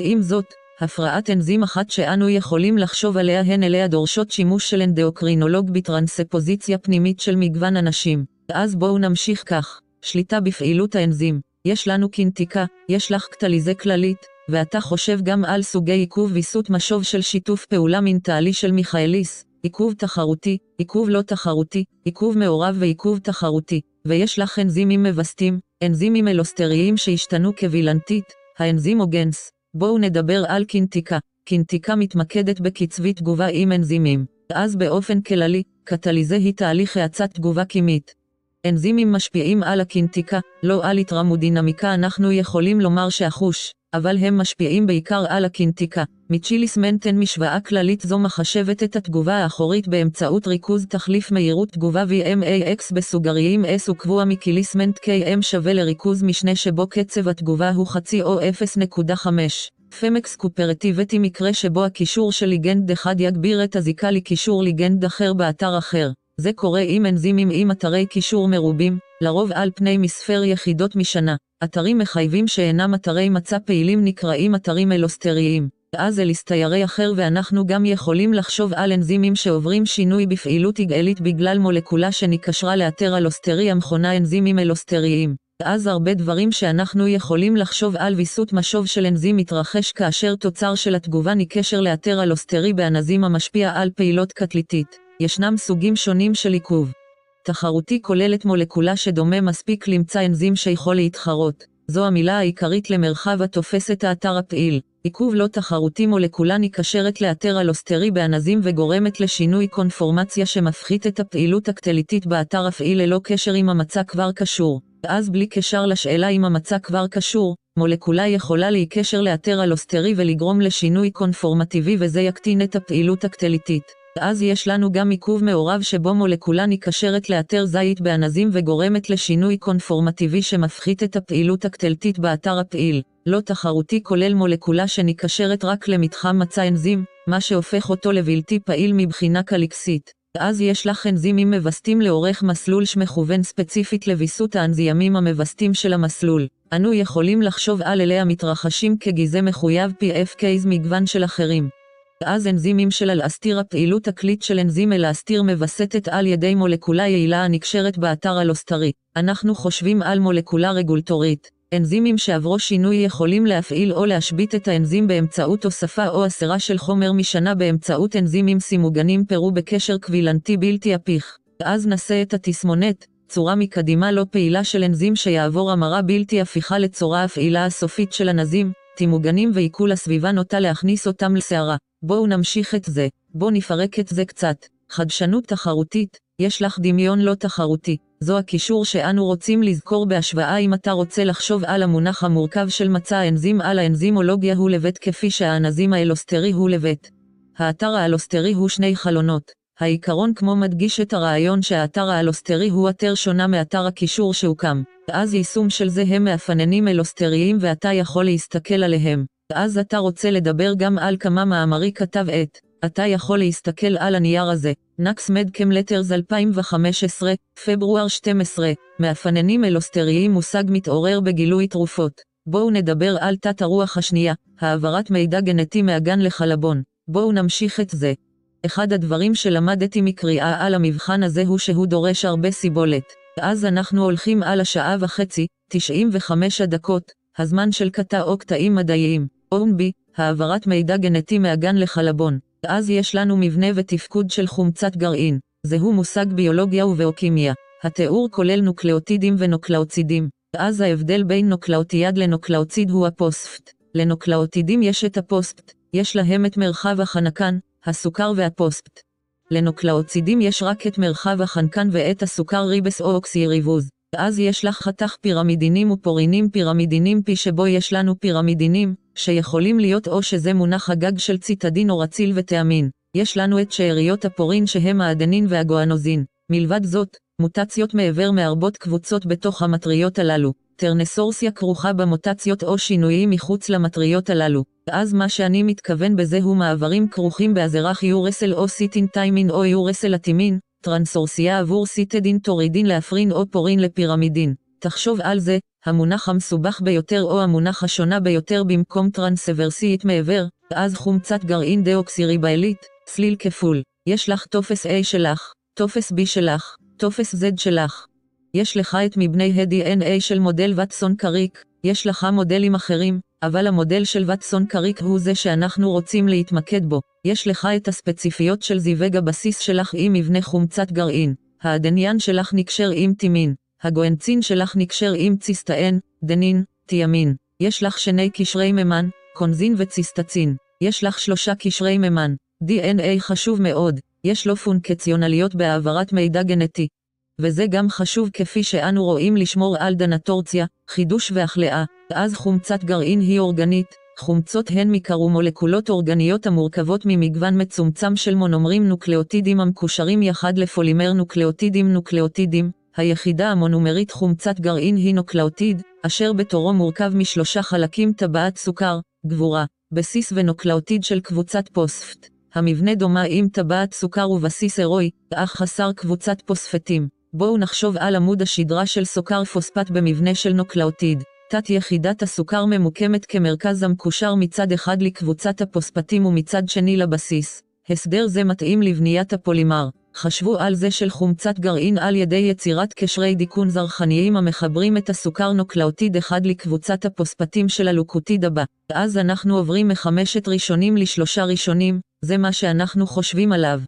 עם זאת, הפרעת אנזים אחת שאנו יכולים לחשוב עליה הן אליה דורשות שימוש של אנדוקרינולוג בטרנספוזיציה פנימית של מגוון אנשים. אז בואו נמשיך כך. שליטה בפעילות האנזים. יש לנו קינטיקה, יש לך קטליזה כללית, ואתה חושב גם על סוגי עיכוב ויסות משוב של שיתוף פעולה מנטלי של מיכאליס, עיכוב תחרותי, עיכוב לא תחרותי, עיכוב מעורב ועיכוב תחרותי. ויש לך אנזימים מבסטים, אנזימים אלוסטריים שהשתנו כבילנתית, האנזימוגנס. בואו נדבר על קינטיקה. קינטיקה מתמקדת בקצבי תגובה עם אנזימים. אז באופן כללי, קטליזה היא תהליך האצת תגובה כימית. אנזימים משפיעים על הקינטיקה, לא על התרמודינמיקה אנחנו יכולים לומר שהחוש, אבל הם משפיעים בעיקר על הקינטיקה. מיצ'יליס מנטן משוואה כללית זו מחשבת את התגובה האחורית באמצעות ריכוז תחליף מהירות תגובה V M A X בסוגריים S וקבוע מקיליסמנט K M שווה לריכוז משנה שבו קצב התגובה הוא חצי או אפס נקודה חמש. פמקס קופרטיבטי מקרה שבו הקישור של ליגנד אחד יגביר את הזיקה לקישור ליגנד אחר באתר אחר. זה קורה עם אנזימים עם אתרי קישור מרובים, לרוב על פני מספר יחידות משנה. אתרים מחייבים שאינם אתרי מצא פעילים נקראים אתרים אלוסטריים. אז אלסטיירי אחר ואנחנו גם יכולים לחשוב על אנזימים שעוברים שינוי בפעילות הגאלית בגלל מולקולה שנקשרה לאתר אלוסטרי המכונה אנזימים אלוסטריים. אז הרבה דברים שאנחנו יכולים לחשוב על ויסות משוב של אנזים מתרחש כאשר תוצר של התגובה נקשר לאתר אלוסטרי באנזים המשפיע על פעילות קטליתית. ישנם סוגים שונים של עיכוב. תחרותי כוללת מולקולה שדומה מספיק למצא אנזים שיכול להתחרות. זו המילה העיקרית למרחב התופס את האתר הפעיל. עיכוב לא תחרותי מולקולה נקשרת לאתר אלוסטרי באנזים וגורמת לשינוי קונפורמציה שמפחית את הפעילות הקטליתית באתר הפעיל ללא קשר עם המצא כבר קשור. אז בלי קשר לשאלה אם המצא כבר קשור, מולקולה יכולה להיקשר לאתר אלוסטרי ולגרום לשינוי קונפורמטיבי וזה יקטין את הפעילות הקטליתית. אז יש לנו גם עיכוב מעורב שבו מולקולה נקשרת לאתר זית באנזים וגורמת לשינוי קונפורמטיבי שמפחית את הפעילות הקטלתית באתר הפעיל. לא תחרותי כולל מולקולה שנקשרת רק למתחם מצא אנזים, מה שהופך אותו לבלתי פעיל מבחינה קליקסית. אז יש לך אנזימים מבסטים לאורך מסלול שמכוון ספציפית לביסות האנזיימים המבסטים של המסלול. אנו יכולים לחשוב על אליה מתרחשים כגיזה מחויב P F Ks מגוון של אחרים. אז אנזימים של אלסטיר הפעילות הקלית של אנזים אלסטיר מבסטת על ידי מולקולה יעילה הנקשרת באתר אלוסטרי. אנחנו חושבים על מולקולה רגולטורית. אנזימים שעברו שינוי יכולים להפעיל או להשבית את האנזים באמצעות הוספה או הסרה של חומר משנה באמצעות אנזימים סימוגנים פרו בקשר קבילנתי בלתי הפיך. אז נעשה את התסמונת, צורה מקדימה לא פעילה של אנזים שיעבור המרה בלתי הפיכה לצורה הפעילה הסופית של אנזים, תימוגנים ועיכול הסביבה נוטה להכניס אותם לסערה. בואו נמשיך את זה, בואו נפרק את זה קצת. חדשנות תחרותית, יש לך דמיון לא תחרותי. זו הקישור שאנו רוצים לזכור בהשוואה אם אתה רוצה לחשוב על המונח המורכב של מצא האנזים על האנזימולוגיה הוא לבית כפי שהאנזים האלוסטרי הוא לבית. האתר האלוסטרי הוא שני חלונות. העיקרון כמו מדגיש את הרעיון שהאתר האלוסטרי הוא אתר שונה מאתר הקישור שהוקם. אז יישום של זה הם מאפננים אלוסטריים ואתה יכול להסתכל עליהם. אז אתה רוצה לדבר גם על כמה מאמרי כתב עת. אתה יכול להסתכל על הנייר הזה. נקס מדקם לטרס אלפיים וחמש עשרה, פברואר שתים עשרה, מאפננים אלוסטריים מושג מתעורר בגילוי תרופות. בואו נדבר על תת הרוח השנייה, העברת מידע גנטי מהגן לחלבון. בואו נמשיך את זה. אחד הדברים שלמדתי מקריאה על המבחן הזה הוא שהוא דורש הרבה סיבולת. אז אנחנו הולכים על השעה וחצי, תשעים וחמש הדקות, הזמן של קטע או קטעים מדעיים, אומבי, העברת מידע גנטי מהגן לחלבון. אז יש לנו מבנה ותפקוד של חומצת גרעין. זהו מושג ביולוגיה ובאוקימיה. התיאור כולל נוקלאוטידים ונוקלאוצידים. אז ההבדל בין נוקלאוטיד לנוקלאוציד הוא הפוספט. לנוקלאוטידים יש את הפוספט, יש להם את מרחב החנקן, הסוכר והפוספט. לנוקלאוצידים יש רק את מרחב החנקן ואת הסוכר ריבס או אוקסיריבוז. אז יש לך חתך פירמידינים ופורינים פירמידינים פי שבו יש לנו פירמידינים, שיכולים להיות או שזה מונח הגג של ציטדין או רציל ותאמין. יש לנו את שאריות הפורין שהם האדנין והגואנוזין. מלבד זאת, מוטציות מעבר מהרבות קבוצות בתוך המטריות הללו. טרנסורסיה כרוכה במוטציות או שינויים מחוץ למטריות הללו. אז מה שאני מתכוון בזה הוא מעברים כרוכים בעזרך יורסל או סיטין טיימין או יורסל אטימין, טרנסורסיה עבור סיטדין טורידין לאפרין או פורין לפירמידין. תחשוב על זה, המונח המסובך ביותר או המונח השונה ביותר במקום טרנסוורסית מעבר, אז חומצת גרעין דאוקסיריבאלית, סליל כפול. יש לך טופס A שלך, טופס B שלך, טופס Z שלך. יש לך את מבני ה-די אן איי של מודל וואטסון קריק, יש לך מודלים אחרים, אבל המודל של וואטסון קריק הוא זה שאנחנו רוצים להתמקד בו. יש לך את הספציפיות של זיווג הבסיס שלך עם מבנה חומצת גרעין. האדניין שלך נקשר עם תימין. הגואנצין שלך נקשר עם ציסטאין, דנין, תיאמין. יש לך שני קשרי מימן, קונזין וציסטצין. יש לך שלושה קשרי מימן. די אן איי חשוב מאוד, יש לו פונקציונליות בהעברת מידע גנטי. וזה גם חשוב כפי שאנו רואים לשמור על דנטורציה, חידוש והחלאה. אז חומצת גרעין היא אורגנית, חומצות הן מיקרומולקולות אורגניות המורכבות ממגוון מצומצם של מונומרים נוקלאוטידים המקושרים יחד לפולימר נוקלאוטידים נוקלאוטידים. היחידה המונומרית חומצת גרעין היא נוקלאוטיד, אשר בתורו מורכב משלושה חלקים טבעת סוכר, גבורה, בסיס ונוקלאוטיד של קבוצת פוספט. המבנה דומה עם טבעת סוכר ובסיס אירוי, אך חסר קבוצת פוספטים. בואו נחשוב על עמוד השדרה של סוכר פוספט במבנה של נוקלאוטיד. תת יחידת הסוכר ממוקמת כמרכז המקושר מצד אחד לקבוצת הפוספטים ומצד שני לבסיס. הסדר זה מתאים לבניית הפולימר. חשבו על זה של חומצת גרעין על ידי יצירת קשרי דיקון זרחניים המחברים את הסוכר נוקלאוטיד אחד לקבוצת הפוספטים של הלוקוטיד הבא. אז אנחנו עוברים מחמשת ראשונים לשלושה ראשונים, זה מה שאנחנו חושבים עליו.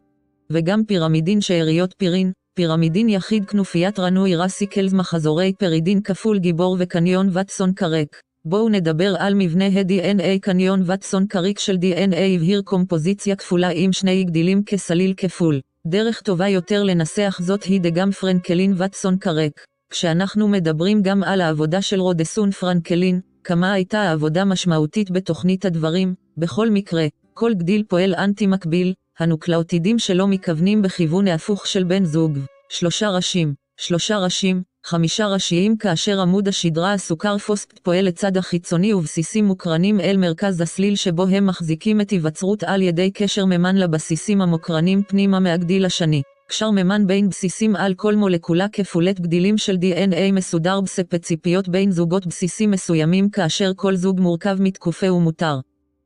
וגם פירמידין שאריות פירין, פירמידין יחיד כנופיית רנוי רסיקלס מחזורי פרידין כפול גיבור וקניון וואטסון קרק. בואו נדבר על מבנה ה-די אן איי קניון וואטסון קריק של די אן איי הבהיר קומפוזיציה כפולה עם שני גדילים כסליל כפול. דרך טובה יותר לנסח זאת היא דגם פרנקלין וואטסון קרק. כשאנחנו מדברים גם על העבודה של רודסון פרנקלין, כמה הייתה העבודה משמעותית בתוכנית הדברים, בכל מקרה, כל גדיל פועל אנטי מקביל, הנוקלאוטידים שלו מכוונים בכיוון ההפוך של בן זוג, שלושה ראשים, שלושה ראשים, חמישה ראשיים כאשר עמוד השדרה הסוכר פוספט פועל לצד החיצוני ובסיסים מוקרנים אל מרכז הסליל שבו הם מחזיקים את היווצרות על ידי קשר מימן לבסיסים המוקרנים פנימה מהגדיל השני. קשר מימן בין בסיסים על כל מולקולה כפולת גדילים של די אן איי מסודר בספציפיות בין זוגות בסיסים מסוימים כאשר כל זוג מורכב מתקופה ומותר.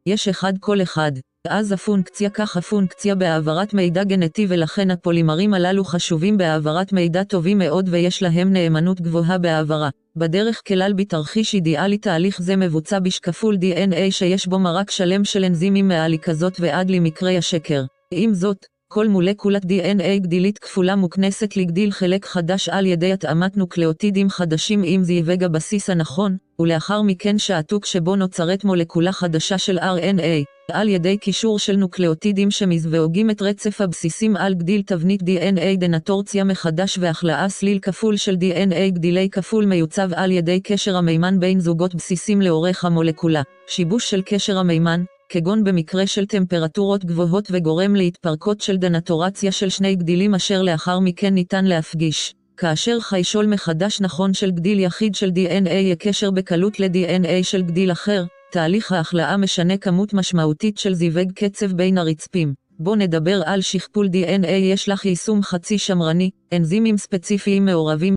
יש אחד כל אחד. אז הפונקציה כך הפונקציה בהעברת מידע גנטי ולכן הפולימרים הללו חשובים בהעברת מידע טובים מאוד ויש להם נאמנות גבוהה בהעברה. בדרך כלל בתרחיש אידיאלי תהליך זה מבוצע בשקפול די אן איי שיש בו מרק שלם של אנזימים מהליכזות ועד למקרי השקר. עם זאת, כל מולקולת די אן איי גדילית כפולה מוכנסת לגדיל חלק חדש על ידי התאמת נוקלאוטידים חדשים עם זיווג הבסיס הנכון, ולאחר מכן שעתוק שבו נוצרת מולקולה חדשה של אר אן איי, על ידי קישור של נוקלאוטידים שמזווגים את רצף הבסיסים על גדיל תבנית די אן איי דנטורציה מחדש והחלאה סליל כפול של די אן איי גדילי כפול מיוצב על ידי קשר המימן בין זוגות בסיסים לאורך המולקולה. שיבוש של קשר המימן, כגון במקרה של טמפרטורות גבוהות וגורם להתפרקות של דנטורציה של שני גדילים אשר לאחר מכן ניתן להפגיש. כאשר חיישול מחדש נכון של גדיל יחיד של די אן איי יקשר בקלות ל-די אן איי של גדיל אחר, תהליך ההחלאה משנה כמות משמעותית של זיווג קצב בין הרצפים. בוא נדבר על שכפול די אן איי יש לך יישום חצי שמרני, אנזימים ספציפיים מעורבים.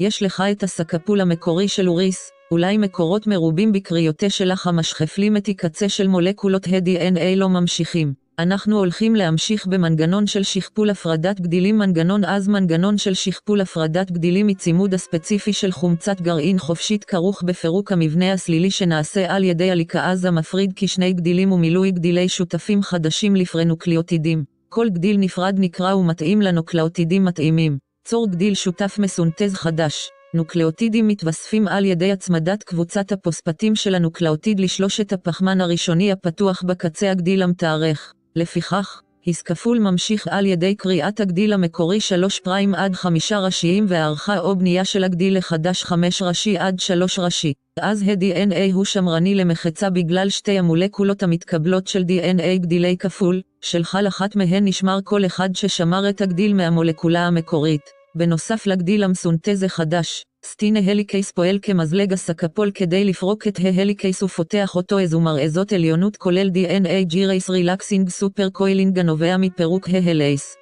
יש לך את הסקפול המקורי של אוריס, אולי מקורות מרובים בקריאותה שלך המשחפלים את הקצה של מולקולות ה-די אן איי לא ממשיכים. אנחנו הולכים להמשיך במנגנון של שכפול הפרדת גדילים מנגנון אז מנגנון של שכפול הפרדת גדילים מצימוד הספציפי של חומצת גרעין חופשית כרוך בפירוק המבנה הסלילי שנעשה על ידי הליקאז המפריד כשני גדילים ומילוי גדילי שותפים חדשים לפרנוקליאוטידים. כל גדיל נפרד נקרא ומתאים לנוקלאוטידים מתאימים. צור גדיל שותף מסונטז חדש. נוקלאוטידים מתווספים על ידי הצמדת קבוצת הפוספטים של הנוקלאוטיד לשלושת הפחמן הראשוני הפתוח בקצה הגדיל המתארך. לפיכך, הסקפול ממשיך על ידי קריאת הגדיל המקורי שלוש פריים עד חמישה ראשיים והערכה או בנייה של הגדיל לחדש חמש ראשי עד שלוש ראשי. אז ה-די אן איי הוא שמרני למחצה בגלל שתי המולקולות המתקבלות של די אן איי גדילי כפול, שלך לאחת מהן נשמר כל אחד ששמר את הגדיל מהמולקולה המקורית. בנוסף לגדיל המסונטז חדש, סטין ההליקייס פועל כמזלג הסקפול כדי לפרוק את ההליקייס ופותח אותו איזו מרעזות עליונות כולל די אן איי ג'ירייס רילקסינג סופר קוילינג הנובע מפירוק ההלייס.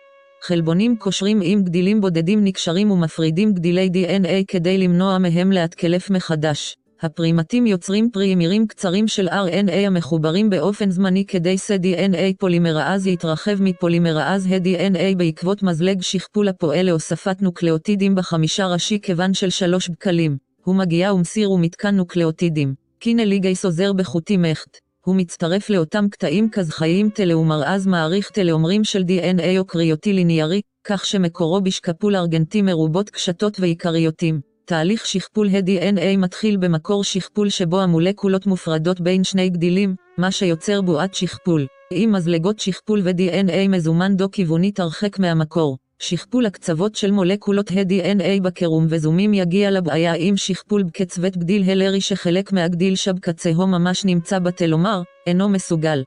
חלבונים קושרים עם גדילים בודדים נקשרים ומפרידים גדילי די אן איי כדי למנוע מהם להתקלף מחדש. הפרימטים יוצרים פרימירים קצרים של אר אן איי המחוברים באופן זמני כדי ש-די אן איי פולימראז יתרחב מפולימראז ה-די אן איי בעקבות מזלג שכפול הפועל להוספת נוקלאוטידים בחמישה ראשי כיוון של שלוש בקלים. הוא מגיע ומסיר ומתקן נוקלאוטידים. קינליגייס עוזר בחוטים מחט. הוא מצטרף לאותם קטעים כזכאיים תלאומראז מעריך תלאומרים של די אן איי או קריוטי ליניארי, כך שמקורו בשכפול ארגנטי מרובות קשתות ועיקריותים. תהליך שכפול ה-די אן איי מתחיל במקור שכפול שבו המולקולות מופרדות בין שני גדילים, מה שיוצר בועת שכפול. אם מזלגות שכפול ו-די אן איי מזומן דו-כיווני תרחק מהמקור, שכפול הקצוות של מולקולות ה-די אן איי בקרום וזומים יגיע לבעיה עם שכפול בקצוות גדיל הלרי שחלק מהגדיל שבקצהו ממש נמצא בתלומר, אינו מסוגל.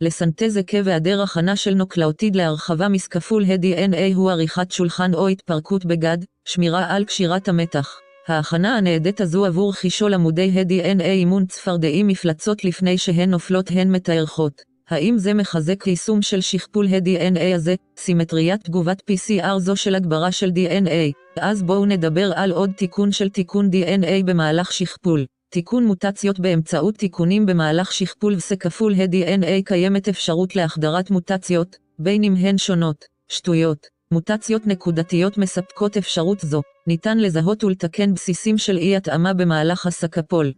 לסנטז היקף והיעדר הכנה של נוקלאוטיד להרחבה מסקפול ה-די אן איי הוא עריכת שולחן או התפרקות בגד, שמירה על קשירת המתח. ההכנה הנעדת הזו עבור חישול עמודי ה-די אן איי אימון צפרדעים מפלצות לפני שהן נופלות הן מתארכות. האם זה מחזק יישום של שכפול ה-די אן איי הזה, סימטריית תגובת פי סי אר זו של הגברה של די אן איי? אז בואו נדבר על עוד תיקון של תיקון די אן איי במהלך שכפול. תיקון מוטציות באמצעות תיקונים במהלך שכפול וסקפול ה-די אן איי קיימת אפשרות להחדרת מוטציות, בין אם הן שונות, שטויות. מוטציות נקודתיות מספקות אפשרות זו, ניתן לזהות ולתקן בסיסים של אי התאמה במהלך הסקפול.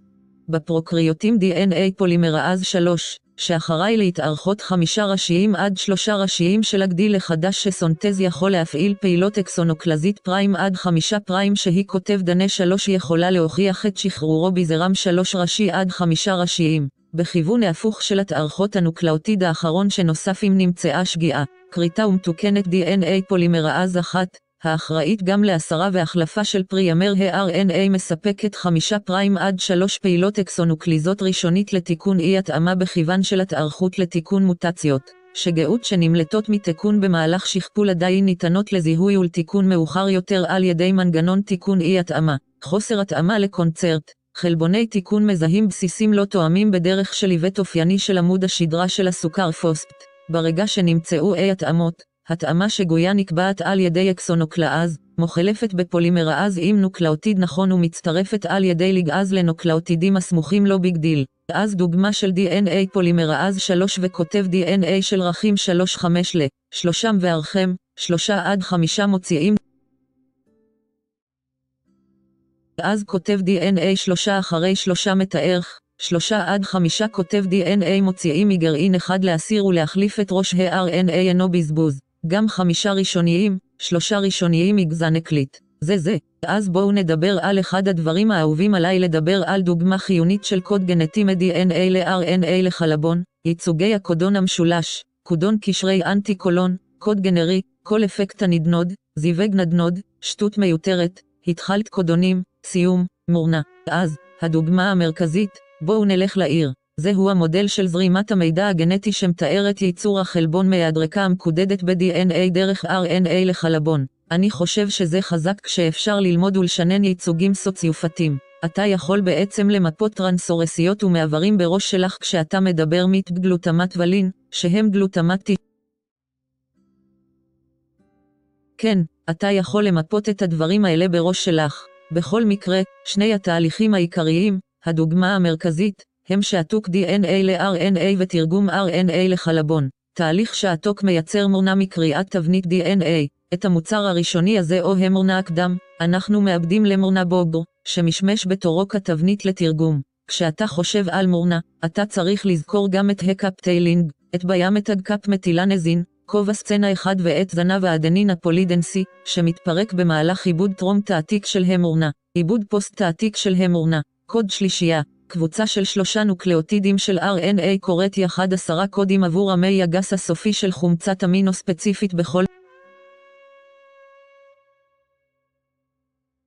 בפרוקריוטים די אן איי פולימראז שלוש, שאחראי להתארכות חמישה ראשיים עד שלושה ראשיים של הגדיל לחדש שסונטז יכול להפעיל פעילות אקסונוקלזית פריים עד חמישה פריים שהיא כותב דנה שלוש יכולה להוכיח את שחרורו בזרם שלוש ראשי עד חמישה ראשיים. בכיוון ההפוך של התארכות הנוקלאוטיד האחרון שנוסף אם נמצאה שגיאה, קריטה ומתוקנת די אן איי פולימראז אחת, האחראית גם להסרה והחלפה של פרימר ה-אר אן איי מספקת חמישה פריים עד שלוש פעילות אקסונוקליזות ראשונית לתיקון אי התאמה בכיוון של התארכות לתיקון מוטציות, שגאות שנמלטות מתיקון במהלך שכפול עדיין ניתנות לזיהוי ולתיקון מאוחר יותר על ידי מנגנון תיקון אי התאמה, חוסר התאמה לקונצרט, חלבוני תיקון מזהים בסיסים לא תואמים בדרך של היבט אופייני של עמוד השדרה של הסוכר פוספט, ברגע שנמצאו אי התאמות, התאמה שגויה נקבעת על ידי אקסונוקלאז, מוחלפת בפולימראז עם נוקלאוטיד נכון ומצטרפת על ידי ליגאז לנוקלאוטידים הסמוכים לא בגדיל. אז דוגמה של די אן איי פולימראז שלוש וכותב די אן איי של רכים שלוש חמש ל שלושם וערכם, שלוש עד חמש מוציאים. אז כותב די אן איי שלוש אחרי שלוש מתארך. שלושה עד חמישה כותב די אן איי מוציאים מגרעין אחד להסיר ולהחליף את ראש ה-אר אן איי אינו בזבוז. גם חמישה ראשוניים, שלושה ראשוניים יגזן הקליט. זה זה. אז בואו נדבר על אחד הדברים האהובים עליי לדבר על דוגמה חיונית של קוד גנטי מ-די אן איי ל-אר אן איי לחלבון, ייצוגי הקודון המשולש, קודון קשרי אנטי קולון, קוד גנרי, כל אפקט הנדנוד, זיווג נדנוד, שטות מיותרת, התחלת קודונים, סיום, מורנה. אז, הדוגמה המרכזית, בואו נלך לעיר. זהו המודל של זרימת המידע הגנטי שמתאר את ייצור החלבון מהדרכה המקודדת ב-די אן איי דרך אר אן איי לחלבון. אני חושב שזה חזק כשאפשר ללמוד ולשנן ייצוגים סוציופטיים. אתה יכול בעצם למפות טרנסורסיות ומעברים בראש שלך כשאתה מדבר מית גלוטמט ולין, שהם גלוטמטי. כן, אתה יכול למפות את הדברים האלה בראש שלך. בכל מקרה, שני התהליכים העיקריים, הדוגמה המרכזית, הם שעתוק די אן איי ל-אר אן איי ותרגום אר אן איי לחלבון. תהליך שעתוק מייצר מורנה מקריאת תבנית די אן איי. את המוצר הראשוני הזה או המורנה הקדם, אנחנו מאבדים למורנה בוגר, שמשמש בתורו כתבנית לתרגום. כשאתה חושב על מורנה, אתה צריך לזכור גם את הקפטיילינג, את ביאמתג קפ מטילנזין, כובע סצנה אחד ואת זנב האדנין הפולידנסי, שמתפרק במהלך עיבוד טרום תעתיק של המורנה, עיבוד פוסט תעתיק של המורנה. קוד שלישייה, קבוצה של שלושה נוקלאוטידים של אר אן איי קוראת יחד עשרה קודים עבור המי הגס הסופי של חומצת אמינו ספציפית בכל.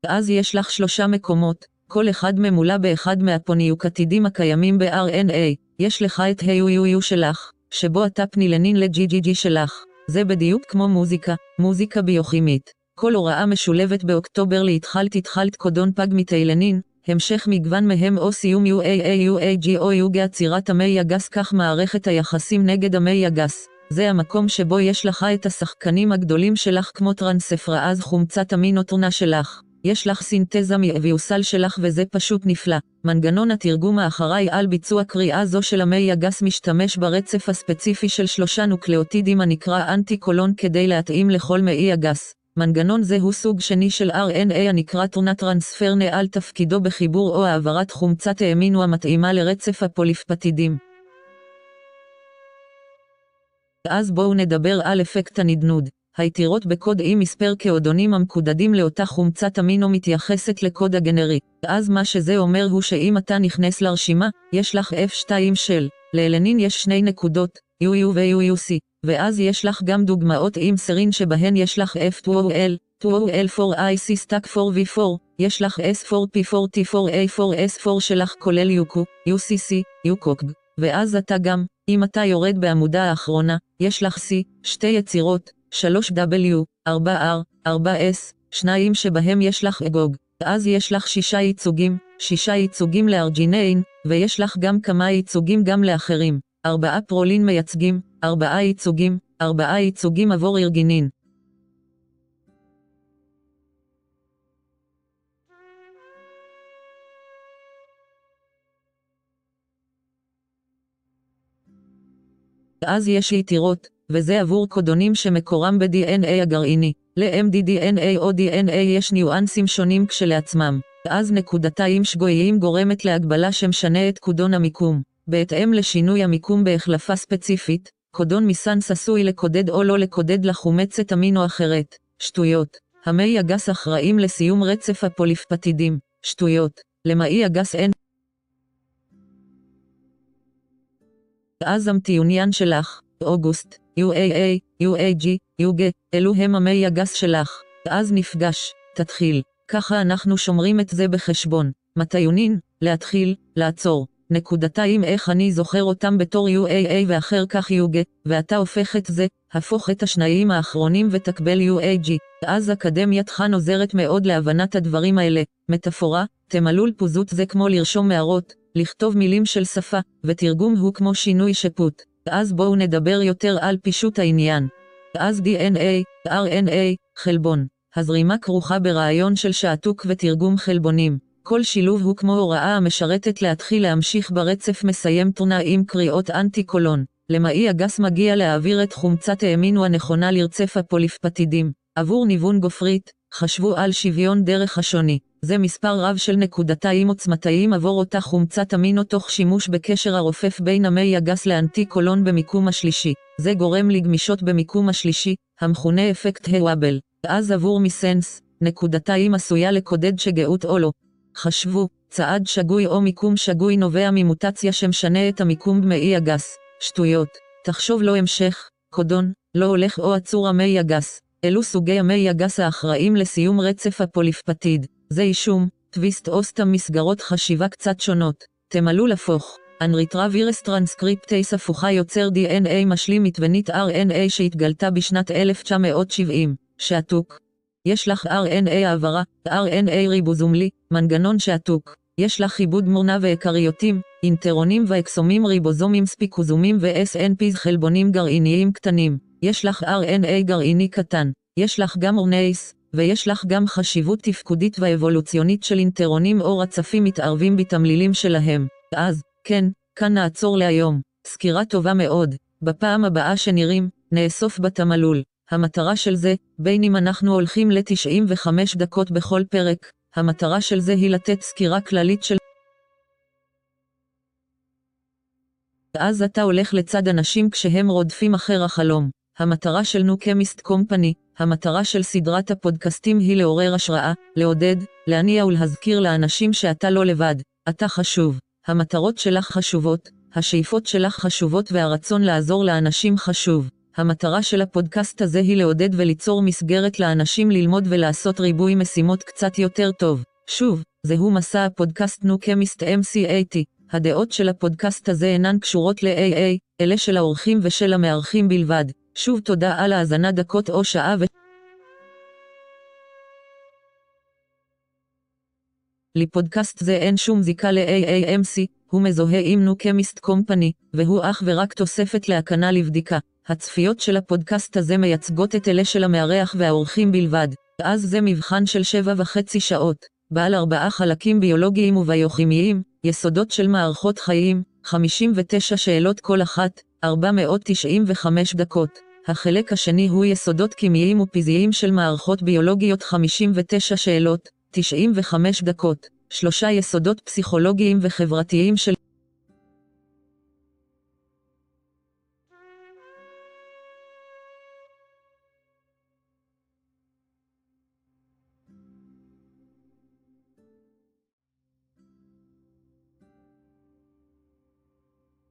אז יש לך שלושה מקומות, כל אחד ממולא באחד מהפוניוקטידים הקיימים ב-אר אן איי, יש לך את ה-יו יו יו שלך, שבו אתה פנילנין ל-ג'י ג'י ג'י שלך, זה בדיוק כמו מוזיקה, מוזיקה ביוכימית. כל הוראה משולבת באוקטובר להתחלת התחלת קודון פג מטיילנין, המשך מגוון מהם או סיום יו איי איי יו איי ג'י או יוגי עצירת המי הגס כך מערכת היחסים נגד המי הגס. זה המקום שבו יש לך את השחקנים הגדולים שלך כמו טרנספראז חומצת אמינו טרנה שלך. יש לך סינתזה מאביוסל שלך וזה פשוט נפלא. מנגנון התרגום האחראי על ביצוע קריאה זו של המי הגס משתמש ברצף הספציפי של שלושה נוקלאוטידים הנקרא אנטי קולון כדי להתאים לכל מי הגס. מנגנון זה הוא סוג שני של אר אן איי הנקרא טרונה טרנספרנה על תפקידו בחיבור או העברת חומצת האמינו המתאימה לרצף הפוליפפטידים. אז בואו נדבר על אפקט הנדנוד. היתירות בקוד עם מספר כאודונים המקודדים לאותה חומצת אמינו מתייחסת לקוד הגנרי. אז מה שזה אומר הוא שאם אתה נכנס לרשימה, יש לך אף שתיים של, לאלנין יש שני נקודות, יו יו ו-יו יו סי, ואז יש לך גם דוגמאות עם סרין שבהן יש לך אף טו או אל, טו או אל פור איי סי stack פור וי פור, יש לך אס פור פי פור טי פור איי פור אס פור שלך כולל יוקו, יו סי סי, יוקוקג, ואז אתה גם, אם אתה יורד בעמודה האחרונה, יש לך C, שתי יצירות, שלוש דאבליו, ארבע אר, ארבע אס, שניים שבהם יש לך אגוג, אז יש לך שישה ייצוגים, שישה ייצוגים לארג'יניין, ויש לך גם כמה ייצוגים גם לאחרים, ארבעה פרולין מייצגים, ארבעה ייצוגים, ארבעה ייצוגים עבור ארגינין. אז יש יתירות, וזה עבור קודונים שמקורם ב-די אן איי הגרעיני. ל-אם די די אן איי או די אן איי יש ניואנסים שונים כשלעצמם. אז נקודתיים שגויים גורמת להגבלה שמשנה את קודון המיקום. בהתאם לשינוי המיקום בהחלפה ספציפית, קודון מסנס עשוי לקודד או לא לקודד לחומצת אמינו אחרת. שטויות. המי הגס אחראים לסיום רצף הפוליפפטידים. שטויות. למאי הגס אין. אז המטיוניין שלך. אוגוסט, יו איי איי, יו איי ג'י, יוגה, אלו הם המי הגס שלך. אז נפגש, תתחיל. ככה אנחנו שומרים את זה בחשבון. מטיונין, להתחיל, לעצור. נקודתיים איך אני זוכר אותם בתור יו איי איי ואחר כך יוגה, ואתה הופך את זה, הפוך את השניים האחרונים ותקבל יו איי ג'י. אז אקדמיית חן עוזרת מאוד להבנת הדברים האלה. מטאפורה, תמלול פוזות זה כמו לרשום מערות, לכתוב מילים של שפה, ותרגום הוא כמו שינוי שפוט. אז בואו נדבר יותר על פישוט העניין. אז די אן איי, אר אן איי, חלבון. הזרימה כרוכה ברעיון של שעתוק ותרגום חלבונים. כל שילוב הוא כמו הוראה המשרתת להתחיל להמשיך ברצף מסיים תרונה עם קריאות אנטי-קולון. למאי הגס מגיע להעביר את חומצת האמינו הנכונה לרצף הפוליפפטידים. עבור ניוון גופרית, חשבו על שוויון דרך השוני. זה מספר רב של נקודתיים עוצמתיים עבור אותה חומצת אמינו תוך שימוש בקשר הרופף בין המי הגס לאנטי קולון במיקום השלישי. זה גורם לגמישות במיקום השלישי, המכונה אפקט הוואבל. אז עבור מיסנס, נקודתיים עשויה לקודד שגאות או לא. חשבו, צעד שגוי או מיקום שגוי נובע ממוטציה שמשנה את המיקום במי הגס. שטויות. תחשוב לו המשך, קודון, לא הולך או עצור המי הגס. אלו סוגי המי הגס האחראים לסיום רצף הפוליפפטיד. זה אישום, טוויסט או סתם מסגרות חשיבה קצת שונות. תמלול הפוך. אנריטרווירס טרנסקריפטייס הפוכה יוצר די אן איי משלים מתבנית אר אן איי שהתגלתה בשנת אלף תשע מאות שבעים. שעתוק. יש לך אר אן איי העברה, אר אן איי ריבוזומלי, מנגנון שעתוק. יש לך עיבוד מורנה ואקריוטים, אינטרונים ואקסומים ריבוזומים ספיקוזומים ו-אס אן פי'ז חלבונים גרעיניים קטנים. יש לך אר אן איי גרעיני קטן. יש לך גם אורנייס, ויש לך גם חשיבות תפקודית ואבולוציונית של אינטרונים או רצפים מתערבים בתמלילים שלהם. אז, כן, כאן נעצור להיום. סקירה טובה מאוד. בפעם הבאה שנראים, נאסוף בתמלול. המטרה של זה, בין אם אנחנו הולכים ל-תשעים וחמש דקות בכל פרק, המטרה של זה היא לתת סקירה כללית של... אז אתה הולך לצד אנשים כשהם רודפים אחר החלום. המטרה של New Chemist Company, המטרה של סדרת הפודקאסטים היא לעורר השראה, לעודד, להניע ולהזכיר לאנשים שאתה לא לבד, אתה חשוב. המטרות שלך חשובות, השאיפות שלך חשובות והרצון לעזור לאנשים חשוב. המטרה של הפודקאסט הזה היא לעודד וליצור מסגרת לאנשים ללמוד ולעשות ריבוי משימות קצת יותר טוב. שוב, זהו מסע הפודקאסט New Chemist M C A T. הדעות של הפודקאסט הזה אינן קשורות ל-A A, אלה של האורחים ושל המארחים בלבד. שוב תודה על האזנה דקות או שעה ו... לפודקאסט זה אין שום זיקה ל-A A M C, הוא מזוהה עם New Chemist Company, והוא אך ורק תוספת להקנה לבדיקה. הצפיות של הפודקאסט הזה מייצגות את אלה של המארח והאורחים בלבד. אז זה מבחן של שבע וחצי שעות, בעל ארבעה חלקים ביולוגיים וביוכימיים, יסודות של מערכות חיים, חמישים ותשע שאלות כל אחת, ארבע מאות תשעים וחמש דקות. החלק השני הוא יסודות כימיים ופיזיים של מערכות ביולוגיות, חמישים ותשע שאלות, תשעים וחמש דקות. שלושה יסודות פסיכולוגיים וחברתיים של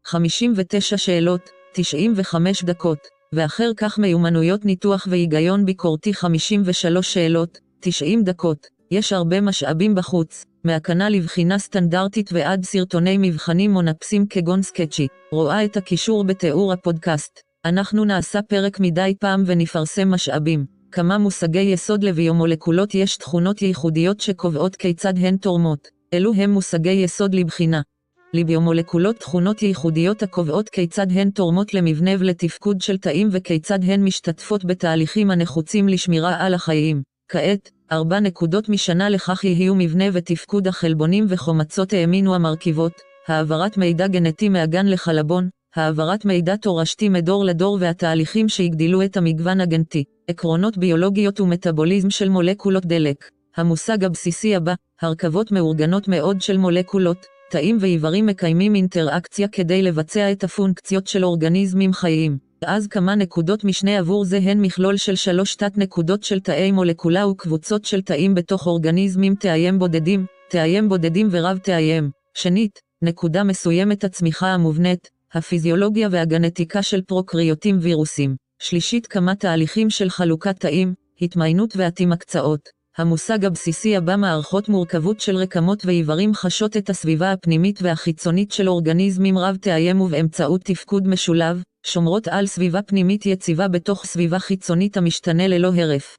חמישים ותשע שאלות, תשעים וחמש דקות, ואחר כך מיומנויות ניתוח והיגיון ביקורתי, חמישים ושלוש שאלות, תשעים דקות. יש הרבה משאבים בחוץ, מהקנה לבחינה סטנדרטית ועד סרטוני מבחנים מונפסים כגון סקצ'י. רואה את הקישור בתיאור הפודקאסט. אנחנו נעשה פרק מדי פעם ונפרסם משאבים. כמה מושגי יסוד לביומולקולות, יש תכונות ייחודיות שקובעות כיצד הן תורמות. אלו הם מושגי יסוד לבחינה. לביומולקולות תכונות ייחודיות הקובעות כיצד הן תורמות למבנה ולתפקוד של תאים וכיצד הן משתתפות בתהליכים הנחוצים לשמירה על החיים. כעת, ארבע נקודות משנה לכך יהיו מבנה ותפקוד החלבונים וחומצות האמינו המרכיבות, העברת מידע גנטי מהגן לחלבון, העברת מידע תורשתי מדור לדור והתהליכים שיגדילו את המגוון הגנטי, עקרונות ביולוגיות ומטאבוליזם של מולקולות דלק. המושג הבסיסי הבא, הרכבות מאורגנות מאוד של מולקולות, תאים ואיברים מקיימים אינטראקציה כדי לבצע את הפונקציות של אורגניזמים חיים. אז כמה נקודות משנה עבור זה הן מכלול של שלוש תת נקודות של תאי מולקולה וקבוצות של תאים בתוך אורגניזמים, תאיים בודדים, תאיים בודדים ורב תאיים. שנית, נקודה מסוימת הצמיחה המובנית, הפיזיולוגיה והגנטיקה של פרוקריוטים וירוסים. שלישית, כמה תהליכים של חלוקת תאים, התמיינות והתמקצעות. המושג הבסיסי הבא, מערכות מורכבות של רקמות ואיברים חשות את הסביבה הפנימית והחיצונית של אורגניזמים רב תאיים ובאמצעות תפקוד משולב, שומרות על סביבה פנימית יציבה בתוך סביבה חיצונית המשתנה ללא הרף.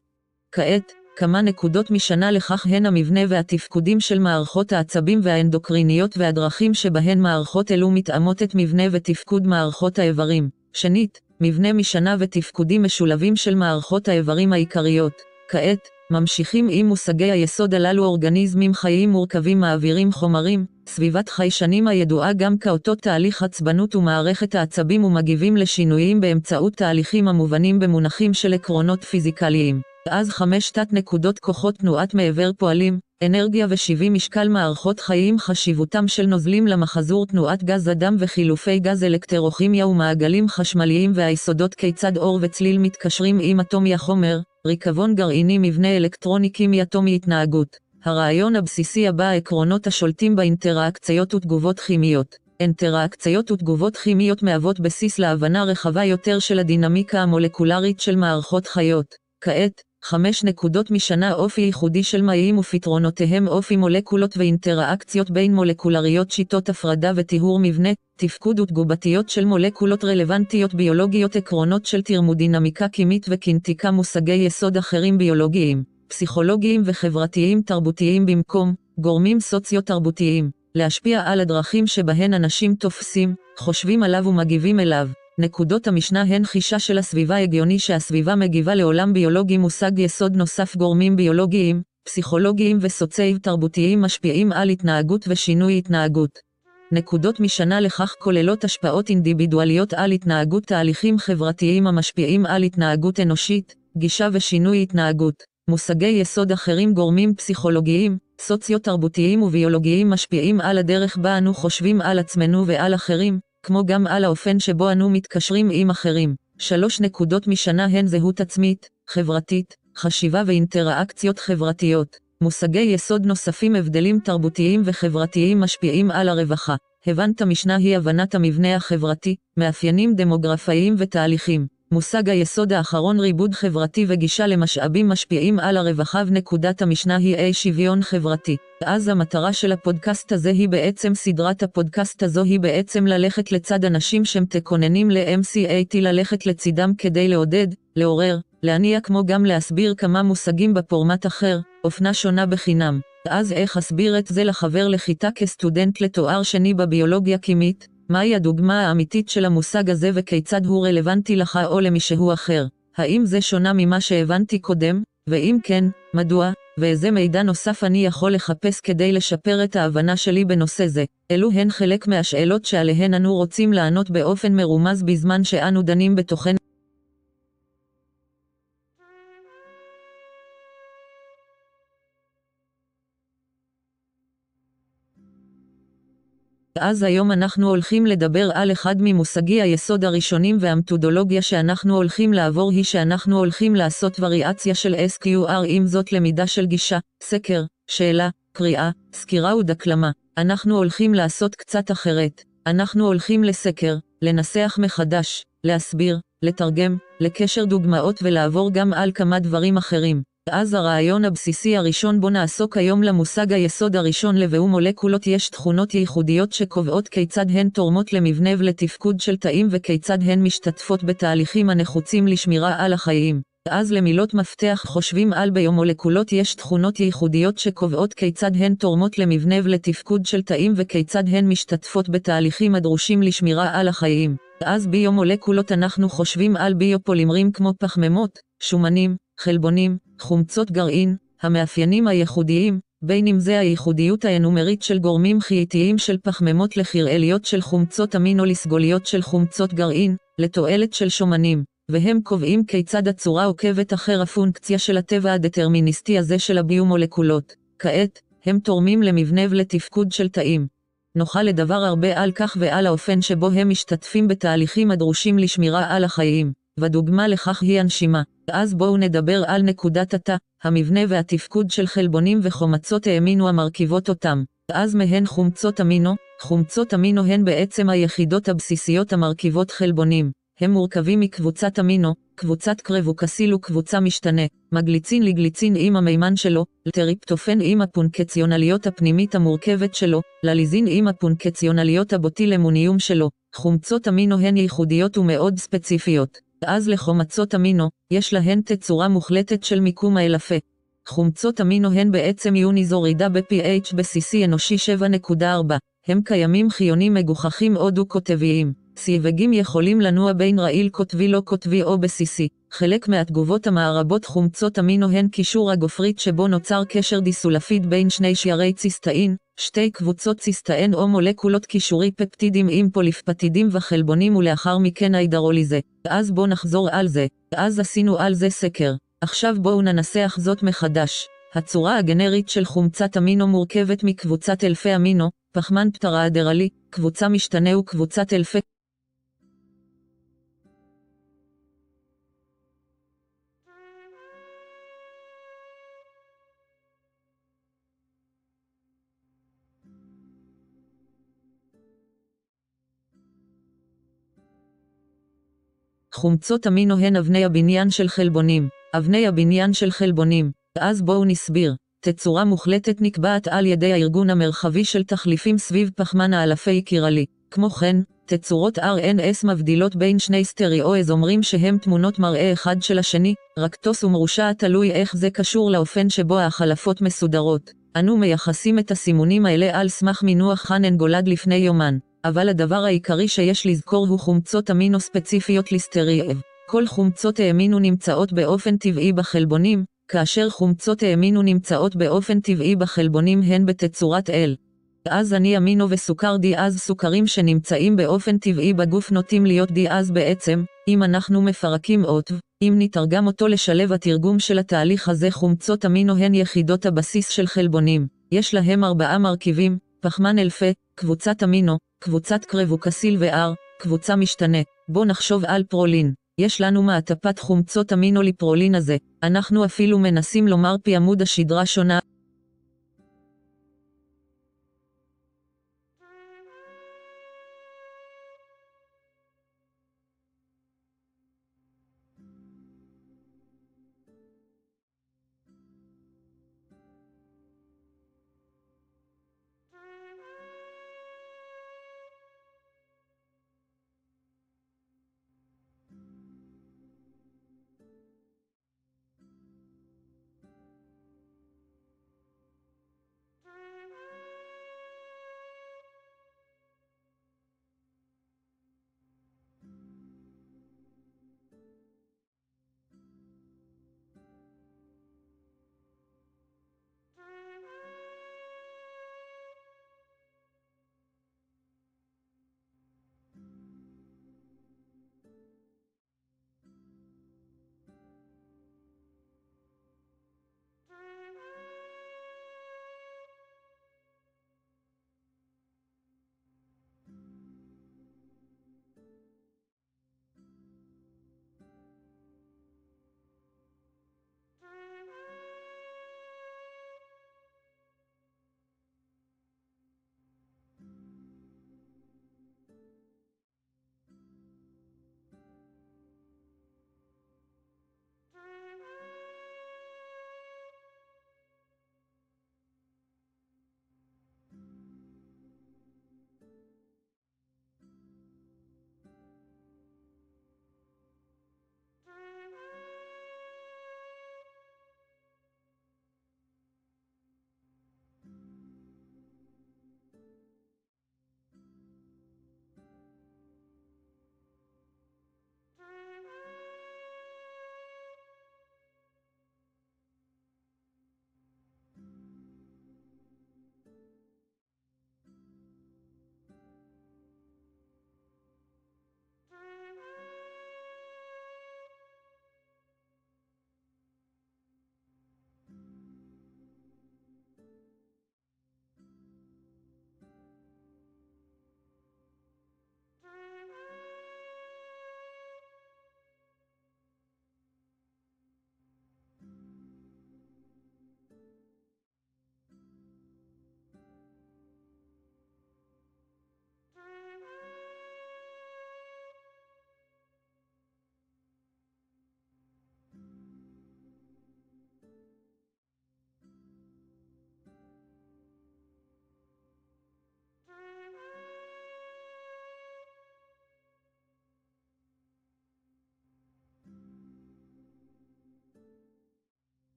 כעת, כמה נקודות משנה לכך הן המבנה והתפקודים של מערכות העצבים והאנדוקריניות והדרכים שבהן מערכות אלו מתאמות את מבנה ותפקוד מערכות האיברים. שנית, מבנה משנה ותפקודים משולבים של מערכות האיברים העיקריות. כעת, ממשיכים עם מושגי היסוד הללו, אורגניזמים חיים מורכבים מעבירים חומרים, סביבת חיישנים הידועה גם כאותו תהליך עצבנות ומערכת העצבים ומגיבים לשינויים באמצעות תהליכים המובנים במונחים של עקרונות פיזיקליים. אז חמש תת נקודות, כוחות תנועת מעבר פועלים, אנרגיה ושיווי משקל מערכות חיים, חשיבותם של נוזלים למחזור תנועת גז אדם וחילופי גז, אלקטרוכימיה ומעגלים חשמליים והיסודות, כיצד אור וצליל מתקשרים עם אטומי החומר, ריקבון גרעיני, מבנה אלקטרוני כימי אטומי, התנהגות. הרעיון הבסיסי הבא, עקרונות השולטים באינטראקציות ותגובות כימיות. אינטראקציות ותגובות כימיות מהוות בסיס להבנה רחבה יותר של הדינמיקה המולקולרית של מערכות חיות. כעת, חמש נקודות משנה אופי ייחודי של מים ופתרונותיהם אופי מולקולות ואינטראקציות בין מולקולריות שיטות הפרדה וטיהור מבנה, תפקוד ותגובתיות של מולקולות רלוונטיות ביולוגיות עקרונות של תרמודינמיקה כימית וקינטיקה מושגי יסוד אחרים ביולוגיים, פסיכולוגיים וחברתיים תרבותיים במקום, גורמים סוציו-תרבותיים, להשפיע על הדרכים שבהן אנשים תופסים, חושבים עליו ומגיבים אליו. נקודות המשנה הן חישה של הסביבה הגיוני שהסביבה מגיבה לעולם ביולוגי מושג יסוד נוסף גורמים ביולוגיים, פסיכולוגיים וסוציו תרבותיים משפיעים על התנהגות ושינוי התנהגות. נקודות משנה לכך כוללות השפעות אינדיבידואליות על התנהגות תהליכים חברתיים המשפיעים על התנהגות אנושית, גישה ושינוי התנהגות. מושגי יסוד אחרים גורמים פסיכולוגיים, סוציו-תרבותיים וביולוגיים משפיעים על הדרך בה אנו חושבים על עצמנו ועל אחרים, כמו גם על האופן שבו אנו מתקשרים עם אחרים. שלוש נקודות משנה הן זהות עצמית, חברתית, חשיבה ואינטראקציות חברתיות. מושגי יסוד נוספים הבדלים תרבותיים וחברתיים משפיעים על הרווחה. הבנת המשנה היא הבנת המבנה החברתי, מאפיינים דמוגרפיים ותהליכים. מושג היסוד האחרון ריבוד חברתי וגישה למשאבים משפיעים על הרווחה ונקודת המשנה היא אי שוויון חברתי. אז המטרה של הפודקאסט הזה היא בעצם סדרת הפודקאסט הזו היא בעצם ללכת לצד אנשים שמתכוננים ל-M C A T ללכת לצדם כדי לעודד, לעורר, להניע כמו גם להסביר כמה מושגים בפורמט אחר, אופנה שונה בחינם. אז איך אסביר את זה לחבר לכיתה כסטודנט לתואר שני בביולוגיה כימית? מהי הדוגמה האמיתית של המושג הזה וכיצד הוא רלוונטי לך או למישהו אחר? האם זה שונה ממה שהבנתי קודם? ואם כן, מדוע? ואיזה מידע נוסף אני יכול לחפש כדי לשפר את ההבנה שלי בנושא זה? אלו הן חלק מהשאלות שעליהן אנו רוצים לענות באופן מרומז בזמן שאנו דנים בתוכן. אז היום אנחנו הולכים לדבר על אחד ממושגי היסוד הראשונים והמתודולוגיה שאנחנו הולכים לעבור היא שאנחנו הולכים לעשות וריאציה של S Q R עם זאת למידה של גישה, סקר, שאלה, קריאה, סקירה ודקלמה. אנחנו הולכים לעשות קצת אחרת. אנחנו הולכים לסקר, לנסח מחדש, להסביר, לתרגם, לקשר דוגמאות ולעבור גם על כמה דברים אחרים. אז הרעיון הבסיסי הראשון בו נעסוק היום למושג היסוד הראשון לבאו מולקולות יש תכונות ייחודיות שקובעות כיצד הן תורמות למבנה ולתפקוד של תאים וכיצד הן משתתפות בתהליכים הנחוצים לשמירה על החיים. אז למילות מפתח חושבים על ביומולקולות יש תכונות ייחודיות שקובעות כיצד הן תורמות למבנה ולתפקוד של תאים וכיצד הן משתתפות בתהליכים הדרושים לשמירה על החיים. אז ביומולקולות אנחנו חושבים על ביופולימרים כמו פחמימות, שומנים, חלבונים, חומצות גרעין, המאפיינים הייחודיים, בין אם זה הייחודיות האנומרית של גורמים חייתיים של פחמימות לחיראליות של חומצות אמינו לסגוליות של חומצות גרעין, לתועלת של שומנים, והם קובעים כיצד הצורה עוקבת אחר הפונקציה של הטבע הדטרמיניסטי הזה של הביומולקולות. כעת, הם תורמים למבנה ולתפקוד של תאים. נוכל לדבר הרבה על כך ועל האופן שבו הם משתתפים בתהליכים הדרושים לשמירה על החיים. ודוגמה לכך היא הנשימה. אז בואו נדבר על נקודת התא, המבנה והתפקוד של חלבונים וחומצות האמינו המרכיבות אותם. אז מהן חומצות אמינו, חומצות אמינו הן בעצם היחידות הבסיסיות המרכיבות חלבונים. הם מורכבים מקבוצת אמינו, קבוצת קרבוקסיל וקבוצה משתנה, מגליצין לגליצין עם המימן שלו, לטריפטופן עם הפונקציונליות הפנימית המורכבת שלו, לליזין עם הפונקציונליות הבוטיל-אמוניום שלו. חומצות אמינו הן ייחודיות ומאוד ספציפיות. אז לחומצות אמינו, יש להן תצורה מוחלטת של מיקום האלפה. חומצות אמינו הן בעצם יוניזורידה ב-P H בסיסי אנושי שבע נקודה ארבע. הם קיימים חיונים מגוחכים או דו-קוטביים. סיווגים יכולים לנוע בין רעיל קוטבי לא קוטבי או בסיסי. חלק מהתגובות המערבות חומצות אמינו הן קישור הגופרית שבו נוצר קשר דיסולפיד בין שני שיירי ציסטאין, שתי קבוצות ציסטאין או מולקולות קישורי פפטידים עם פוליפפטידים וחלבונים ולאחר מכן ההידרוליזה. אז בואו נחזור על זה. אז עשינו על זה סקר. עכשיו בואו ננסח זאת מחדש. הצורה הגנרית של חומצת אמינו מורכבת מקבוצת אלפי אמינו, פחמן פטראדרלי, קבוצה משתנה וקבוצת אלפי. חומצות אמינו הן אבני הבניין של חלבונים. אבני הבניין של חלבונים. אז בואו נסביר. תצורה מוחלטת נקבעת על ידי הארגון המרחבי של תחליפים סביב פחמן האלפי קירלי. כמו כן, תצורות אר אן אס מבדילות בין שני סטריאואיזומרים שהם תמונות מראה אחד של השני, רק תוס ומרושע תלוי איך זה קשור לאופן שבו החלפות מסודרות. אנו מייחסים את הסימונים האלה על סמך מינוח חנן גולד לפני יומן, אבל הדבר העיקרי שיש לזכור הוא חומצות אמינו ספציפיות לסטריאב. כל חומצות האמינו נמצאות באופן טבעי בחלבונים, כאשר חומצות האמינו נמצאות באופן טבעי בחלבונים הן בתצורת L. אז אני אמינו וסוכר דיאז סוכרים שנמצאים באופן טבעי בגוף נוטים להיות דיאז בעצם, אם אנחנו מפרקים אותו, אם נתרגם אותו לשלב התרגום של התהליך הזה חומצות אמינו הן יחידות הבסיס של חלבונים, יש להם ארבעה מרכיבים, פחמן אלפה, קבוצת אמינו, קבוצת קרבוקסיל ו-R, קבוצה משתנה, בוא נחשוב על פרולין. יש לנו מעטפת חומצות אמינו לפרולין הזה, אנחנו אפילו מנסים לומר פי עמוד השדרה שונה.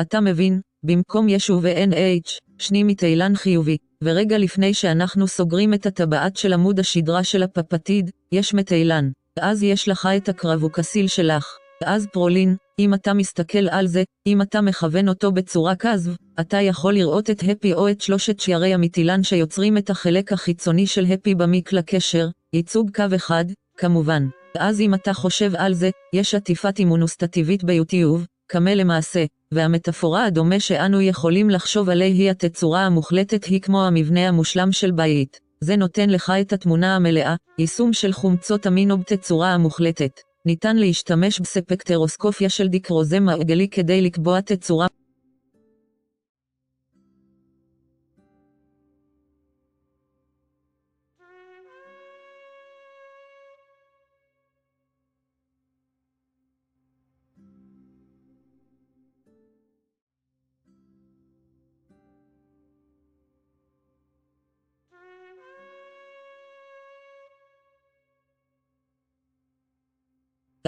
אתה מבין, במקום ישובי N H, שני מתאילן חיובי, ורגע לפני שאנחנו סוגרים את הטבעת של עמוד השדרה של הפפתיד, יש מתאילן. אז יש לך את הקרב וכסיל שלך. אז פרולין, אם אתה מסתכל על זה, אם אתה מכוון אותו בצורה כזו, אתה יכול לראות את הפי או את שלושת שיירי המטילן שיוצרים את החלק החיצוני של הפי במקל הקשר, ייצוג קו אחד, כמובן. אז אם אתה חושב על זה, יש עטיפת אימונוסטטיבית ביוטיוב, כמה למעשה, והמטאפורה הדומה שאנו יכולים לחשוב עליה היא התצורה המוחלטת היא כמו המבנה המושלם של בית. זה נותן לך את התמונה המלאה, יישום של חומצות אמינו בתצורה המוחלטת. ניתן להשתמש בספקטרוסקופיה של דיקרוזה מעגלי כדי לקבוע תצורה.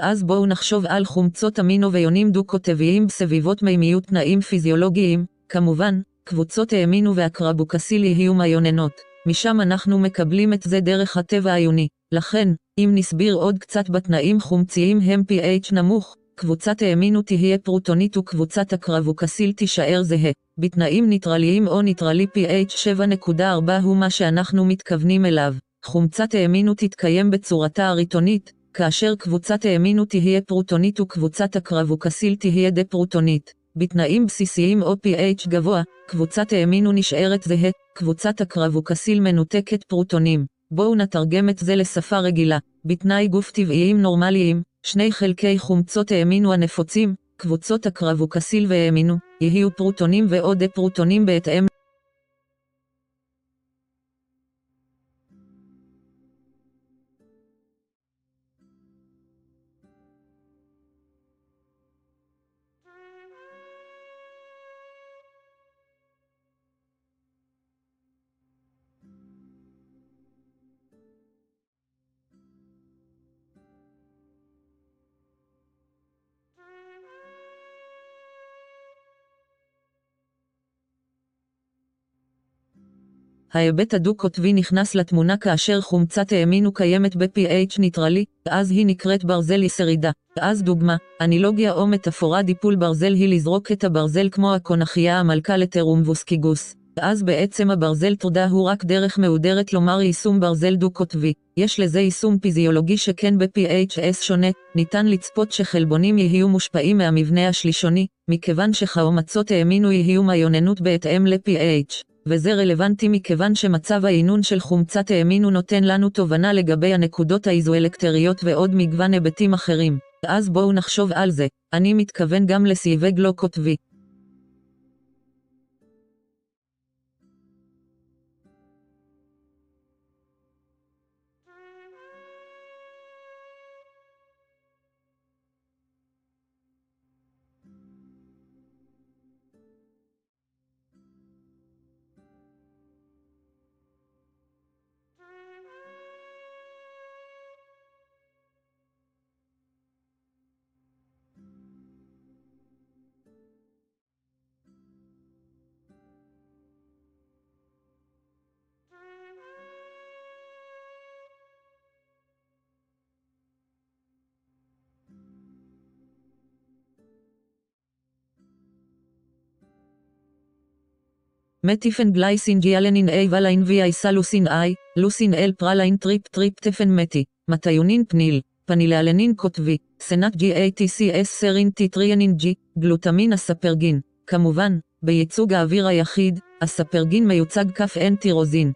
אז בואו נחשוב על חומצות אמינו ויונים דו-קוטביים בסביבות מימיות תנאים פיזיולוגיים, כמובן, קבוצות האמינו והקרבוקסיל יהיו מיוננות, משם אנחנו מקבלים את זה דרך הטבע העיוני, לכן, אם נסביר עוד קצת בתנאים חומציים הם pH נמוך, קבוצת האמינו תהיה פרוטונית וקבוצת הקרבוקסיל תישאר זהה, בתנאים ניטרליים או ניטרלי pH שבע נקודה ארבע הוא מה שאנחנו מתכוונים אליו, חומצת האמינו תתקיים בצורתה הריטונית, כאשר קבוצת האמינו תהיה פרוטונית וקבוצת הקרבוקסיל תהיה דפרוטונית. בתנאים בסיסיים או pH גבוה, קבוצת האמינו נשארת זהה, קבוצת הקרבוקסיל מנותקת פרוטונים. בואו נתרגם את זה לשפה רגילה. בתנאי גוף טבעיים נורמליים, שני חלקי חומצות האמינו הנפוצים, קבוצות הקרבוקסיל והאמינו, יהיו פרוטונים ואו דפרוטונים בהתאם. ההיבט הדו-קוטבי נכנס לתמונה כאשר חומצת האמינו קיימת ב-pH ניטרלי, אז היא נקראת ברזל ישרידה. אז דוגמה, אנילוגיה או מטאפורה דיפול ברזל היא לזרוק את הברזל כמו הקונחייה המלכה לטרומבוסקיגוס. אז בעצם הברזל תודה הוא רק דרך מעודרת לומר יישום ברזל דו-קוטבי. יש לזה יישום פיזיולוגי שכן ב-pHs שונה, ניתן לצפות שחלבונים יהיו מושפעים מהמבנה השלישוני, מכיוון שחומצות האמינו יהיו מיוננות בהתאם ל-pH. וזה רלוונטי מכיוון שמצב העינון של חומצת האמינו נותן לנו תובנה לגבי הנקודות האיזואלקטריות ועוד מגוון היבטים אחרים. אז בואו נחשוב על זה, אני מתכוון גם לסיווג לא קוטבי. מטיפן גלייסין ג'יאלנין איי ולאין ויאי סלוסין איי, לוסין אל פרלאין טריפ טריפ טפן מתי, מטיונין פניל, פנילאלנין קוטבי, סנאט ג'י איי טי סי אס סרין טיטריאנין ג'י, גלוטמין אספרגין. כמובן, בייצוג האוויר היחיד, אספרגין מיוצג כף אין טירוזין.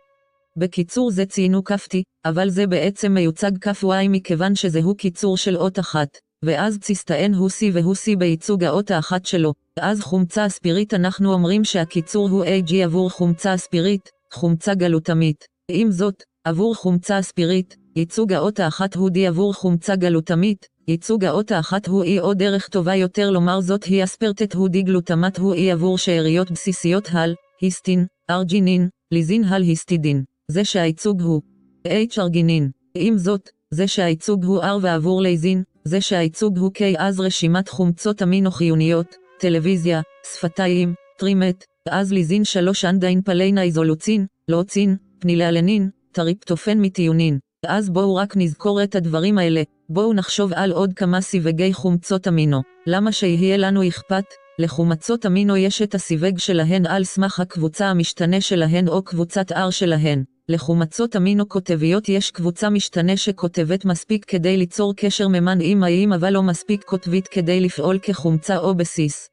בקיצור זה ציינו כף T, אבל זה בעצם מיוצג כף Y מכיוון שזהו קיצור של אות אחת. ואז ציסטאין הוא C והוא C בייצוג האות האחת שלו, אז חומצה אספירית אנחנו אומרים שהקיצור הוא A G עבור חומצה אספירית, חומצה גלוטמית. עם זאת, עבור חומצה אספירית, ייצוג האות האחת הוא D עבור חומצה גלוטמית, ייצוג האות האחת הוא E או דרך טובה יותר לומר זאת היא אספרטט הוא D גלוטמת הוא E עבור שאריות בסיסיות הל, היסטין, ארג'ינין, ליזין הל היסטידין, זה שהייצוג הוא H ארג'ינין. עם זאת, זה שהייצוג הוא R ועבור ליזין, זה שהייצוג הוא K אז רשימת חומצות אמינו חיוניות, טלוויזיה, שפתיים, טרימט, אז ליזין שלוש אנדאין פליינה איזולוצין, לאוצין, פנילאלנין, טריפטופן מטיונין, אז בואו רק נזכור את הדברים האלה, בואו נחשוב על עוד כמה סיווגי חומצות אמינו, למה שיהיה לנו אכפת? לחומצות אמינו יש את הסיווג שלהן על סמך הקבוצה המשתנה שלהן או קבוצת R שלהן. לחומצות אמינו כותביות יש קבוצה משתנה שכותבת מספיק כדי ליצור קשר ממן עם האיים אבל לא מספיק כותבית כדי לפעול כחומצה או בסיס.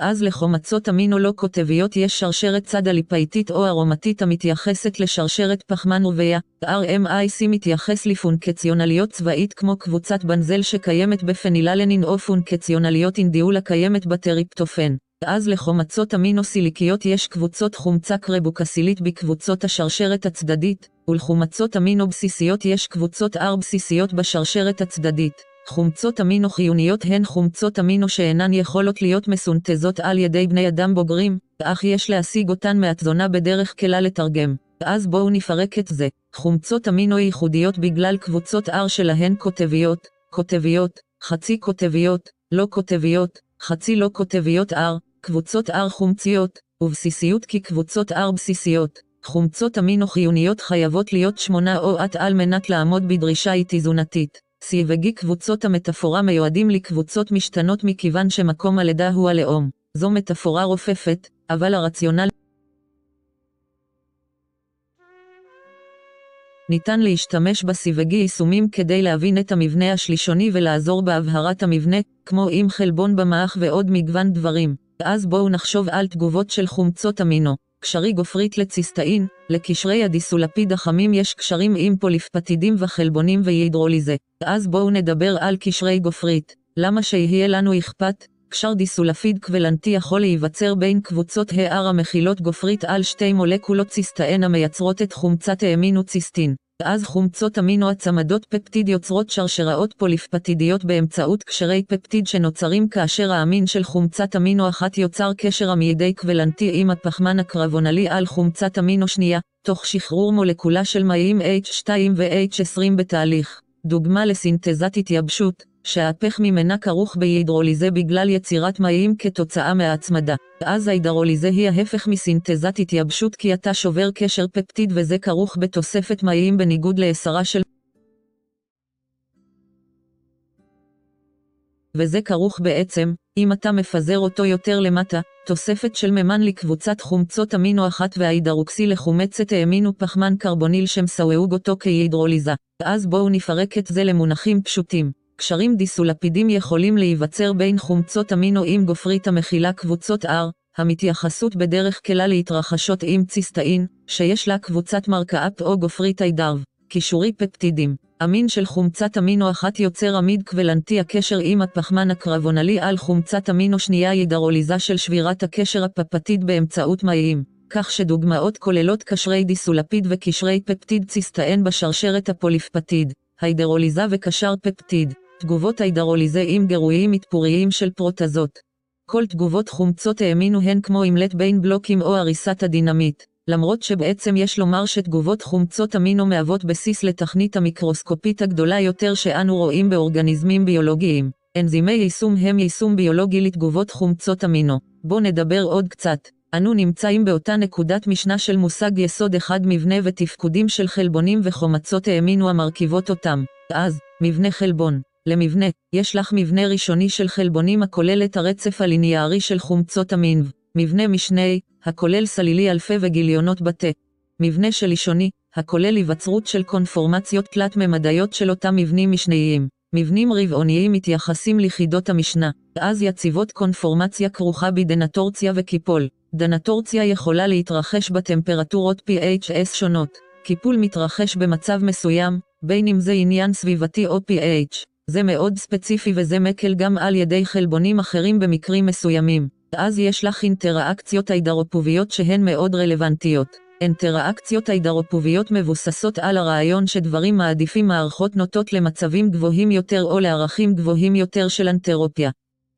אז לחומצות אמינו לא כותביות יש שרשרת צד הליפאיתית או ארומטית המתייחסת לשרשרת פחמן רוויה, R M I C מתייחס לפונקציונליות צבאית כמו קבוצת בנזל שקיימת בפנילאלנין או פונקציונליות אינדיול הקיימת בטריפטופן. אז לחומצות אמינו סיליקיות יש קבוצות חומצה קרבוקסילית בקבוצות השרשרת הצדדית, ולחומצות אמינו בסיסיות יש קבוצות R בסיסיות בשרשרת הצדדית. חומצות אמינו חיוניות הן חומצות אמינו שאינן יכולות להיות מסונתזות על ידי בני אדם בוגרים, אך יש להשיג אותן מהתזונה בדרך כלל לתרגם. אז בואו נפרק את זה. חומצות אמינו ייחודיות בגלל קבוצות R שלהן כותביות, כותביות, חצי כותביות, לא כותביות, חצי לא כותביות R, קבוצות R חומציות, ובסיסיות כי קבוצות R בסיסיות. חומצות אמינו חיוניות חייבות להיות שמונה או עד על מנת לעמוד בדרישה תזונתית. סיווגי קבוצות המטאפורה מיועדים לקבוצות משתנות מכיוון שמקום הלידה הוא הלאום. זו מטאפורה רופפת, אבל הרציונל ניתן להשתמש בסיווגי יישומים כדי להבין את המבנה השלישוני ולעזור בהבהרת המבנה, כמו עם חלבון במעך ועוד מגוון דברים. אז בואו נחשוב על תגובות של חומצות אמינו. קשרי גופרית לציסטאין, לקשרי הדיסולפיד החמים יש קשרים עם פוליפפטידים וחלבונים והידרוליזה. אז בואו נדבר על קשרי גופרית. למה שיהיה לנו אכפת? קשר דיסולפיד קוולנטי יכול להיווצר בין קבוצות הער המכילות גופרית על שתי מולקולות ציסטאין המייצרות את חומצת האמינו ציסטין. אז חומצות אמינו הצמדות פפטיד יוצרות שרשראות פוליפפטידיות באמצעות קשרי פפטיד שנוצרים כאשר האמין של חומצת אמינו אחת יוצר קשר עמידי קוולנטי עם הפחמן הקרבונלי על חומצת אמינו שנייה, תוך שחרור מולקולה של מיים H שתיים ו-H עשרים בתהליך. דוגמה לסינתזת התייבשות, שההפך ממנה כרוך בהידרוליזה בגלל יצירת מיים כתוצאה מההצמדה. אז ההידרוליזה היא ההפך מסינתזת התייבשות כי אתה שובר קשר פפטיד וזה כרוך בתוספת מיים בניגוד להסרה של וזה כרוך בעצם, אם אתה מפזר אותו יותר למטה, תוספת של ממן לקבוצת חומצות אמינו אחת וההידרוקסי לחומצת האמינו פחמן קרבוניל שמסווג אותו כהידרוליזה. אז בואו נפרק את זה למונחים פשוטים. קשרים דיסולפידים יכולים להיווצר בין חומצות אמינו עם גופרית המכילה קבוצות R, המתייחסות בדרך כלל להתרחשות עם ציסטאין, שיש לה קבוצת מרקאפ או גופרית הידרב. קישורי פפטידים. אמין של חומצת אמינו אחת יוצר עמיד קוולנטי הקשר עם הפחמן הקרבונלי על חומצת אמינו שנייה הידרוליזה של שבירת הקשר הפפטיד באמצעות מיים, כך שדוגמאות כוללות קשרי דיסולפיד וקשרי פפטיד ציסטאין בשרשרת הפוליפפטיד, הידרוליזה וקשר פפטיד. תגובות ההידרוליזה עם גירויים מתפוריים של פרוטזות. כל תגובות חומצות האמינו הן כמו אימלט בין בלוקים או הריסת הדינמיט, למרות שבעצם יש לומר שתגובות חומצות אמינו מהוות בסיס לתכנית המיקרוסקופית הגדולה יותר שאנו רואים באורגניזמים ביולוגיים. אנזימי יישום הם יישום ביולוגי לתגובות חומצות אמינו. בוא נדבר עוד קצת. אנו נמצאים באותה נקודת משנה של מושג יסוד אחד מבנה ותפקודים של חלבונים וחומצות האמינו המרכיבות אותם. אז, מבנה חלבון. למבנה, יש לך מבנה ראשוני של חלבונים הכולל את הרצף הליניארי של חומצות אמין. מבנה משני, הכולל סלילי אלפי וגיליונות בתי. מבנה שלישוני, הכולל היווצרות של קונפורמציות תלת-ממדיות של אותם מבנים משניים. מבנים רבעוניים מתייחסים ליחידות המשנה, אז יציבות קונפורמציה כרוכה בדנטורציה וקיפול. דנטורציה יכולה להתרחש בטמפרטורות P H S שונות. קיפול מתרחש במצב מסוים, בין אם זה עניין סביבתי או P H. זה מאוד ספציפי וזה מקל גם על ידי חלבונים אחרים במקרים מסוימים. אז יש לך אינטראקציות הידרופוביות שהן מאוד רלוונטיות. אינטראקציות הידרופוביות מבוססות על הרעיון שדברים מעדיפים מערכות נוטות למצבים גבוהים יותר או לערכים גבוהים יותר של אנטרופיה.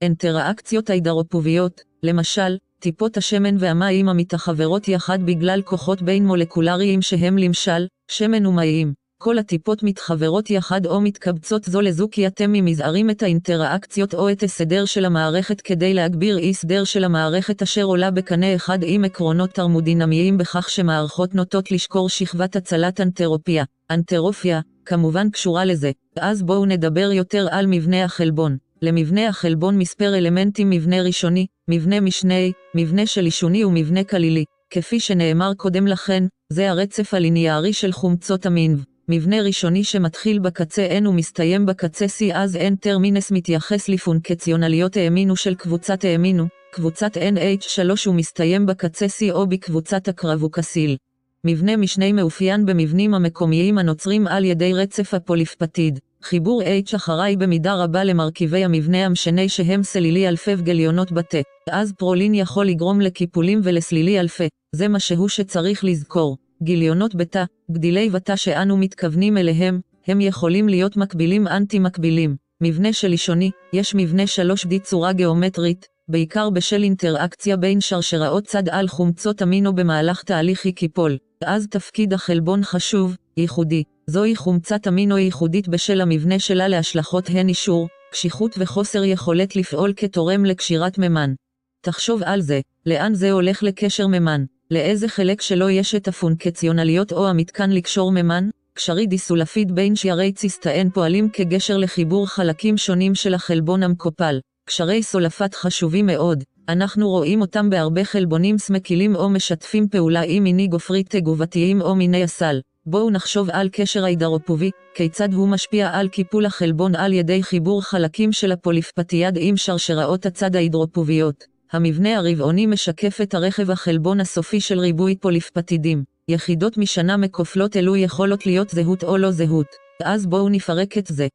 אינטראקציות הידרופוביות, למשל, טיפות השמן והמים המתחברות יחד בגלל כוחות בין מולקולריים שהם למשל, שמן ומיים. כל הטיפות מתחברות יחד או מתקבצות זו לזו כי אתם ממזערים את האינטראקציות או את הסדר של המערכת כדי להגביר אי סדר של המערכת אשר עולה בקנה אחד עם עקרונות תרמודינמיים בכך שמערכות נוטות לשקור שכבת הצלת אנטרופיה. אנטרופיה, כמובן קשורה לזה. אז בואו נדבר יותר על מבנה החלבון. למבנה החלבון מספר אלמנטים: מבנה ראשוני, מבנה משני, מבנה שלישוני ומבנה כלילי. כפי שנאמר קודם לכן, זה הרצף הליניארי של חומצות המין. מבנה ראשוני שמתחיל בקצה N ומסתיים בקצה C, אז N טרמינס מתייחס לפונקציונליות האמינו של קבוצת האמינו, קבוצת N H שלוש, ומסתיים בקצה C או בקבוצת הקרבוקסיל. מבנה משני מאופיין במבנים המקומיים הנוצרים על ידי רצף הפוליפפטיד. חיבור H אחראי במידה רבה למרכיבי המבנה המשני שהם סלילי אלפי וגיליונות בתי, אז פרולין יכול לגרום לקיפולים ולסלילי אלפי, זה משהו שצריך לזכור. גיליונות בטא, גדילי בטא שאנו מתכוונים אליהם, הם יכולים להיות מקבילים אנטי-מקבילים. מבנה שלישוני, יש מבנה שלוש D צורה גיאומטרית, בעיקר בשל אינטראקציה בין שרשראות צד על חומצות אמינו במהלך תהליך היקיפול. אז תפקיד החלבון חשוב, ייחודי. זוהי חומצת אמינו ייחודית בשל המבנה שלה להשלכות הן אישור, קשיחות וחוסר יכולת לפעול כתורם לקשירת ממן. תחשוב על זה, לאן זה הולך לקשר ממן? לאיזה חלק שלו יש את הפונקציונליות או המתקן לקשור ממן? קשרי דיסולפיד בין שיירי ציסטאין פועלים כגשר לחיבור חלקים שונים של החלבון המקופל. קשרי סולפת חשובים מאוד, אנחנו רואים אותם בהרבה חלבונים סמקילים או משתפים פעולה עם מיני גופרית תגובתיים או מיני הסל. בואו נחשוב על קשר ההידרופובי, כיצד הוא משפיע על קיפול החלבון על ידי חיבור חלקים של הפוליפפטיד עם שרשראות הצד ההידרופוביות. המבנה הרבעוני משקף את הרכב החלבון הסופי של ריבוי פוליפפטידים. יחידות משנה מקופלות אלו יכולות להיות זהות או לא זהות, אז בואו נפרק את זה.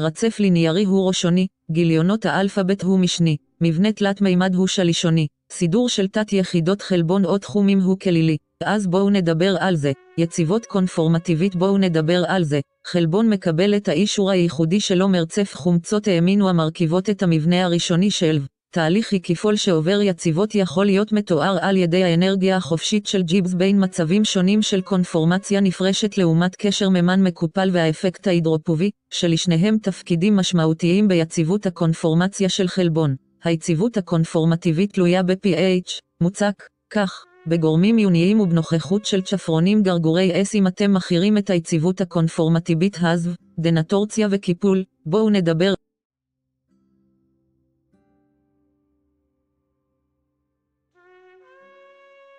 רצף ליניארי הוא ראשוני, גיליונות האלפבית הוא משני, מבנה תלת מימד הוא שלישוני, סידור של תת יחידות חלבון או תחומים הוא כלילי, אז בואו נדבר על זה. יציבות קונפורמטיבית, בואו נדבר על זה. חלבון מקבל את האישור הייחודי שלו מרצף חומצות האמינו המרכיבות את המבנה הראשוני של תהליך היקיפול שעובר יציבות יכול להיות מתואר על ידי האנרגיה החופשית של ג'יבס בין מצבים שונים של קונפורמציה נפרשת לעומת קשר ממן מקופל והאפקט ההידרופובי, שלשניהם תפקידים משמעותיים ביציבות הקונפורמציה של חלבון. היציבות הקונפורמטיבית תלויה ב-פי אייץ' מוצק, כך, בגורמים יוניים ובנוכחות של צ'פרונים גרגורי S. אם אתם מכירים את היציבות הקונפורמטיבית הזו, דנטורציה וקיפול, בואו נדבר.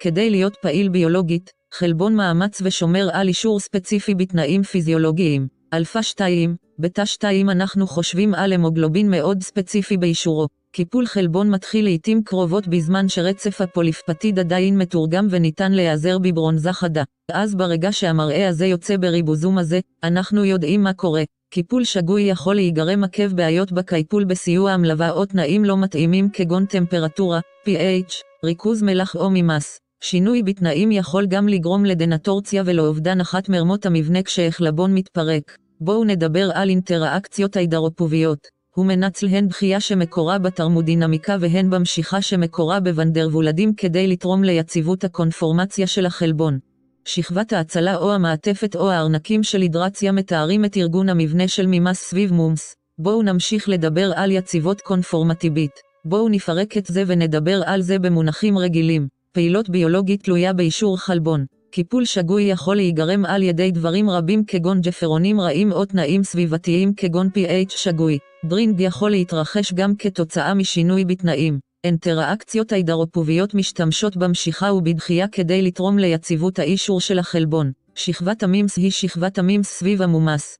כדי להיות פעיל ביולוגית, חלבון מאמץ ושומר על אישור ספציפי בתנאים פיזיולוגיים. אלפא שתיים, בטא שתיים אנחנו חושבים על המוגלובין מאוד ספציפי באישורו. קיפול חלבון מתחיל לעתים קרובות בזמן שרצף הפוליפפטיד עדיין מתורגם וניתן להיעזר בברונזה חדה. אז ברגע שהמראה הזה יוצא בריבוזום הזה, אנחנו יודעים מה קורה. קיפול שגוי יכול להיגרם עקב בעיות בקיפול בסיוע המלווה או תנאים לא מתאימים כגון טמפרטורה, pH, ריכוז מלח או מימס. שינוי בתנאים יכול גם לגרום לדנטורציה ולאובדן אחת מרמות המבנה כשהחלבון מתפרק. בואו נדבר על אינטראקציות ההידרופוביות. הוא מנצל הן דחייה שמקורה בתרמודינמיקה והן במשיכה שמקורה בוונדרוולדים כדי לתרום ליציבות הקונפורמציה של החלבון. שכבת ההצלה או המעטפת או הארנקים של הידרציה מתארים את ארגון המבנה של מימס סביב מומס. בואו נמשיך לדבר על יציבות קונפורמטיבית. בואו נפרק את זה ונדבר על זה במונחים רגילים. פעילות ביולוגית תלויה באישור חלבון. קיפול שגוי יכול להיגרם על ידי דברים רבים כגון ג'פרונים רעים או תנאים סביבתיים כגון pH שגוי. דרינג יכול להתרחש גם כתוצאה משינוי בתנאים. אינטראקציות ההידרופוביות משתמשות במשיכה ובדחייה כדי לתרום ליציבות האישור של החלבון. שכבת המימס היא שכבת המימס סביב המומס.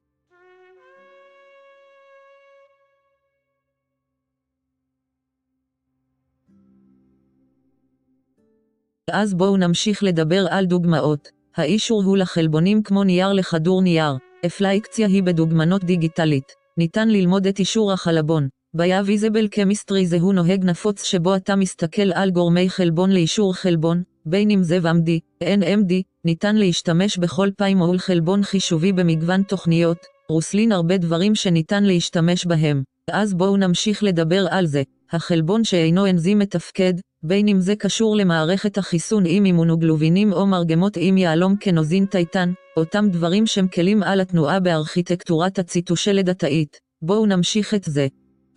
אז בואו נמשיך לדבר על דוגמאות. האישור הוא לחלבונים כמו נייר לכדור נייר. אפליקציה היא בדוגמנות דיגיטלית. ניתן ללמוד את אישור החלבון. ביוויזיבל קמיסטרי זהו נוהג נפוץ שבו אתה מסתכל על גורמי חלבון לאישור חלבון, בין אם זה ו-M D, N M D, ניתן להשתמש בכל פעימול חלבון חישובי במגוון תוכניות, רוסלין הרבה דברים שניתן להשתמש בהם. אז בואו נמשיך לדבר על זה. החלבון שאינו אנזים מתפקד, בין אם זה קשור למערכת החיסון עם אימונוגלובינים או מרגמות עם יהלום כנוזין טייטן, אותם דברים שמקלים על התנועה בארכיטקטורת הציטושלד התאית. בואו נמשיך את זה.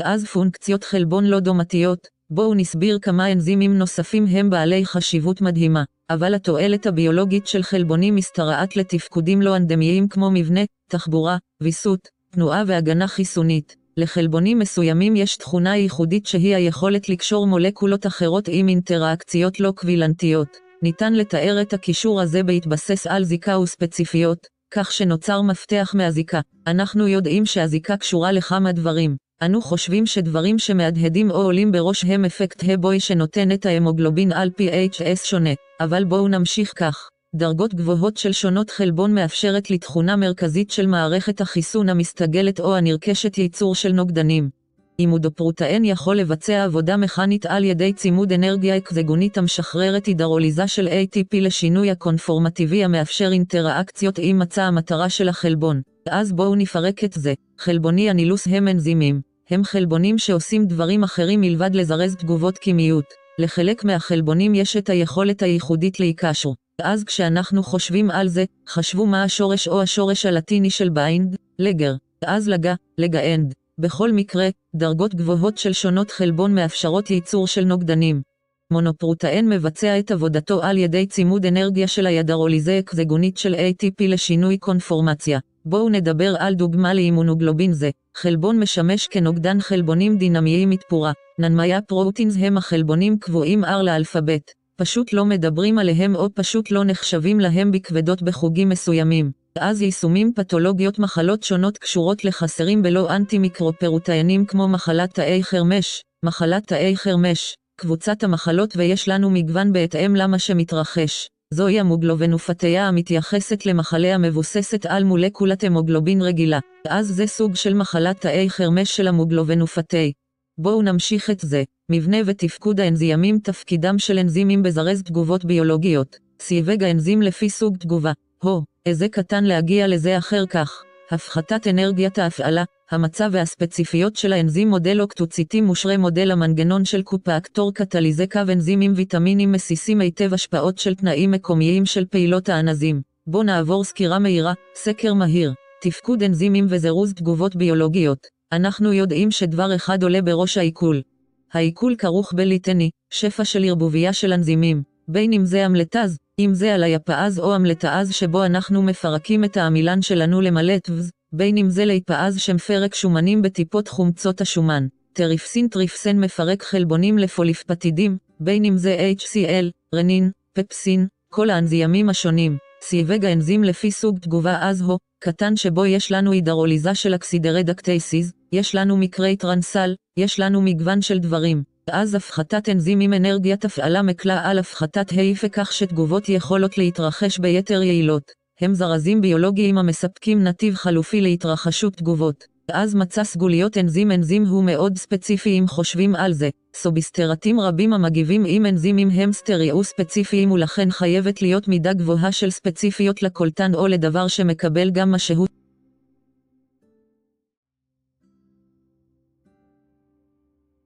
אז פונקציות חלבון לא דומתיות, בואו נסביר כמה אנזימים נוספים הם בעלי חשיבות מדהימה, אבל התועלת הביולוגית של חלבונים משתרעת לתפקודים לא אנדמיים כמו מבנה, תחבורה, ויסות, תנועה והגנה חיסונית. לחלבונים מסוימים יש תכונה ייחודית שהיא היכולת לקשור מולקולות אחרות עם אינטראקציות לא קווילנטיות. ניתן לתאר את הקישור הזה בהתבסס על זיקה וספציפיות, כך שנוצר מפתח מהזיקה. אנחנו יודעים שהזיקה קשורה לכמה דברים. אנו חושבים שדברים שמהדהדים או עולים בראש הם אפקט הבוי שנותן את ההמוגלובין על פי אייץ' אס שונה, אבל בואו נמשיך כך. דרגות גבוהות של שונות חלבון מאפשרת לתכונה מרכזית של מערכת החיסון המסתגלת או הנרכשת ייצור של נוגדנים. עימוד הפרוטאין יכול לבצע עבודה מכנית על ידי צימוד אנרגיה אקזגונית המשחררת הידרוליזה של איי טי פי לשינוי הקונפורמטיבי המאפשר אינטראקציות עם מצע המטרה של החלבון. אז בואו נפרק את זה. חלבוני הנילוס הם אנזימים. הם חלבונים שעושים דברים אחרים מלבד לזרז תגובות כימיות. לחלק מהחלבונים יש את היכולת הייחודית להיקשר. אז כשאנחנו חושבים על זה, חשבו מה השורש או השורש הלטיני של ביינד, לגר. אז לגה, לגאנד. בכל מקרה, דרגות גבוהות של שונות חלבון מאפשרות ייצור של נוגדנים. מונופרוטאין מבצע את עבודתו על ידי צימוד אנרגיה של הידרוליזה אקזגונית של איי טי פי לשינוי קונפורמציה. בואו נדבר על דוגמה לאימונוגלובין זה. חלבון משמש כנוגדן חלבונים דינמיים מתפורה. ננמיה פרוטינס הם החלבונים קבועים R לאלפבית. פשוט לא מדברים עליהם או פשוט לא נחשבים להם בכבדות בחוגים מסוימים. אז יישומים פתולוגיות מחלות שונות קשורות לחסרים בלא אנטי-מיקרופרוטאינים כמו מחלת תאי חרמש, מחלת תאי חרמש, קבוצת המחלות ויש לנו מגוון בהתאם למה שמתרחש. זוהי המוגלובנופתיה המתייחסת למחלה המבוססת על מולקולת המוגלובין רגילה. אז זה סוג של מחלת תאי חרמש של המוגלובנופתי. בואו נמשיך את זה. מבנה ותפקוד האנזימים תפקידם של אנזימים בזרז תגובות ביולוגיות. סיווג האנזים לפי סוג תגובה. הו, איזה קטן להגיע לזה אחר כך. הפחתת אנרגיית ההפעלה, המצב והספציפיות של האנזים מודל אוקטוציטים מושרי מודל המנגנון של קופקטור קטליזה קו אנזימים ויטמינים מסיסים היטב השפעות של תנאים מקומיים של פעילות האנזים. בואו נעבור סקירה מהירה, סקר מהיר. תפקוד אנזימים וזירוז תגובות ביולוגיות. אנחנו יודעים שדבר אחד עולה בראש העיכול. העיכול כרוך בליטני, שפע של ערבוביה של אנזימים, בין אם זה אמלטאז, אם זה הלייפאז או אמלטאז שבו אנחנו מפרקים את העמילן שלנו למלטבז, בין אם זה לייפאז שמפרק שומנים בטיפות חומצות השומן, טריפסין טריפסן מפרק חלבונים לפוליפפטידים, בין אם זה אייץ' סי אל, רנין, פפסין, כל האנזימים השונים. סיווג האנזים לפי סוג תגובה אז הו, קטן שבו יש לנו הידרוליזה של אקסידרי דקטייסיז, יש לנו מקרי טרנסל, יש לנו מגוון של דברים. אז הפחתת אנזימים אנרגיית הפעלה מקלה על הפחתת היפה כך שתגובות יכולות להתרחש ביתר יעילות. הם זרזים ביולוגיים המספקים נתיב חלופי להתרחשות תגובות. אז מצא סגוליות אנזים אנזים הוא מאוד ספציפי אם חושבים על זה. סוביסטרטים רבים המגיבים עם אנזימים הם סטריאו ספציפיים ולכן חייבת להיות מידה גבוהה של ספציפיות לקולטן או לדבר שמקבל גם משהו.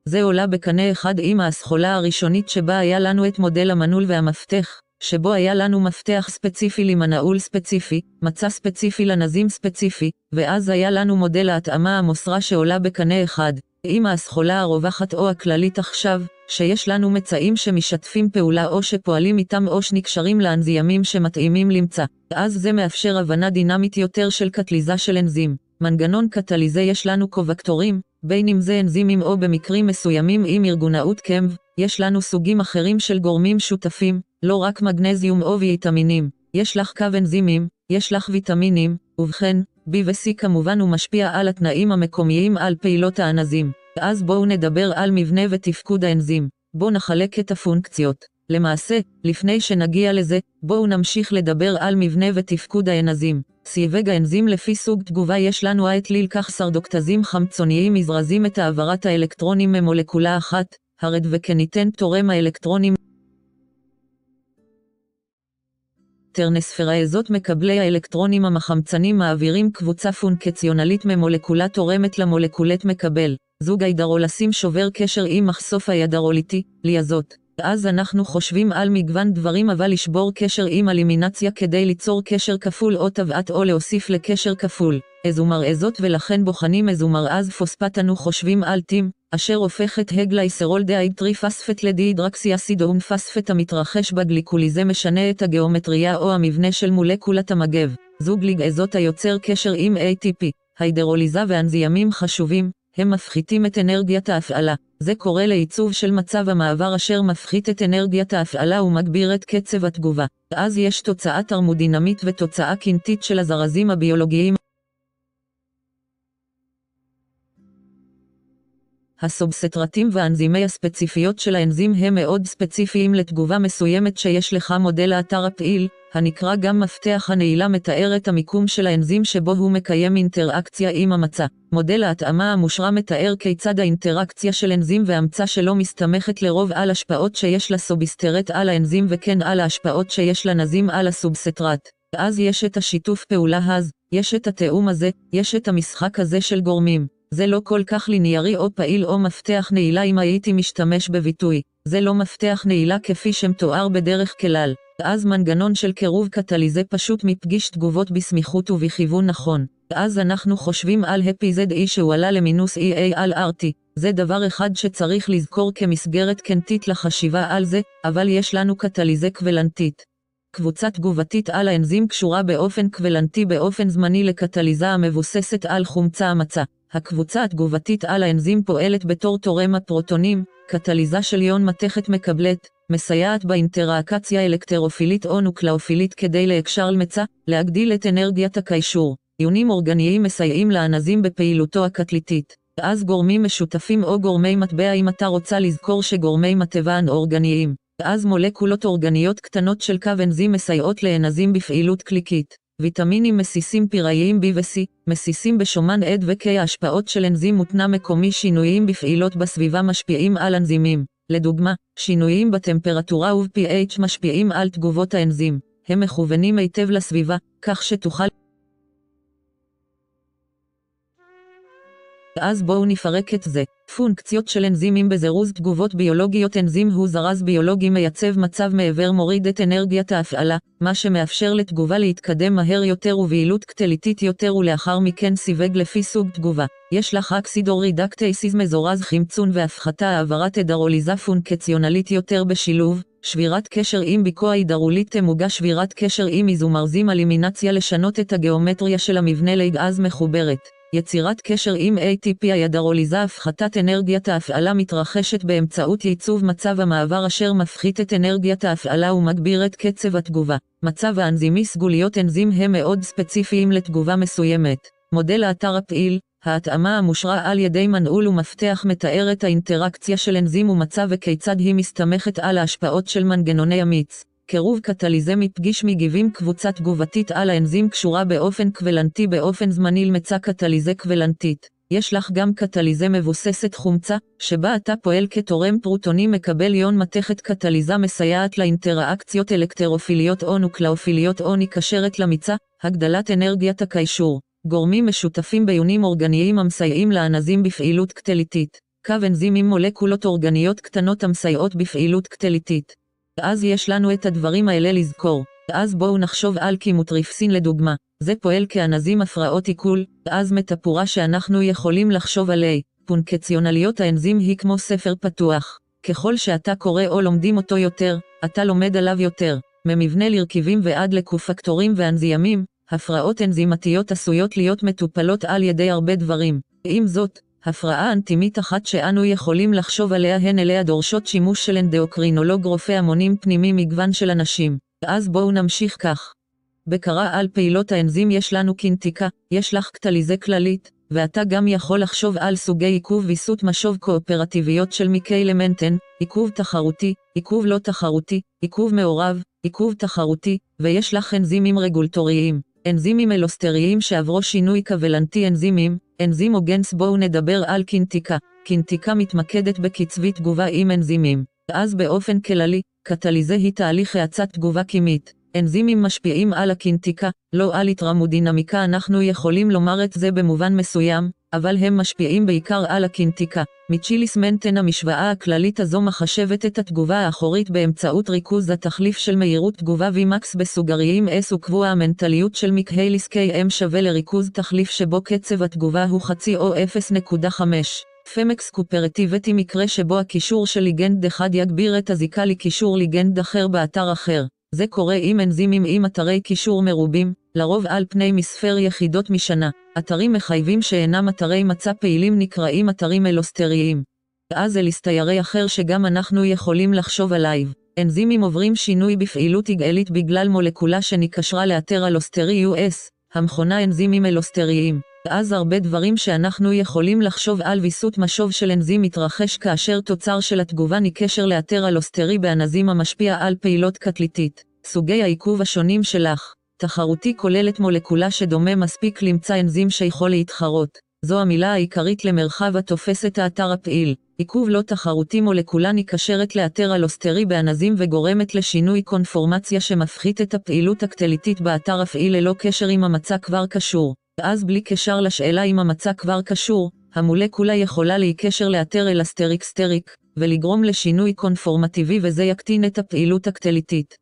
זה עולה בקנה אחד עם האסכולה הראשונית שבה היה לנו את מודל המנעול והמפתח, שבו היה לנו מפתח ספציפי למנעול ספציפי, מצע ספציפי לנזים ספציפי, ואז היה לנו מודל ההתאמה המוסרה שעולה בקנה אחד, עם האסכולה הרווחת או הכללית עכשיו, שיש לנו מצעים שמשתפים פעולה או שפועלים איתם או שנקשרים לאנזימים שמתאימים למצע, אז זה מאפשר הבנה דינמית יותר של קטליזה של אנזים. מנגנון קטליזה יש לנו קובקטורים, בין אם זה אנזימים או במקרים מסוימים עם ארגונאות קמב, יש לנו סוגים אחרים של גורמים שותפים, לא רק מגנזיום או ויטמינים. יש לך קו אנזימים, יש לך ויטמינים, ובכן, B ו-C כמובן הוא משפיע על התנאים המקומיים על פעילות האנזים. אז בואו נדבר על מבנה ותפקוד האנזים. בואו נחלק את הפונקציות. למעשה, לפני שנגיע לזה, בואו נמשיך לדבר על מבנה ותפקוד האנזים. סיווג האנזים לפי סוג תגובה יש לנו האתליל כך סרדוקטזים חמצוניים מזרזים את העברת האלקטרונים ממולקולה אחת, הרדבקניתן תורם האלקטרונים. טרנספרזות מקבלי האלקטרונים המחמצנים מעבירים קבוצה פונקציונלית ממולקולה תורמת למולקולת מקבל. זוג הידרולסים שובר קשר עם מחשוף הידרוליטי, ליאזות. אז אנחנו חושבים על מגוון דברים, אבל לשבור קשר עם אלימינציה כדי ליצור קשר כפול או טבעת או להוסיף לקשר כפול. איזומרזות ולכן בוחנים איזומרז פוספט. אנו חושבים על טים, אשר הופך את הגלייסרול דאיד טריפספט לדיהידרקסיאסיד ופוספט. המתרחש בגליקוליזה משנה את הגיאומטריה או המבנה של מולקולת המגב. זוג ליגאזות היוצר קשר עם A T P, ההידרוליזה ואנזימים חשובים, הם מפחיתים את אנרגיית ההפעלה. זה קורה לעיצוב של מצב המעבר אשר מפחית את אנרגיית ההפעלה ומגביר את קצב התגובה. אז יש תוצאה תרמודינמית ותוצאה קינטית של הזרזים הביולוגיים. הסובסטרטים והאנזימי הספציפיות של האנזים הם מאוד ספציפיים לתגובה מסוימת שיש לך. מודל האתר הפעיל, הנקרא גם מפתח הנעילה, מתאר את המיקום של האנזים שבו הוא מקיים אינטראקציה עם המצע. מודל ההתאמה המושרה מתאר כיצד האינטראקציה של אנזים והמצע שלו מסתמכת לרוב על השפעות שיש לסובסטרט על האנזים וכן על ההשפעות שיש לנזים על הסובסטרט. אז יש את השיתוף פעולה הז, יש את התאום הזה, יש את המשחק הזה של גורמים. זה לא כל כך ליניארי או פעיל או מפתח נעילה אם הייתי משתמש בביטוי. זה לא מפתח נעילה כפי שמתואר בדרך כלל. אז מנגנון של קירוב קטליזה פשוט מפגיש תגובות בסמיכות ובכיוון נכון. אז אנחנו חושבים על H P Z E שהועלה למינוס E A על R T. זה דבר אחד שצריך לזכור כמסגרת קנטית לחשיבה על זה, אבל יש לנו קטליזה קבלנטית. קבוצה תגובתית על האנזים קשורה באופן קבלנטי באופן זמני לקטליזה המבוססת על חומצה המצה. הקבוצה התגובתית על האנזים פועלת בתור תורם הפרוטונים, קטליזה של יון מתכת מקבלת, מסייעת באינטראקציה אלקטרופילית או נוקלאופילית כדי להקשר למצע, להגדיל את אנרגיית הקישור. יונים אורגניים מסייעים לאנזים בפעילותו הקטליטית. אז גורמים משותפים או גורמי מטבע אם אתה רוצה לזכור שגורמי מטבע הם אורגניים. אז מולקולות אורגניות קטנות של קו אנזים מסייעות לאנזים בפעילות קליקית. ויטמינים מסיסים פיראיים B ו-C, מסיסים בשומן עד ו-K. ההשפעות של אנזים מותנה מקומי. שינויים בפעילות בסביבה משפיעים על אנזימים. לדוגמה, שינויים בטמפרטורה וב-P H משפיעים על תגובות האנזים. הם מכוונים היטב לסביבה, כך שתוכל... אז בואו נפרק את זה. פונקציות של אנזימים בזירוז תגובות ביולוגיות. אנזים הוא זרז ביולוגי מייצב מצב מעבר, מוריד את אנרגיית ההפעלה, מה שמאפשר לתגובה להתקדם מהר יותר ובעילות קטליטית יותר, ולאחר מכן סיווג לפי סוג תגובה. יש לך אקסידו רידקטייסיז מזורז חמצון והפחתה, העברת הידרוליזה פונקציונלית יותר בשילוב, שבירת קשר עם ביקוע הידרולית תמוגה, שבירת קשר עם איזומרזים, אלימינציה לשנות את הגיאומטריה של המבנה להיגאז מחוברת. יצירת קשר עם A T P. הידרוליזה הפחתת אנרגיית ההפעלה מתרחשת באמצעות ייצוב מצב המעבר אשר מפחית את אנרגיית ההפעלה ומגביר את קצב התגובה. מצב האנזימי סגוליות. אנזים הם מאוד ספציפיים לתגובה מסוימת. מודל האתר הפעיל, ההתאמה המושרה על ידי מנעול ומפתח מתאר את האינטראקציה של אנזים ומצב וכיצד היא מסתמכת על ההשפעות של מנגנוני המיץ. קירוב קטליזה מפגיש מגיבים. קבוצה תגובתית על האנזים קשורה באופן קבלנטי באופן זמני למצע, קטליזה קבלנטית. יש לך גם קטליזה מבוססת חומצה, שבה אתה פועל כתורם פרוטוני, מקבל יון מתכת. קטליזה מסייעת לאינטראקציות אלקטרופיליות או נוקלאופיליות או נקשרת למצע, הגדלת אנרגיית הקישור. גורמים משותפים ביונים אורגניים המסייעים לאנזים בפעילות קטליטית. קו אנזים עם מולקולות אורגניות קטנות המסייעות בפעילות קטליטית. אז יש לנו את הדברים האלה לזכור. אז בואו נחשוב על קימוטריפסין לדוגמה. זה פועל כאנזים הפרעות עיכול, אז מטפורה שאנחנו יכולים לחשוב עלי. פונקציונליות האנזים היא כמו ספר פתוח. ככל שאתה קורא או לומדים אותו יותר, אתה לומד עליו יותר. ממבנה לרכיבים ועד לקופקטורים ואנזיימים, הפרעות אנזימתיות עשויות להיות מטופלות על ידי הרבה דברים. עם זאת, הפרעה אנטימית אחת שאנו יכולים לחשוב עליה הן אליה דורשות שימוש של אנדוקרינולוג רופא המונים פנימי מגוון של אנשים. אז בואו נמשיך כך. בקרה על פעילות האנזים יש לנו קינטיקה, יש לך קטליזה כללית, ואתה גם יכול לחשוב על סוגי עיכוב ויסות משוב קואופרטיביות של מיקי למנטן, עיכוב תחרותי, עיכוב לא תחרותי, עיכוב מעורב, עיכוב תחרותי, ויש לך אנזימים רגולטוריים. אנזימים אלוסטריים שעברו שינוי קבלנטי. אנזימים, אנזימוגנס. בואו נדבר על קינטיקה. קינטיקה מתמקדת בקצבי תגובה עם אנזימים. אז באופן כללי, קטליזה היא תהליך האצת תגובה כימית. אנזימים משפיעים על הקינטיקה, לא על התרמודינמיקה. אנחנו יכולים לומר את זה במובן מסוים, אבל הם משפיעים בעיקר על הקינטיקה. מצ'יליס מנטן המשוואה הכללית הזו מחשבת את התגובה האחורית באמצעות ריכוז התחליף של מהירות תגובה V-Max בסוגריים S וקבוע המנטליות של מקהיליס K M שווה לריכוז תחליף שבו קצב התגובה הוא חצי או אפס נקודה חמש. פמקס קופרטיבטי מקרה שבו הקישור של ליגנד אחד יגביר את הזיקה לקישור ליגנד אחר באתר אחר. זה קורה עם אנזימים עם אתרי קישור מרובים, לרוב על פני מספר יחידות משנה. אתרים מחייבים שאינם אתרי מצע פעילים נקראים אתרים אלוסטריים. אז אלסטיירי אחר שגם אנחנו יכולים לחשוב עליו. אנזימים עוברים שינוי בפעילות הגאלית בגלל מולקולה שנקשרה לאתר אלוסטרי U S, המכונה אנזימים אלוסטריים. אז הרבה דברים שאנחנו יכולים לחשוב על ויסות משוב של אנזים מתרחש כאשר תוצר של התגובה נקשר לאתר אלוסטרי באנזים המשפיע על פעילות קטליטית. סוגי העיכוב השונים שלך. תחרותי כוללת מולקולה שדומה מספיק למצוא אנזים שיכול להתחרות. זו המילה העיקרית למרחב התופס את האתר הפעיל. עיכוב לא תחרותי מולקולה נקשרת לאתר אלוסטרי באנזים וגורמת לשינוי קונפורמציה שמפחית את הפעילות הקטליטית באתר הפעיל ללא קשר עם המצע כבר קשור. אז בלי קשר לשאלה אם המצע כבר קשור, המולקולה יכולה להיקשר לאתר אלסטריק-סטריק, ולגרום לשינוי קונפורמטיבי וזה יקטין את הפעילות הקטליטית.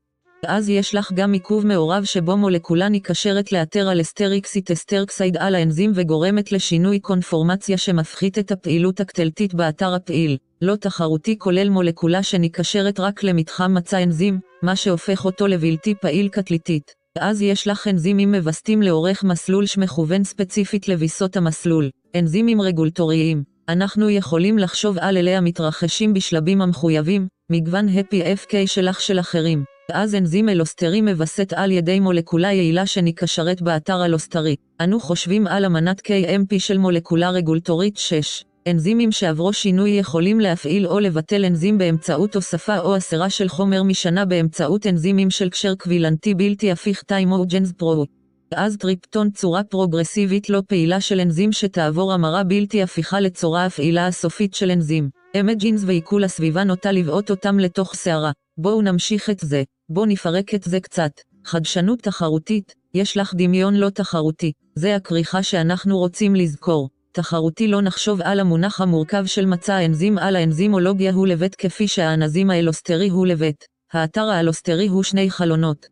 אז יש לך גם עיכוב מעורב שבו מולקולה נקשרת לאתר אלסטריקסיט-אסטרקסייד על האנזים וגורמת לשינוי קונפורמציה שמפחית את הפעילות הקטליטית באתר הפעיל. לא תחרותי כולל מולקולה שנקשרת רק למתחם מצע אנזים, מה שהופך אותו לבלתי פעיל קטליטית. אז יש לך אנזימים מבסטים לאורך מסלול שמכוון ספציפית לביסות המסלול. אנזימים רגולטוריים. אנחנו יכולים לחשוב על אליה מתרחשים בשלבים המחויבים, מגוון ה-P F K שלך של אחרים. אז אנזים אלוסטרי מבסט על ידי מולקולה יעילה שנקשרת באתר אלוסטרי. אנו חושבים על אמנת K M P של מולקולה רגולטורית שש. אנזימים שעברו שינוי יכולים להפעיל או לבטל אנזים באמצעות הוספה או הסרה של חומר משנה באמצעות אנזימים של קשר קבילנטי בלתי הפיך טיימוג'נס פרו. אז טריפטון צורה פרוגרסיבית לא פעילה של אנזים שתעבור המרה בלתי הפיכה לצורה הפעילה הסופית של אנזים. אמג'ינס ועיכול הסביבה נוטה לבעוט אותם לתוך שערה. בואו נמשיך את זה. בואו נפרק את זה קצת. חדשנות תחרותית. יש לך דמיון לא תחרותי. זה הכריכה שאנחנו רוצים לזכור. תחרותי לא נחשוב על המונח המורכב של מצע האנזים על האנזימולוגיה הוא לבית כפי שהאנזים האלוסטרי הוא לבית. האתר האלוסטרי הוא שני חלונות.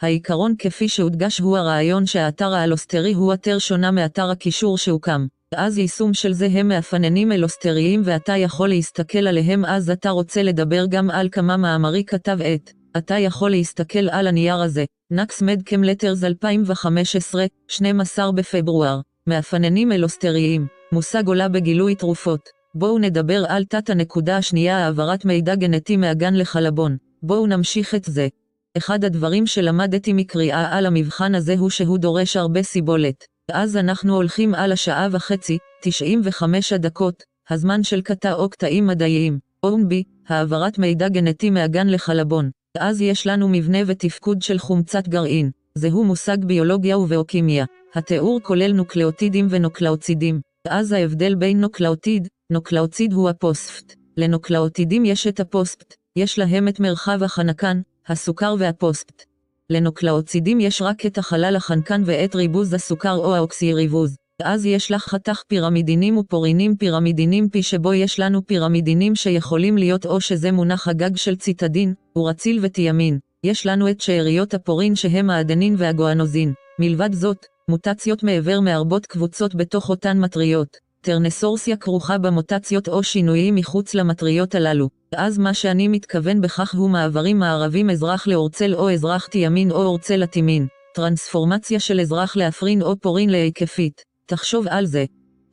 העיקרון כפי שהודגש הוא הרעיון שהאתר האלוסטרי הוא אתר שונה מאתר הקישור שהוקם. אז יישום של זה הם מאפננים אלוסטריים ואתה יכול להסתכל עליהם אז אתה רוצה לדבר גם על כמה מאמרי כתב עת. אתה יכול להסתכל על הנייר הזה. נקס מדקם לטרס אלפיים וחמש עשרה, שנים עשר בפברואר. מאפננים אלוסטריים, מושג עולה בגילוי תרופות. בואו נדבר על תת הנקודה השנייה העברת מידע גנטי מהגן לחלבון. בואו נמשיך את זה. אחד הדברים שלמדתי מקריאה על המבחן הזה הוא שהוא דורש הרבה סיבולת. אז אנחנו הולכים על השעה וחצי, תשעים וחמש דקות, הזמן של קטע או קטעים מדעיים. אונבי, העברת מידע גנטי מהגן לחלבון. אז יש לנו מבנה ותפקוד של חומצת גרעין. זהו מושג ביולוגיה ובאוקימיה. התיאור כולל נוקלאוטידים ונוקלאוצידים. אז ההבדל בין נוקלאוטיד, נוקלאוציד הוא הפוספט. לנוקלאוטידים יש את הפוספט, יש להם את מרחב החנקן, הסוכר והפוספט. לנוקלאוצידים יש רק את החלל החנקן ואת ריבוז הסוכר או האוקסיריבוז. אז יש לך חתך פירמידינים ופורינים פירמידינים פי שבו יש לנו פירמידינים שיכולים להיות או שזה מונח הגג של ציטדין, ורציל ותיאמין. יש לנו את שאריות הפורין שהם האדנין והגואנוזין. מלבד זאת, מוטציות מעבר מערבות קבוצות בתוך אותן מטריות. טרנסורסיה כרוכה במוטציות או שינויים מחוץ למטריות הללו. אז מה שאני מתכוון בכך הוא מעברים מערבים אזרח לאורצל או אזרח תיאמין או אורצל לתימין. טרנספורמציה של אזרח לאפרין או פורין להיקפית. תחשוב על זה.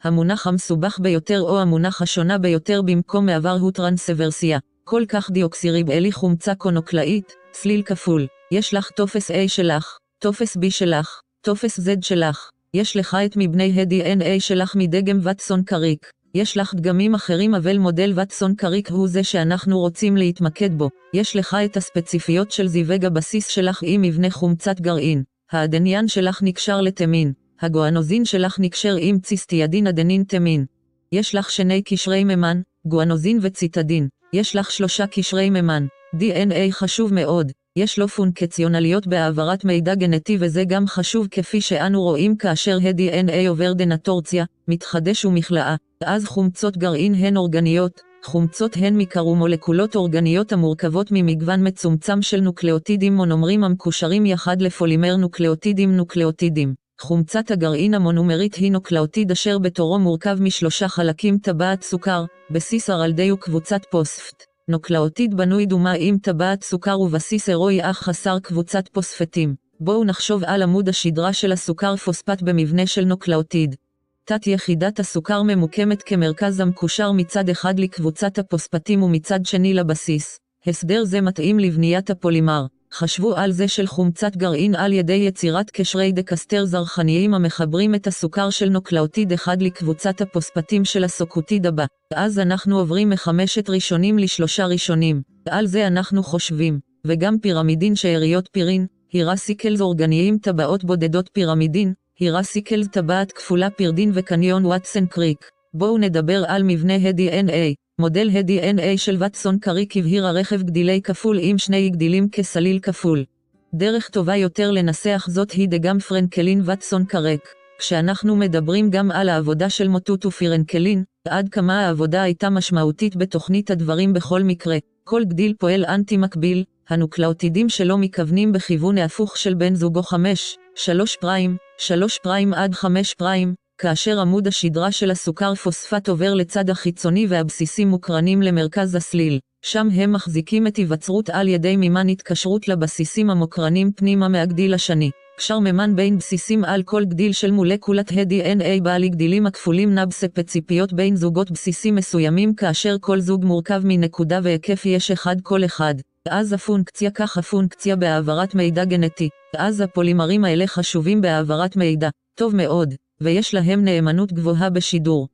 המונח המסובך ביותר או המונח השונה ביותר במקום מעבר הוא טרנסוורסיה. כל כך דיוקסיריב אלי חומצה קונוקלאית, סליל כפול. יש לך טופס A שלך, טופס B שלך. טופס Z שלך, יש לך את מבני ה-D N A שלך מדגם וטסון קריק, יש לך דגמים אחרים אבל מודל וטסון קריק הוא זה שאנחנו רוצים להתמקד בו, יש לך את הספציפיות של זיווג הבסיס שלך עם מבנה חומצת גרעין, האדניין שלך נקשר לתמין, הגואנוזין שלך נקשר עם ציסטיאדין אדנין תמין, יש לך שני קשרי מימן, גואנוזין וציטדין, יש לך שלושה קשרי מימן, D N A חשוב מאוד, יש לו פונקציונליות בהעברת מידע גנטי וזה גם חשוב כפי שאנו רואים כאשר ה-די אן איי עובר דנטורציה, מתחדש ומכלאה, אז חומצות גרעין הן אורגניות, חומצות הן מיקרומולקולות אורגניות המורכבות ממגוון מצומצם של נוקלאוטידים מונומרים המקושרים יחד לפולימר נוקלאוטידים נוקלאוטידים. חומצת הגרעין המונומרית היא נוקלאוטיד אשר בתורו מורכב משלושה חלקים טבעת סוכר, בסיס ארלדי וקבוצת פוספט. נוקלאוטיד בנוי דומה עם טבעת סוכר ובסיס אירוי אך חסר קבוצת פוספטים. בואו נחשוב על עמוד השדרה של הסוכר פוספט במבנה של נוקלאוטיד. תת יחידת הסוכר ממוקמת כמרכז המקושר מצד אחד לקבוצת הפוספטים ומצד שני לבסיס. הסדר זה מתאים לבניית הפולימר. חשבו על זה של חומצת גרעין על ידי יצירת קשרי דקסטר זרחניים המחברים את הסוכר של נוקלאוטיד אחד לקבוצת הפוספטים של הסוכותיד הבא. אז אנחנו עוברים מחמשת ראשונים לשלושה ראשונים. על זה אנחנו חושבים. וגם פירמידין שאריות פירין, הירסיקלס אורגניים טבעות בודדות פירמידין, הירסיקלס טבעת כפולה פירדין וקניון וואטסון קריק. בואו נדבר על מבנה ה-די אן איי. מודל ה-די אן איי של וואטסון קריק הבהיר הרכב גדילי כפול עם שני גדילים כסליל כפול. דרך טובה יותר לנסח זאת היא דגם פרנקלין וואטסון קריק. כשאנחנו מדברים גם על העבודה של מוטוט ופרנקלין, עד כמה העבודה הייתה משמעותית בתוכנית הדברים בכל מקרה. כל גדיל פועל אנטי מקביל, הנוקלאוטידים שלו מכוונים בכיוון ההפוך של בן זוגו חמש, שלוש פריים, שלוש פריים עד חמש פריים. כאשר עמוד השדרה של הסוכר פוספט עובר לצד החיצוני והבסיסים מוקרנים למרכז הסליל, שם הם מחזיקים את היווצרות על ידי מימן התקשרות לבסיסים המוקרנים פנימה מהגדיל השני. קשר מימן בין בסיסים על כל גדיל של מולקולת ה-די אן איי בעלי גדילים הכפולים נבסה פציפיות בין זוגות בסיסים מסוימים כאשר כל זוג מורכב מנקודה והיקף יש אחד כל אחד. אז הפונקציה כך הפונקציה בהעברת מידע גנטי, אז הפולימרים האלה חשובים בהעברת מידע, טוב מאוד. ויש להם נאמנות גבוהה בשידור.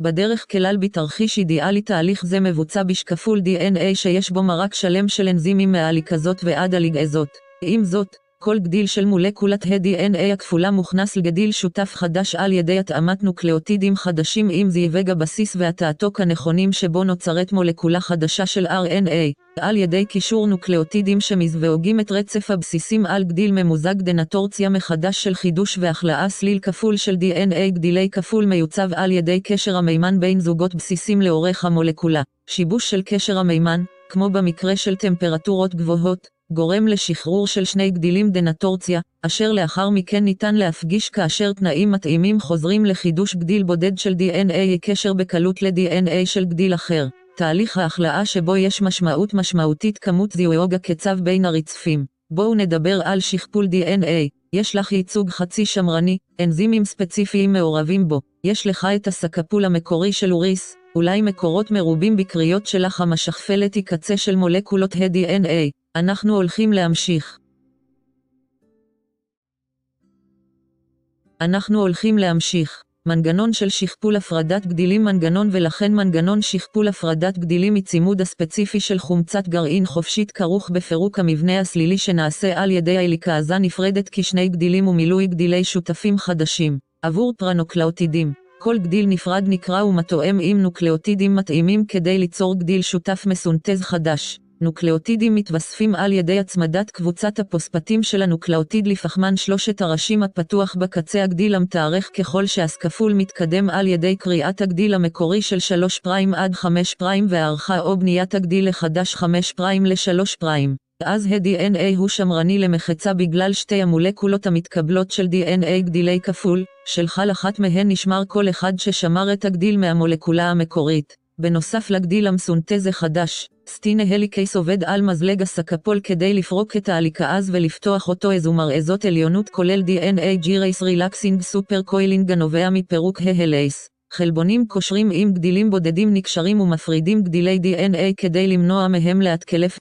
בדרך כלל בתרחיש אידיאלי תהליך זה מבוצע בשקפול די אן איי שיש בו מרק שלם של אנזימים מהליגזות ועד הליגזות. עם זאת, כל גדיל של מולקולת ה-די אן איי הכפולה מוכנס לגדיל שותף חדש על ידי התאמת נוקלאוטידים חדשים עם זיווג הבסיס והתעתוק הנכונים שבו נוצרת מולקולה חדשה של אר אן איי, על ידי קישור נוקלאוטידים שמזווגים את רצף הבסיסים על גדיל ממוזג דנטורציה מחדש של חידוש והחלאה סליל כפול של די אן איי גדילי כפול מיוצב על ידי קשר המימן בין זוגות בסיסים לאורך המולקולה. שיבוש של קשר המימן, כמו במקרה של טמפרטורות גבוהות, גורם לשחרור של שני גדילים דנטורציה, אשר לאחר מכן ניתן להפגיש כאשר תנאים מתאימים חוזרים לחידוש גדיל בודד של די אן איי קשר בקלות ל-די אן איי של גדיל אחר. תהליך ההחלאה שבו יש משמעות משמעותית כמות זיווג הקצב בין הרצפים. בואו נדבר על שכפול די אן איי. יש לך ייצוג חצי שמרני, אנזימים ספציפיים מעורבים בו. יש לך את הסקפול המקורי של אוריס, אולי מקורות מרובים בקריות שלך המשכפלת היא קצה של מולקולות ה-די אן איי. אנחנו הולכים להמשיך. אנחנו הולכים להמשיך. מנגנון של שכפול הפרדת גדילים מנגנון ולכן מנגנון שכפול הפרדת גדילים מצימוד הספציפי של חומצת גרעין חופשית כרוך בפירוק המבנה הסלילי שנעשה על ידי הליקאזה נפרדת כשני גדילים ומילוי גדילי שותפים חדשים. עבור פרנוקלאוטידים. כל גדיל נפרד נקרא ומתואם עם נוקלאוטידים מתאימים כדי ליצור גדיל שותף מסונתז חדש. נוקלאוטידים מתווספים על ידי הצמדת קבוצת הפוספטים של הנוקלאוטיד לפחמן שלושת הראשים הפתוח בקצה הגדיל המתארך ככל שהסקפול מתקדם על ידי קריאת הגדיל המקורי של שלוש פריים עד חמש פריים והערכה או בניית הגדיל לחדש חמש פריים לשלוש פריים. אז ה-די אן איי הוא שמרני למחצה בגלל שתי המולקולות המתקבלות של די אן איי גדילי כפול, שלכל אחת מהן נשמר כל אחד ששמר את הגדיל מהמולקולה המקורית. בנוסף לגדיל המסונתז החדש, סטינה הליקייס עובד על מזלג הסקפול כדי לפרוק את ההליקאז ולפתוח אותו איזו מרעזות עליונות כולל די אן איי ג'ירייס רילקסינג סופר קוילינג הנובע מפירוק ההלייס. חלבונים קושרים עם גדילים בודדים נקשרים ומפרידים גדילי די אן איי כדי למנוע מהם להתקלף.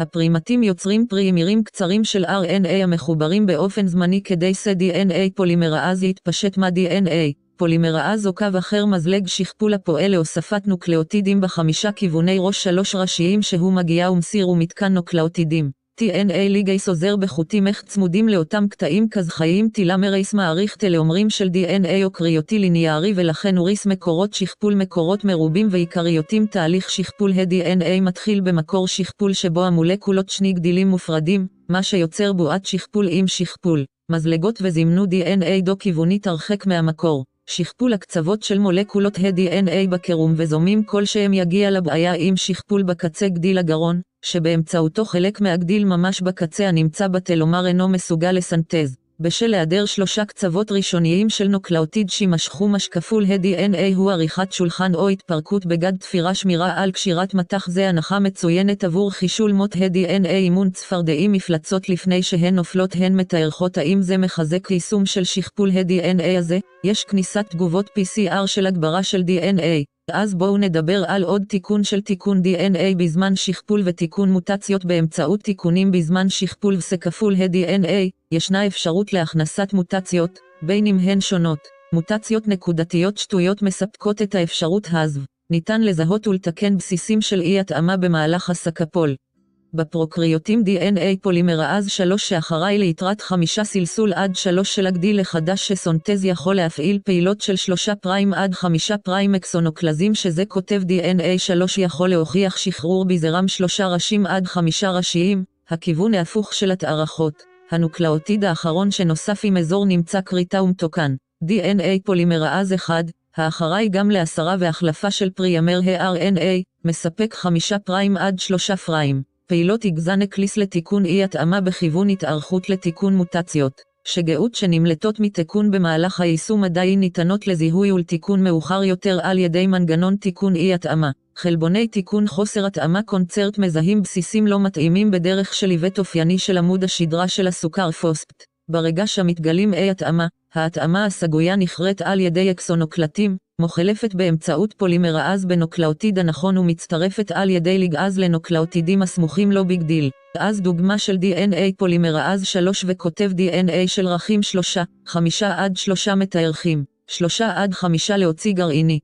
הפרימטים יוצרים פרימירים קצרים של אר אן איי המחוברים באופן זמני כדי ש-די אן איי פולימראז יתפשט מה-די אן איי. פולימראז או קו אחר מזלג שכפול הפועל להוספת נוקלאוטידים בחמישה כיווני ראש שלוש ראשיים שהוא מגיע ומסיר ומתקן נוקלאוטידים. טי אן איי ליגייס עוזר בחוטים איך צמודים לאותם קטעים קזחיים טילמרייס מעריך תלאומרים של די אן איי או קריוטי ליניארי ולכן הוא ריס מקורות שכפול מקורות מרובים ועיקריותים תהליך שכפול ה-די אן איי מתחיל במקור שכפול שבו המולקולות שני גדילים מופרדים, מה שיוצר בועת שכפול עם שכפול. מזלגות וזימנו די אן איי דו-כיווני תרחק מהמקור. שכפול הקצוות של מולקולות ה-די אן איי בקירום וזומים כלשהם יגיע לבעיה עם שכפול בקצה גדיל הגרון, שבאמצעותו חלק מהגדיל ממש בקצה הנמצא בתלומר אינו מסוגל לסנטז. בשל היעדר שלושה קצוות ראשוניים של נוקלאוטיד שימשכו משקפול ה-די אן איי הוא עריכת שולחן או התפרקות בגד תפירה שמירה על קשירת מתח זה הנחה מצוינת עבור חישול מות ה-די אן איי אימון צפרדעים מפלצות לפני שהן נופלות הן מתארכות האם זה מחזק יישום של שכפול ה-די אן איי הזה? יש כניסת תגובות פי סי אר של הגברה של די אן איי. אז בואו נדבר על עוד תיקון של תיקון די אן איי בזמן שכפול ותיקון מוטציות באמצעות תיקונים בזמן שכפול וכפול ה-די אן איי, ישנה אפשרות להכנסת מוטציות, בין אם הן שונות. מוטציות נקודתיות שטויות מספקות את האפשרות הזו. ניתן לזהות ולתקן בסיסים של אי התאמה במהלך הסקפול. בפרוקריוטים די אן איי פולימראז שלוש שאחראי ליתרת חמישה סלסול עד שלוש של הגדיל לחדש שסונטז יכול להפעיל פעילות של שלושה פריים עד חמישה פריים אקסונוקלזים שזה כותב די אן איי שלוש יכול להוכיח שחרור בזרם שלושה ראשים עד חמישה ראשיים, הכיוון ההפוך של התארכות. הנוקלאוטיד האחרון שנוסף עם אזור נמצא קריטה ומתוקן. די אן איי פולימראז אחד, האחראי גם להסרה והחלפה של פרימר ה-אר אן איי, מספק חמישה פריים עד שלושה פריים. פעילות יגזן אקליס לתיקון אי התאמה בכיוון התארכות לתיקון מוטציות, שגאות שנמלטות מתיקון במהלך היישום עדיין ניתנות לזיהוי ולתיקון מאוחר יותר על ידי מנגנון תיקון אי התאמה. חלבוני תיקון חוסר התאמה קונצרט מזהים בסיסים לא מתאימים בדרך של היבט אופייני של עמוד השדרה של הסוכר פוספט. ברגע שמתגלים אי התאמה, ההתאמה הסגויה נחרט על ידי אקסונוקלטים, מוחלפת באמצעות פולימראז בנוקלאוטיד הנכון ומצטרפת על ידי ליגאז לנוקלאוטידים הסמוכים לא בגדיל. אז דוגמה של די אן איי פולימראז שלוש וכותב די אן איי של רכים שלושה, חמישה עד שלושה מתארכים, שלושה עד חמישה להוציא גרעיני.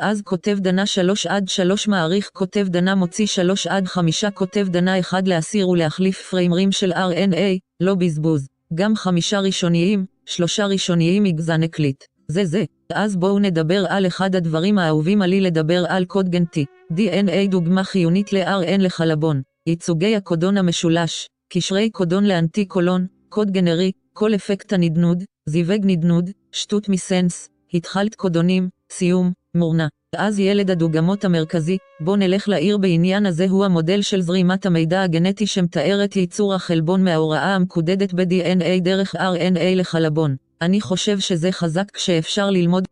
אז כותב דנה שלוש עד שלוש מעריך כותב דנה מוציא שלוש עד חמישה כותב דנה אחד להסיר ולהחליף פריימרים של אר אן איי, לא בזבוז. גם חמישה ראשוניים, שלושה ראשוניים יגזן הקליט. זה זה. אז בואו נדבר על אחד הדברים האהובים עלי לדבר על קוד גנטי. די אן איי דוגמה חיונית ל-אר אן לחלבון. ייצוגי הקודון המשולש, קשרי קודון לאנטי קולון, קוד גנרי, כל אפקט הנדנוד, זיווג נדנוד, שטות מסנס, התחלת קודונים, סיום, מורנה. אז ילד הדוגמות המרכזי, בוא נלך לעיר בעניין הזה הוא המודל של זרימת המידע הגנטי שמתארת ייצור החלבון מההוראה המקודדת ב-די אן איי דרך אר אן איי לחלבון. אני חושב שזה חזק כשאפשר ללמוד.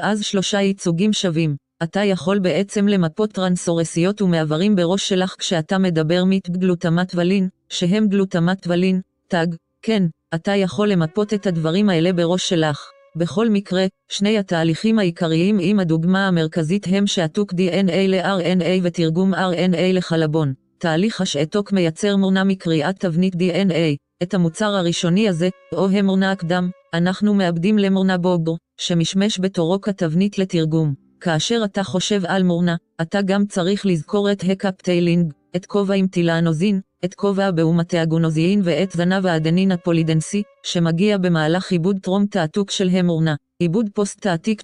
אז שלושה ייצוגים שווים. אתה יכול בעצם למפות טרנסורסיות ומעברים בראש שלך כשאתה מדבר מית גלוטמת ולין, שהם גלוטמת ולין, תג, כן, אתה יכול למפות את הדברים האלה בראש שלך. בכל מקרה, שני התהליכים העיקריים עם הדוגמה המרכזית הם שעתוק די אן איי ל-אר אן איי ותרגום אר אן איי לחלבון. תהליך השעתוק מייצר מורנה מקריאת תבנית די אן איי. את המוצר הראשוני הזה, או המורנה הקדם, אנחנו מאבדים למורנה בוגר, שמשמש בתורו כתבנית לתרגום. כאשר אתה חושב על מורנה, אתה גם צריך לזכור את הקפטיילינג, את כובע עם טילאנוזין, את כובע הבאומת הגונוזיין ואת זנב האדנין הפולידנסי, שמגיע במהלך עיבוד טרום תעתוק של המורנה. עיבוד פוסט תעתיק.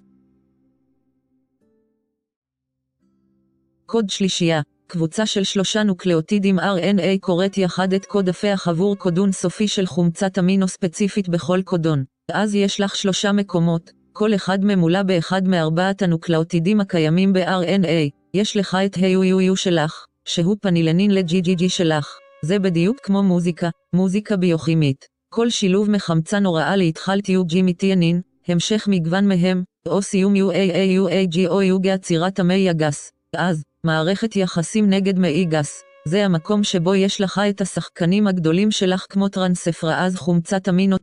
קוד שלישייה. קבוצה של שלושה נוקלאוטידים אר אן איי קוראת יחד את קוד הפך עבור קודון סופי של חומצת אמינו ספציפית בכל קודון. אז יש לך שלושה מקומות, כל אחד ממולא באחד מארבעת הנוקלאוטידים הקיימים ב-אר אן איי. יש לך את ה-יו יו יו שלך, שהוא פנילנין ל-ג'י ג'י ג'י שלך. זה בדיוק כמו מוזיקה, מוזיקה ביוכימית. כל שילוב מחמצה נוראה להתחלת יו ג'י מתיאנין, המשך מגוון מהם, או סיום יו איי איי יו איי ג'י או יוגי עצירת המי הגס. אז, מערכת יחסים נגד מאי גס. זה המקום שבו יש לך את השחקנים הגדולים שלך כמו טרנספראז חומצת אמינו.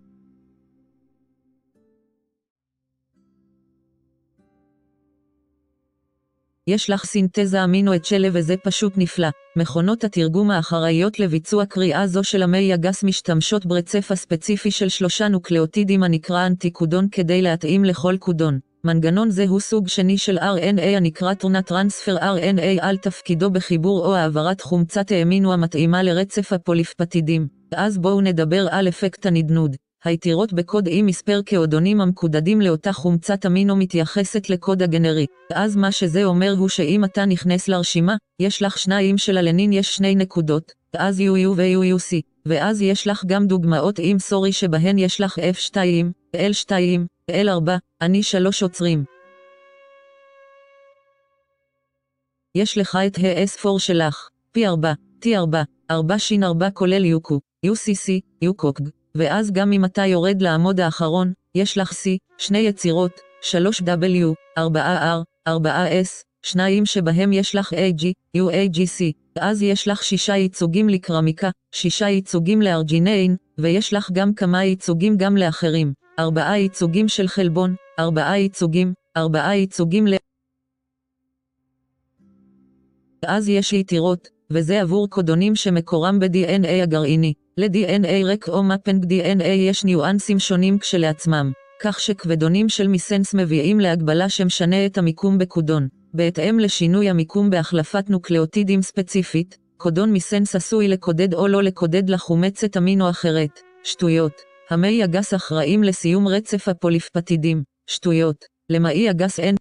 יש לך סינתזה אמינו את שלה וזה פשוט נפלא. מכונות התרגום האחראיות לביצוע קריאה זו של המי הגס משתמשות ברצף הספציפי של שלושה נוקלאוטידים הנקרא אנטיקודון כדי להתאים לכל קודון. מנגנון זה הוא סוג שני של אר אן איי הנקרא תונת טרנספר אר אן איי על תפקידו בחיבור או העברת חומצת האמינו המתאימה לרצף הפוליפפטידים. אז בואו נדבר על אפקט הנדנוד. היתירות בקוד E מספר כאודונים המקודדים לאותה חומצת אמינו מתייחסת לקוד הגנרי. אז מה שזה אומר הוא שאם אתה נכנס לרשימה, יש לך שניים של אלנין יש שני נקודות, אז U U ו-U U C, ואז יש לך גם דוגמאות עם סורי שבהן יש לך F two, L two, L four, אני שלוש עוצרים. יש לך את ה-S four שלך, P four, T four, four S four כולל U Q, U C C, U C O G. ואז גם אם אתה יורד לעמוד האחרון, יש לך C, שני יצירות, three W, four R, four S, שניים שבהם יש לך A G, U A G C, אז יש לך שישה ייצוגים לקרמיקה, שישה ייצוגים לארג'יניין, ויש לך גם כמה ייצוגים גם לאחרים, ארבעה ייצוגים של חלבון, ארבעה ייצוגים, ארבעה ייצוגים ל... אז יש יתירות, וזה עבור קודונים שמקורם ב-D N A הגרעיני. ל-D N A רק או מפנג D N A יש ניואנסים שונים כשלעצמם, כך שכבדונים של מיסנס מביאים להגבלה שמשנה את המיקום בקודון. בהתאם לשינוי המיקום בהחלפת נוקלאוטידים ספציפית, קודון מיסנס עשוי לקודד או לא לקודד לחומצת אמינו אחרת. שטויות. המעי הגס אחראים לסיום רצף הפוליפפטידים. שטויות. למעי הגס אין.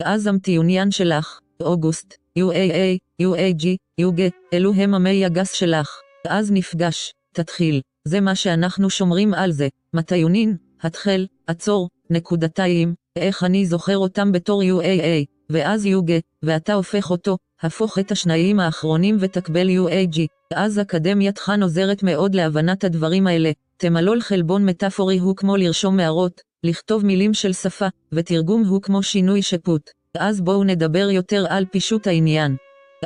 אז המטיוניין שלך, אוגוסט, U A A, U A G, U G, אלו הם המי הגס שלך, אז נפגש, תתחיל, זה מה שאנחנו שומרים על זה, מטיונין, התחל, עצור, נקודתיים, איך אני זוכר אותם בתור U A A, ואז U G, ואתה הופך אותו, הפוך את השניים האחרונים ותקבל U A G, אז אקדמייתך עוזרת מאוד להבנת הדברים האלה, תמלול חלבון מטאפורי הוא כמו לרשום מערות, לכתוב מילים של שפה, ותרגום הוא כמו שינוי שיפוט. אז בואו נדבר יותר על פישוט העניין.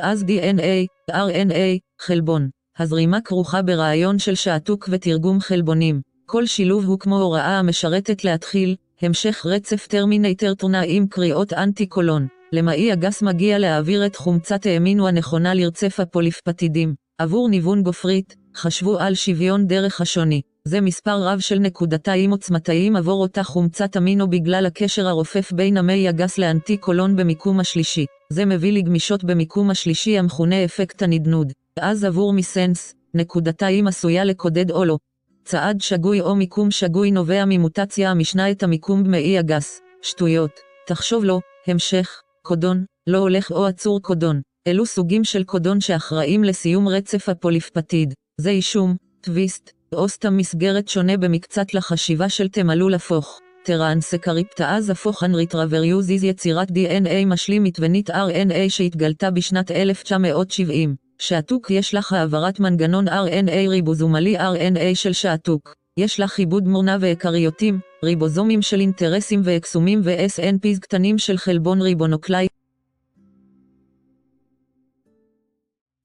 אז D N A, R N A, חלבון. הזרימה כרוכה ברעיון של שעתוק ותרגום חלבונים. כל שילוב הוא כמו הוראה המשרתת להתחיל, המשך רצף טרמינייטר תונה עם קריאות אנטי-קולון. למעי הגס מגיע להעביר את חומצת האמינו הנכונה לרצף הפוליפפטידים. עבור ניוון גופרית, חשבו על שוויון דרך השוני. זה מספר רב של נקודתיים עוצמתיים עבור אותה חומצת אמינו בגלל הקשר הרופף בין המעי הגס לאנטי קולון במיקום השלישי. זה מביא לגמישות במיקום השלישי המכונה אפקט הנדנוד. אז עבור מיסנס, נקודתיים עשויה לקודד או לא. צעד שגוי או מיקום שגוי נובע ממוטציה המשנה את המיקום במעי הגס. שטויות. תחשוב לו, המשך, קודון, לא הולך או עצור קודון. אלו סוגים של קודון שאחראים לסיום רצף הפוליפפטיד. זה אישום, טוויסט. או סתם מסגרת שונה במקצת לחשיבה של תמלול הפוך. טרנסקריפטאז הפוך אנריטרווריוזיז יצירת D N A משלים מתוונית R N A שהתגלתה בשנת אלף תשע מאות שבעים. שעתוק יש לך העברת מנגנון R N A ריבוזומלי R N A של שעתוק. יש לך עיבוד מורנה ואקריוטים, ריבוזומים של אינטרסים ואקסומים ו-S N Ps קטנים של חלבון ריבונוקלי.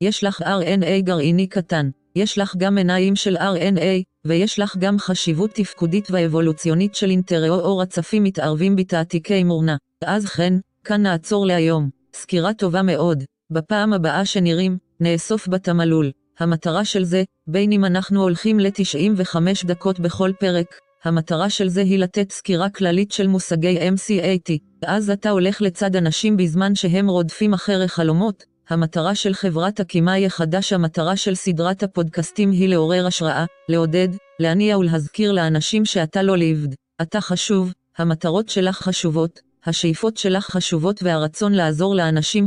יש לך R N A גרעיני קטן. יש לך גם עיניים של R N A, ויש לך גם חשיבות תפקודית ואבולוציונית של אינטראו או רצפים מתערבים בתעתיקי מורנה. אז כן, כאן נעצור להיום. סקירה טובה מאוד. בפעם הבאה שנראים, נאסוף בתמלול. המטרה של זה, בין אם אנחנו הולכים ל-תשעים וחמש דקות בכל פרק, המטרה של זה היא לתת סקירה כללית של מושגי M C A T. אז אתה הולך לצד אנשים בזמן שהם רודפים אחרי חלומות, המטרה של חברת הקימאי החדש, המטרה של סדרת הפודקאסטים היא לעורר השראה, לעודד, להניע ולהזכיר לאנשים שאתה לא לבד. אתה חשוב, המטרות שלך חשובות, השאיפות שלך חשובות והרצון לעזור לאנשים.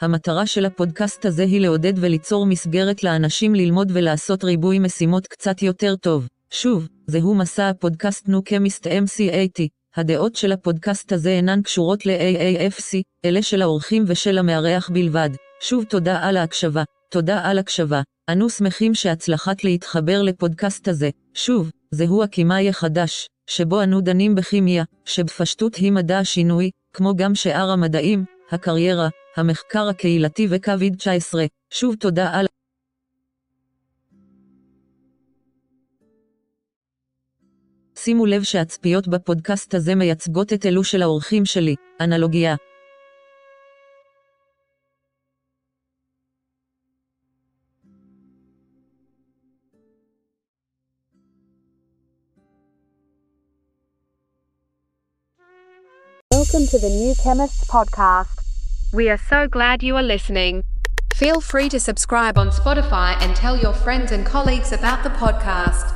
המטרה של הפודקאסט הזה היא לעודד וליצור מסגרת לאנשים ללמוד ולעשות ריבוי משימות קצת יותר טוב. שוב, זהו מסע הפודקאסט New Chemist M C A T. הדעות של הפודקאסט הזה אינן קשורות ל-A A F C, אלה של האורחים ושל המארח בלבד. שוב תודה על ההקשבה, תודה על הקשבה. אנו שמחים שהצלחת להתחבר לפודקאסט הזה. שוב, זהו הכימאי החדש, שבו אנו דנים בכימיה, שבפשטות היא מדע השינוי, כמו גם שאר המדעים, הקריירה, המחקר הקהילתי ו-COVID תשע עשרה, שוב תודה על... שימו לב שהצפיות בפודקאסט הזה מייצגות את אלו של האורחים שלי, אנלוגיה. Welcome to the New Chemist Podcast. We are so glad you are listening. Feel free to subscribe on Spotify and tell your friends and colleagues about the podcast.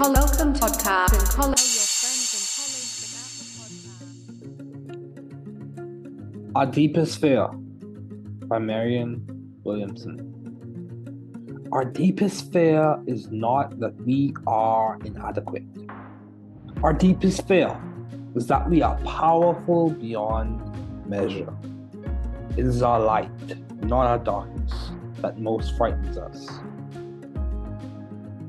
Welcome podcast. Our Deepest Fear by Marianne Williamson. Our deepest fear is not that we are inadequate. Our deepest fear is that we are powerful beyond measure. It is our light, not our darkness, that most frightens us.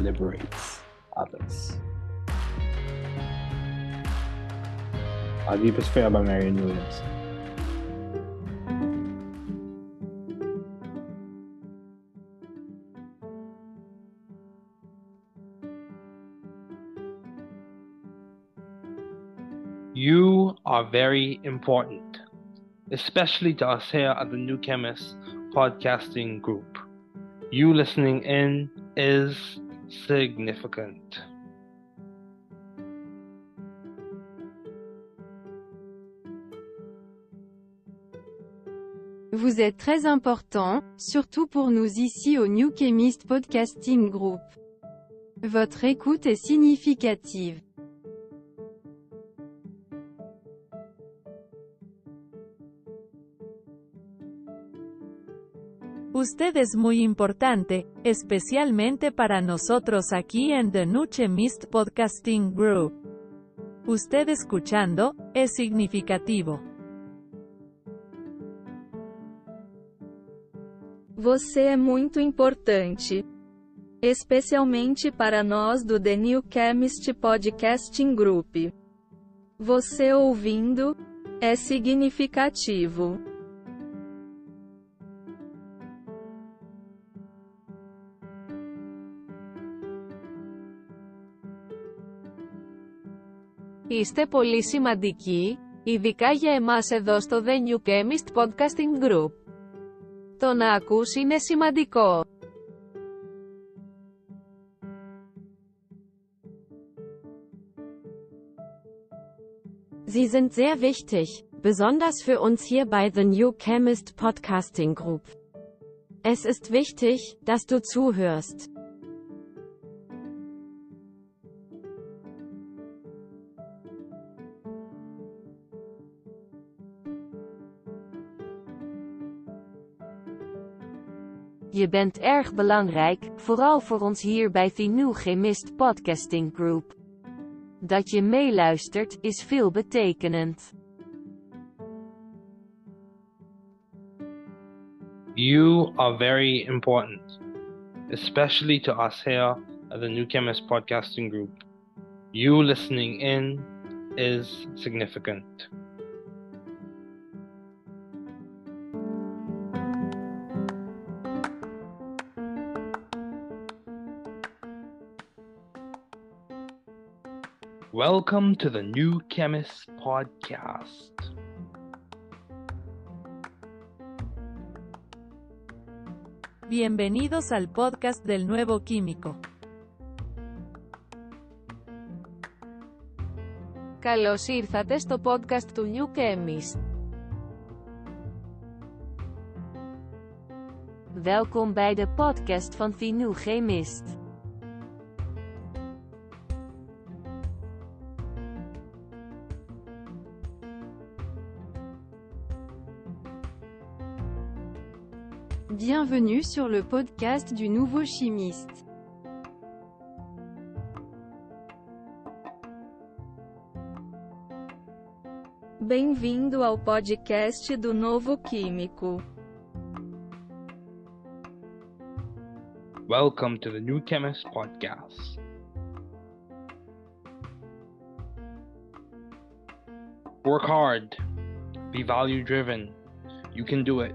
liberates others. Our Deepest Fear by Marianne Williamson. You are very important, especially to us here at the New Chemist Podcasting Group. You listening in is significant. Vous êtes très important, surtout pour nous ici au New Chemist Podcasting Group. Votre écoute est significative. Usted es muy importante, especialmente para nosotros aquí en The New Chemist Podcasting Group. Usted escuchando, es significativo. Você é muito importante, especialmente para nós do The New Chemist Podcasting Group. Você ouvindo, é significativo. Είστε πολύ σημαντικοί, ειδικά για εμάς εδώ στο The New Chemist Podcasting Group. Το να ακούς είναι σημαντικό. Sie sind sehr wichtig, besonders für uns hier bei The New Chemist Podcasting Group. Es ist wichtig, dass du zuhörst. Je bent erg belangrijk, vooral voor ons hier bij The New Chemist Podcasting Group. Dat je meeluistert, is veelbetekenend. You are very important, especially to us here at the New Chemist Podcasting Group. You listening in is significant. Welcome to the New Chemist Podcast. Bienvenidos al podcast del Nuevo Químico. Καλώς ήρθατε στο podcast του New Chemist. Welkom bij de podcast van The New Chemist. Bienvenue sur le podcast du Nouveau Chimiste. Bem-vindo ao podcast do Novo Químico. Welcome to the New Chemist Podcast. Work hard. Be value-driven. You can do it.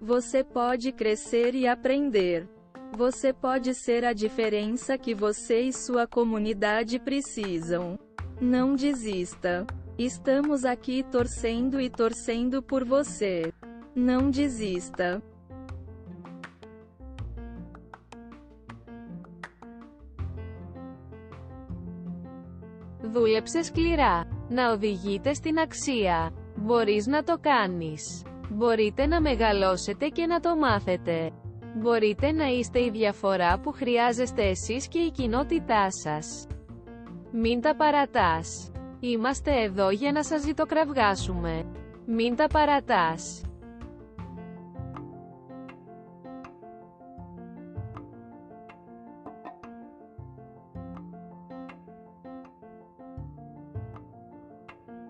Você pode crescer e aprender. Você pode ser a diferença que você e sua comunidade precisam. Não desista. Estamos aqui torcendo e torcendo por você. Não desista. Δούλεψε σκληρά. Να οδηγείτε στην αξία. Μπορείς να το κάνεις. Μπορείτε να μεγαλώσετε και να το μάθετε. Μπορείτε να είστε η διαφορά που χρειάζεστε εσείς και η κοινότητά σας. Μην τα παρατάς. Είμαστε εδώ για να σας ζητοκραυγάσουμε. Μην τα παρατάς.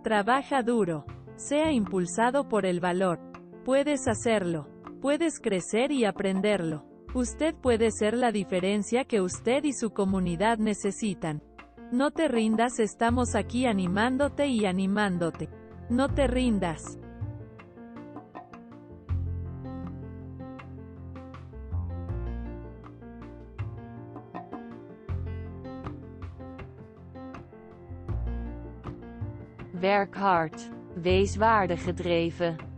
Trabaja duro. Sea impulsado por el valor. Puedes hacerlo. Puedes crecer y aprenderlo. Usted puede ser la diferencia que usted y su comunidad necesitan. No te rindas, estamos aquí animándote y animándote. No te rindas. Werk hard. Wees waardegedreven.